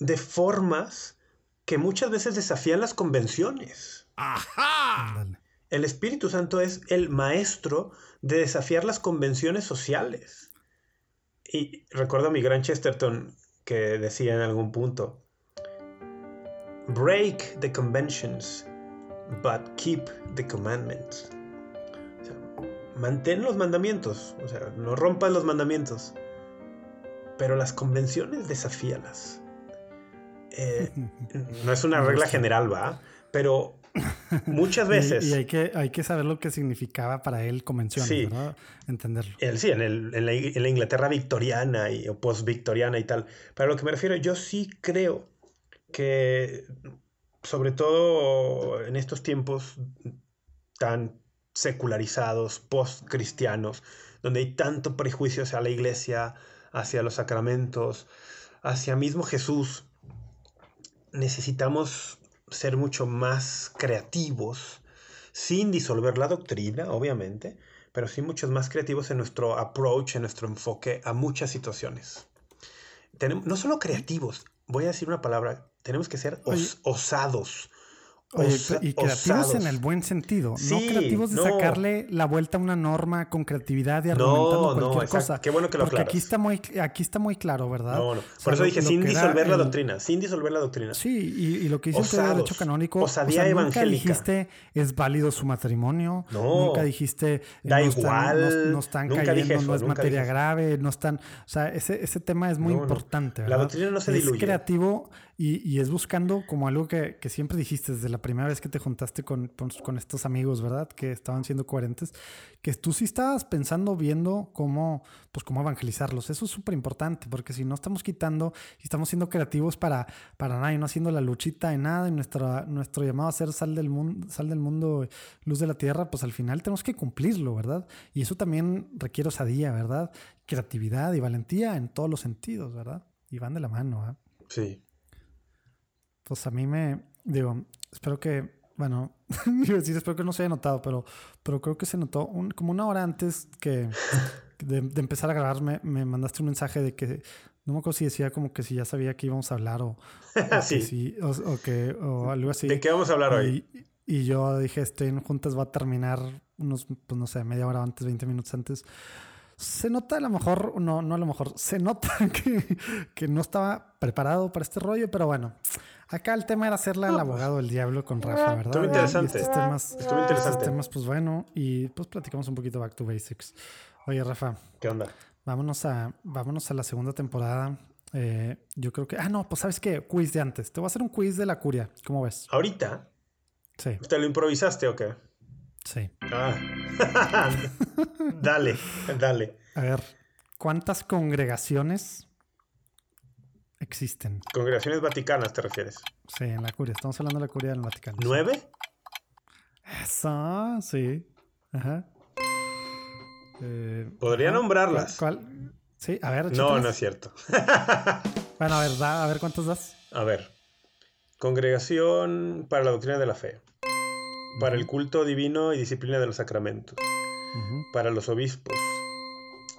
de formas que muchas veces desafían las convenciones. ¡Ajá! El Espíritu Santo es el maestro de desafiar las convenciones sociales. Y recuerdo a mi gran Chesterton que decía en algún punto: break the conventions, but keep the commandments. O sea, mantén los mandamientos, o sea, no rompas los mandamientos, pero las convenciones desafíalas. Eh, no es una regla general, ¿va? Pero muchas veces... y, y hay que, hay que saber lo que significaba para él convenciones, sí, ¿verdad? Entenderlo. Él, sí, en, el, en, la, en la Inglaterra victoriana y, o post-victoriana y tal. Pero a lo que me refiero, yo sí creo que, sobre todo en estos tiempos tan secularizados, post-cristianos, donde hay tanto prejuicio hacia la iglesia, hacia los sacramentos, hacia mismo Jesús, necesitamos ser mucho más creativos, sin disolver la doctrina, obviamente, pero sí muchos más creativos en nuestro approach, en nuestro enfoque a muchas situaciones. Tenemos, no solo creativos, voy a decir una palabra, tenemos que ser os, oye, osados. Osa, oye, y creativos osados en el buen sentido, sí, no creativos de no. sacarle la vuelta a una norma con creatividad y argumentando no, cualquier no, cosa. Qué bueno que lo porque aclaras. Aquí está muy, aquí está muy claro, ¿verdad? No, no. Por o sea, eso lo, dije, lo sin disolver la el... doctrina, sin disolver la doctrina. Sí, y, y lo que hizo usted en el derecho canónico, osadía o sea, nunca evangélica. Dijiste es válido su matrimonio, no, nunca dijiste da no igual, están, no, no están nunca cayendo, dije eso, no es materia dije. grave, no están, o sea, ese, ese tema es muy no, importante, no. La doctrina no se diluye. Es creativo y, y es buscando como algo que, que siempre dijiste desde la primera vez que te juntaste con, con, con estos amigos, ¿verdad? Que estaban siendo coherentes, que tú sí estabas pensando, viendo cómo, pues cómo evangelizarlos. Eso es súper importante, porque si no estamos quitando y estamos siendo creativos para, para nada y no haciendo la luchita de nada y nuestra, nuestro llamado a ser sal del mundo, sal del mundo, luz de la tierra, pues al final tenemos que cumplirlo, ¿verdad? Y eso también requiere osadía, ¿verdad? Creatividad y valentía en todos los sentidos, ¿verdad? Y van de la mano, ¿eh? Sí. Pues a mí me... Digo, espero que, bueno, espero que no se haya notado, pero, pero creo que se notó un, como una hora antes que de, de empezar a grabar, me, me mandaste un mensaje de que, no me acuerdo si decía como que si ya sabía que íbamos a hablar o, o, sí. que, sí, o, o, que, o algo así. ¿De qué vamos a hablar y, hoy? Y yo dije, estoy en juntas, va a terminar unos, pues no sé, media hora antes, veinte minutos antes. Se nota a lo mejor, no, no a lo mejor, se nota que, que no estaba preparado para este rollo, pero bueno, acá el tema era hacerla al abogado del diablo con Rafa, ¿verdad? Estuvo interesante. Estos temas, Estuvo interesante. Estos temas, pues bueno, y pues platicamos un poquito Back to Basics. Oye, Rafa. ¿Qué onda? Vámonos a, vámonos a la segunda temporada. Eh, yo creo que... Ah, no, pues ¿sabes qué? Quiz de antes. Te voy a hacer un quiz de la curia. ¿Cómo ves? ¿Ahorita? Sí. ¿Te lo improvisaste o qué? Sí. Ah. Dale, dale. A ver, ¿cuántas congregaciones existen? Congregaciones vaticanas, ¿te refieres? Sí, en la curia. Estamos hablando de la curia del Vaticano. ¿Nueve? Eso, sí. Ajá. Eh, ¿Podría ¿cuál, nombrarlas? ¿cuál, cuál? Sí, a ver. No, no es cierto. Bueno, a ver, da, a ver, ¿cuántas das? A ver. Congregación para la Doctrina de la Fe. Para el culto divino y disciplina de los sacramentos. Uh-huh. Para los obispos.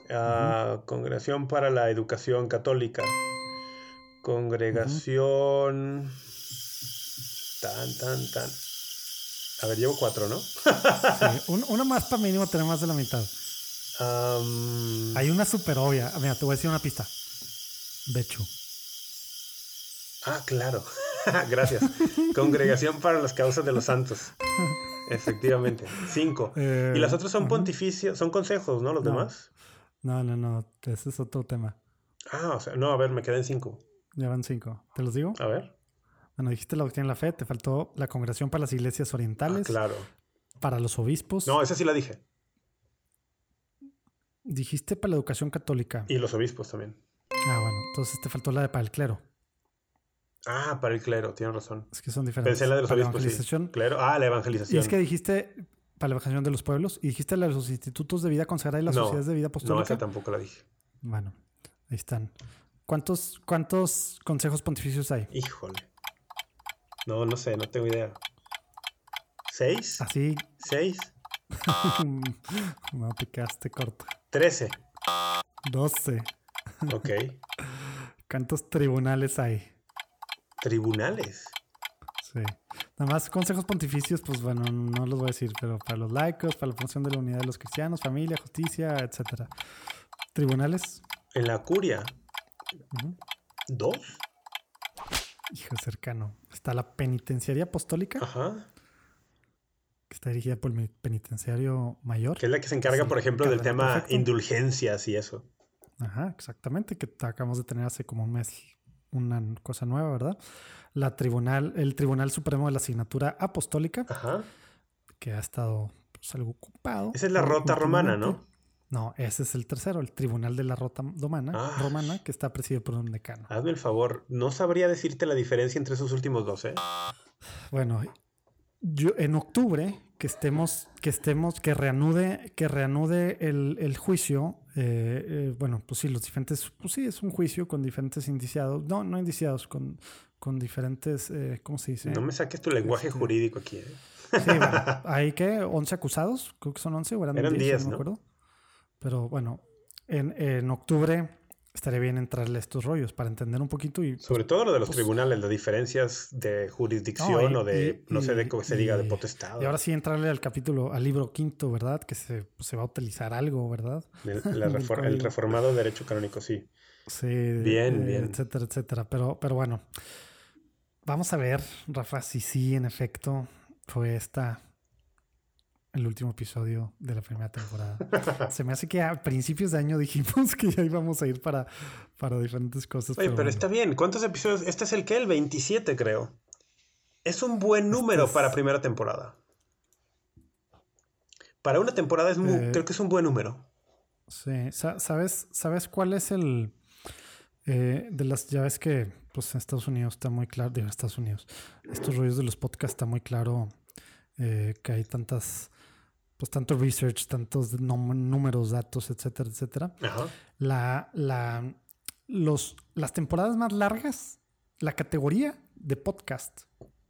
Uh, uh-huh. Congregación para la educación católica. Congregación... Uh-huh. Tan, tan, tan. A ver, llevo cuatro, ¿no? Sí, un, uno más para mínimo tener más de la mitad. Um... Hay una súper obvia. Mira, te voy a decir una pista. Bechu. Ah, claro. Gracias. Congregación para las causas de los santos. Efectivamente. Cinco. Eh, y las otras son uh-huh. pontificios, son consejos, ¿no? Los no. demás. No, no, no. Ese es otro tema. Ah, o sea, no, a ver, me quedé en cinco. Ya van cinco. ¿Te los digo? A ver. Bueno, dijiste la doctrina de la fe, te faltó la congregación para las iglesias orientales. Ah, claro. Para los obispos. No, esa sí la dije. Dijiste para la educación católica. Y los obispos también. Ah, bueno. Entonces te faltó la de para el clero. Ah, para el clero, tienes razón. Es que son diferentes. Pensé en la de los para obispos, evangelización. Sí. Clero. Ah, la evangelización. Y es que dijiste para la evangelización de los pueblos y dijiste la de los institutos de vida consagrada y las no, sociedades de vida apostólica. No, esa tampoco la dije. Bueno, ahí están. ¿Cuántos, cuántos consejos pontificios hay? Híjole. No, no sé, no tengo idea. ¿Seis? ¿Así? ¿Seis? No, te quedaste corto. Trece. Doce. Ok. ¿Cuántos tribunales hay? ¿Tribunales? Sí. Nada más consejos pontificios, pues bueno, no los voy a decir, pero para los laicos, para la promoción de la unidad de los cristianos, familia, justicia, etcétera. ¿Tribunales? En la curia. Uh-huh. ¿Dos? Hijo, cercano. Está la penitenciaría apostólica. Ajá. Que está dirigida por el penitenciario mayor. Que es la que se encarga, sí, por ejemplo, del tema perfecto. Indulgencias y eso. Ajá, exactamente. Que acabamos de tener hace como un mes una cosa nueva, ¿verdad? La tribunal, el Tribunal Supremo de la Signatura Apostólica. Ajá. Que ha estado pues, algo ocupado. Esa es la Rota Romana, ¿no? No, ese es el tercero, el Tribunal de la Rota Romana, ah, Romana, que está presidido por un decano. Hazme el favor, no sabría decirte la diferencia entre esos últimos dos, ¿eh? Bueno, yo en octubre que estemos, que estemos, que reanude, que reanude el, el juicio, eh, eh, bueno, pues sí, los diferentes, pues sí, es un juicio con diferentes indiciados, no, no indiciados, con, con diferentes, eh, ¿cómo se dice? No me saques tu lenguaje este, jurídico aquí, ¿eh? Sí, bueno, ¿hay qué? ¿once acusados? Creo que son once o eran, eran diez, diez, no me acuerdo. Pero bueno, en, en octubre estaría bien entrarle a estos rollos para entender un poquito. Y sobre pues, todo lo de los pues, tribunales, las diferencias de jurisdicción no, y, o de, y, no sé, de cómo se y, diga, de potestad. Y ahora sí entrarle al capítulo, al libro quinto, ¿verdad? Que se, pues, se va a utilizar algo, ¿verdad? El, la reform, el reformado derecho canónico, sí. Sí. Bien, eh, bien. Etcétera, etcétera. Pero, pero bueno, vamos a ver, Rafa, si sí, en efecto, fue esta... el último episodio de la primera temporada. Se me hace que a principios de año dijimos que ya íbamos a ir para, para diferentes cosas. Oye, pero, pero está bien. ¿Cuántos episodios? Este es el que, el veintisiete, creo. Es un buen número este es... para primera temporada. Para una temporada es muy, eh, creo que es un buen número. Sí. ¿Sabes, sabes cuál es el... Eh, de las llaves que pues en Estados Unidos está muy claro... Digo, Estados Unidos. Estos rollos de los podcasts está muy claro eh, que hay tantas... pues tanto research, tantos números, datos, etcétera, etcétera. Ajá. La, la, los, las temporadas más largas, la categoría de podcast,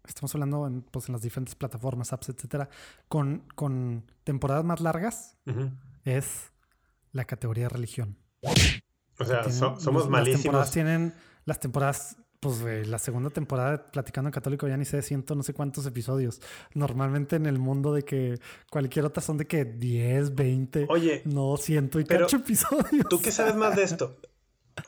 estamos hablando en, pues, en las diferentes plataformas, apps, etcétera, con, con temporadas más largas, uh-huh, es la categoría religión. O sea, tienen, so, somos los, malísimos. Las temporadas tienen, las temporadas... Pues eh, la segunda temporada de Platicando en Católico ya ni sé, ciento no sé cuántos episodios. Normalmente en el mundo de que cualquier otra son de que diez, veinte, oye, no, ciento y cacho episodios. ¿Tú qué sabes más de esto?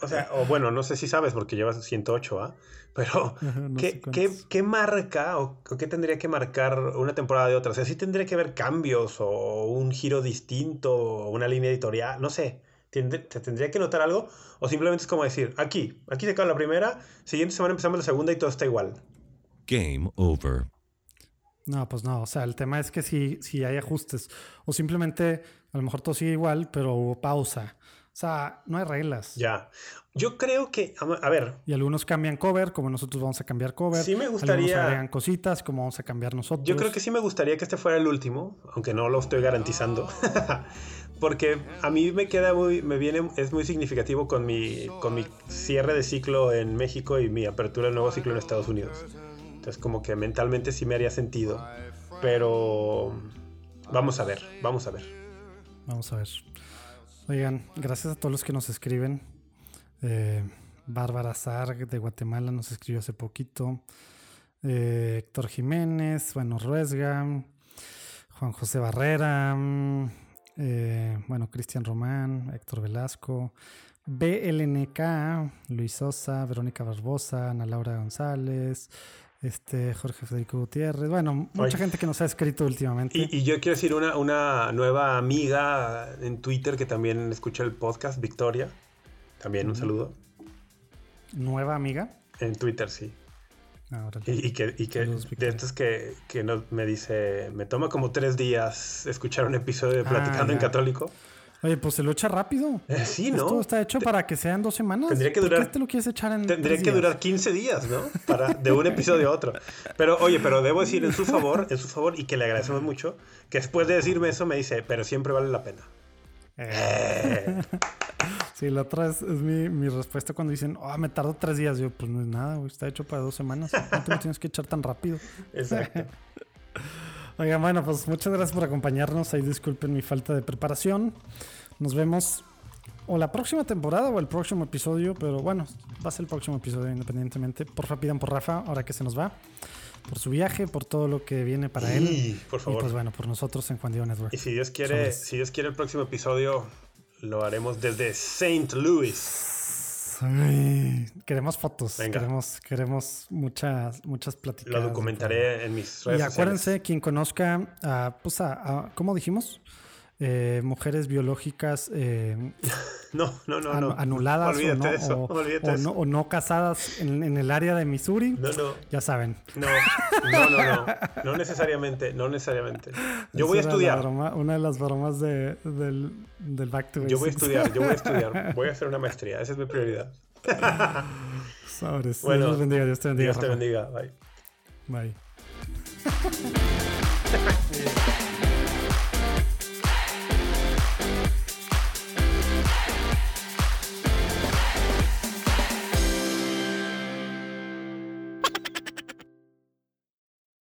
O sea, o bueno, no sé si sabes porque llevas ciento ocho, ¿ah? ¿eh? Pero no ¿qué, qué, ¿qué marca o qué tendría que marcar una temporada de otra? O sea, ¿sí tendría que haber cambios o un giro distinto o una línea editorial? No sé. ¿Te tendría que notar algo? ¿O simplemente es como decir, aquí, aquí se acaba la primera, siguiente semana empezamos la segunda y todo está igual? Game over. No, pues no. O sea, el tema es que si, si hay ajustes. O simplemente, a lo mejor todo sigue igual, pero hubo pausa. O sea, no hay reglas. Ya. Yo creo que, a ver... Y algunos cambian cover, como nosotros vamos a cambiar cover. Sí me gustaría... Algunos agregan cositas, como vamos a cambiar nosotros. Yo creo que sí me gustaría que este fuera el último, aunque no lo estoy garantizando. Porque a mí me queda muy, me viene, es muy significativo con mi, con mi cierre de ciclo en México y mi apertura de nuevo ciclo en Estados Unidos. Entonces como que mentalmente sí me haría sentido, pero vamos a ver, vamos a ver. Vamos a ver. Oigan, gracias a todos los que nos escriben. Eh, Bárbara Sarg de Guatemala nos escribió hace poquito. Eh, Héctor Jiménez, bueno, Ruesga, Juan José Barrera... Eh, bueno, Cristian Román, Héctor Velasco, B L N K, Luis Sosa, Verónica Barbosa, Ana Laura González, este, Jorge Federico Gutiérrez. Bueno, mucha Oye. gente que nos ha escrito últimamente. Y, y yo quiero decir una, una nueva amiga en Twitter que también escucha el podcast, Victoria. También un mm. saludo. ¿Nueva amiga? En Twitter, sí. Ah, y, y que, y que de estos que, que no, me dice, me toma como tres días escuchar un episodio de Platicando ah, en Católico. Oye, pues se lo echa rápido. Eh, sí, ¿no? Esto está hecho te, para que sean dos semanas. Tendría que durar, ¿por qué te lo quieres echar en Tendría que días? durar quince días, ¿no? Para, de un episodio a otro. Pero, oye, pero debo decir en su favor, en su favor, y que le agradecemos mucho, que después de decirme eso me dice, pero siempre vale la pena. Eh. Sí, la otra es, es mi, mi respuesta cuando dicen, ah, oh, me tardó tres días. Yo, pues no es nada, güey, está hecho para dos semanas. No te lo tienes que echar tan rápido. Exacto. Oigan, bueno, pues muchas gracias por acompañarnos. Ahí disculpen mi falta de preparación. Nos vemos o la próxima temporada o el próximo episodio, pero bueno, va a ser el próximo episodio independientemente. Porfa, pidan por Rafa, ahora que se nos va. por su viaje, por todo lo que viene para sí, él. Por favor. Y pues bueno, por nosotros en Juan Diego Network. Y si Dios quiere, si Dios quiere el próximo episodio lo haremos desde Saint Louis. Ay, queremos fotos. Venga. queremos queremos muchas muchas platicadas. Lo documentaré en mis redes sociales. Y acuérdense, sociales. Quien conozca a, pues a, a ¿cómo dijimos? Eh, mujeres biológicas eh, no, no, no, an, no. anuladas o no, eso, o, o, no, o no casadas en, en el área de Missouri. No, no. Ya saben. No, no, no, no. No necesariamente, no necesariamente. Yo voy a estudiar. Broma, una de las bromas de, del, del Back to Basics. Yo voy a estudiar, yo voy a estudiar. Voy a hacer una maestría. Esa es mi prioridad. Sabres. Bueno, Dios te bendiga, Dios te bendiga. Dios te bendiga. Bye. Bye.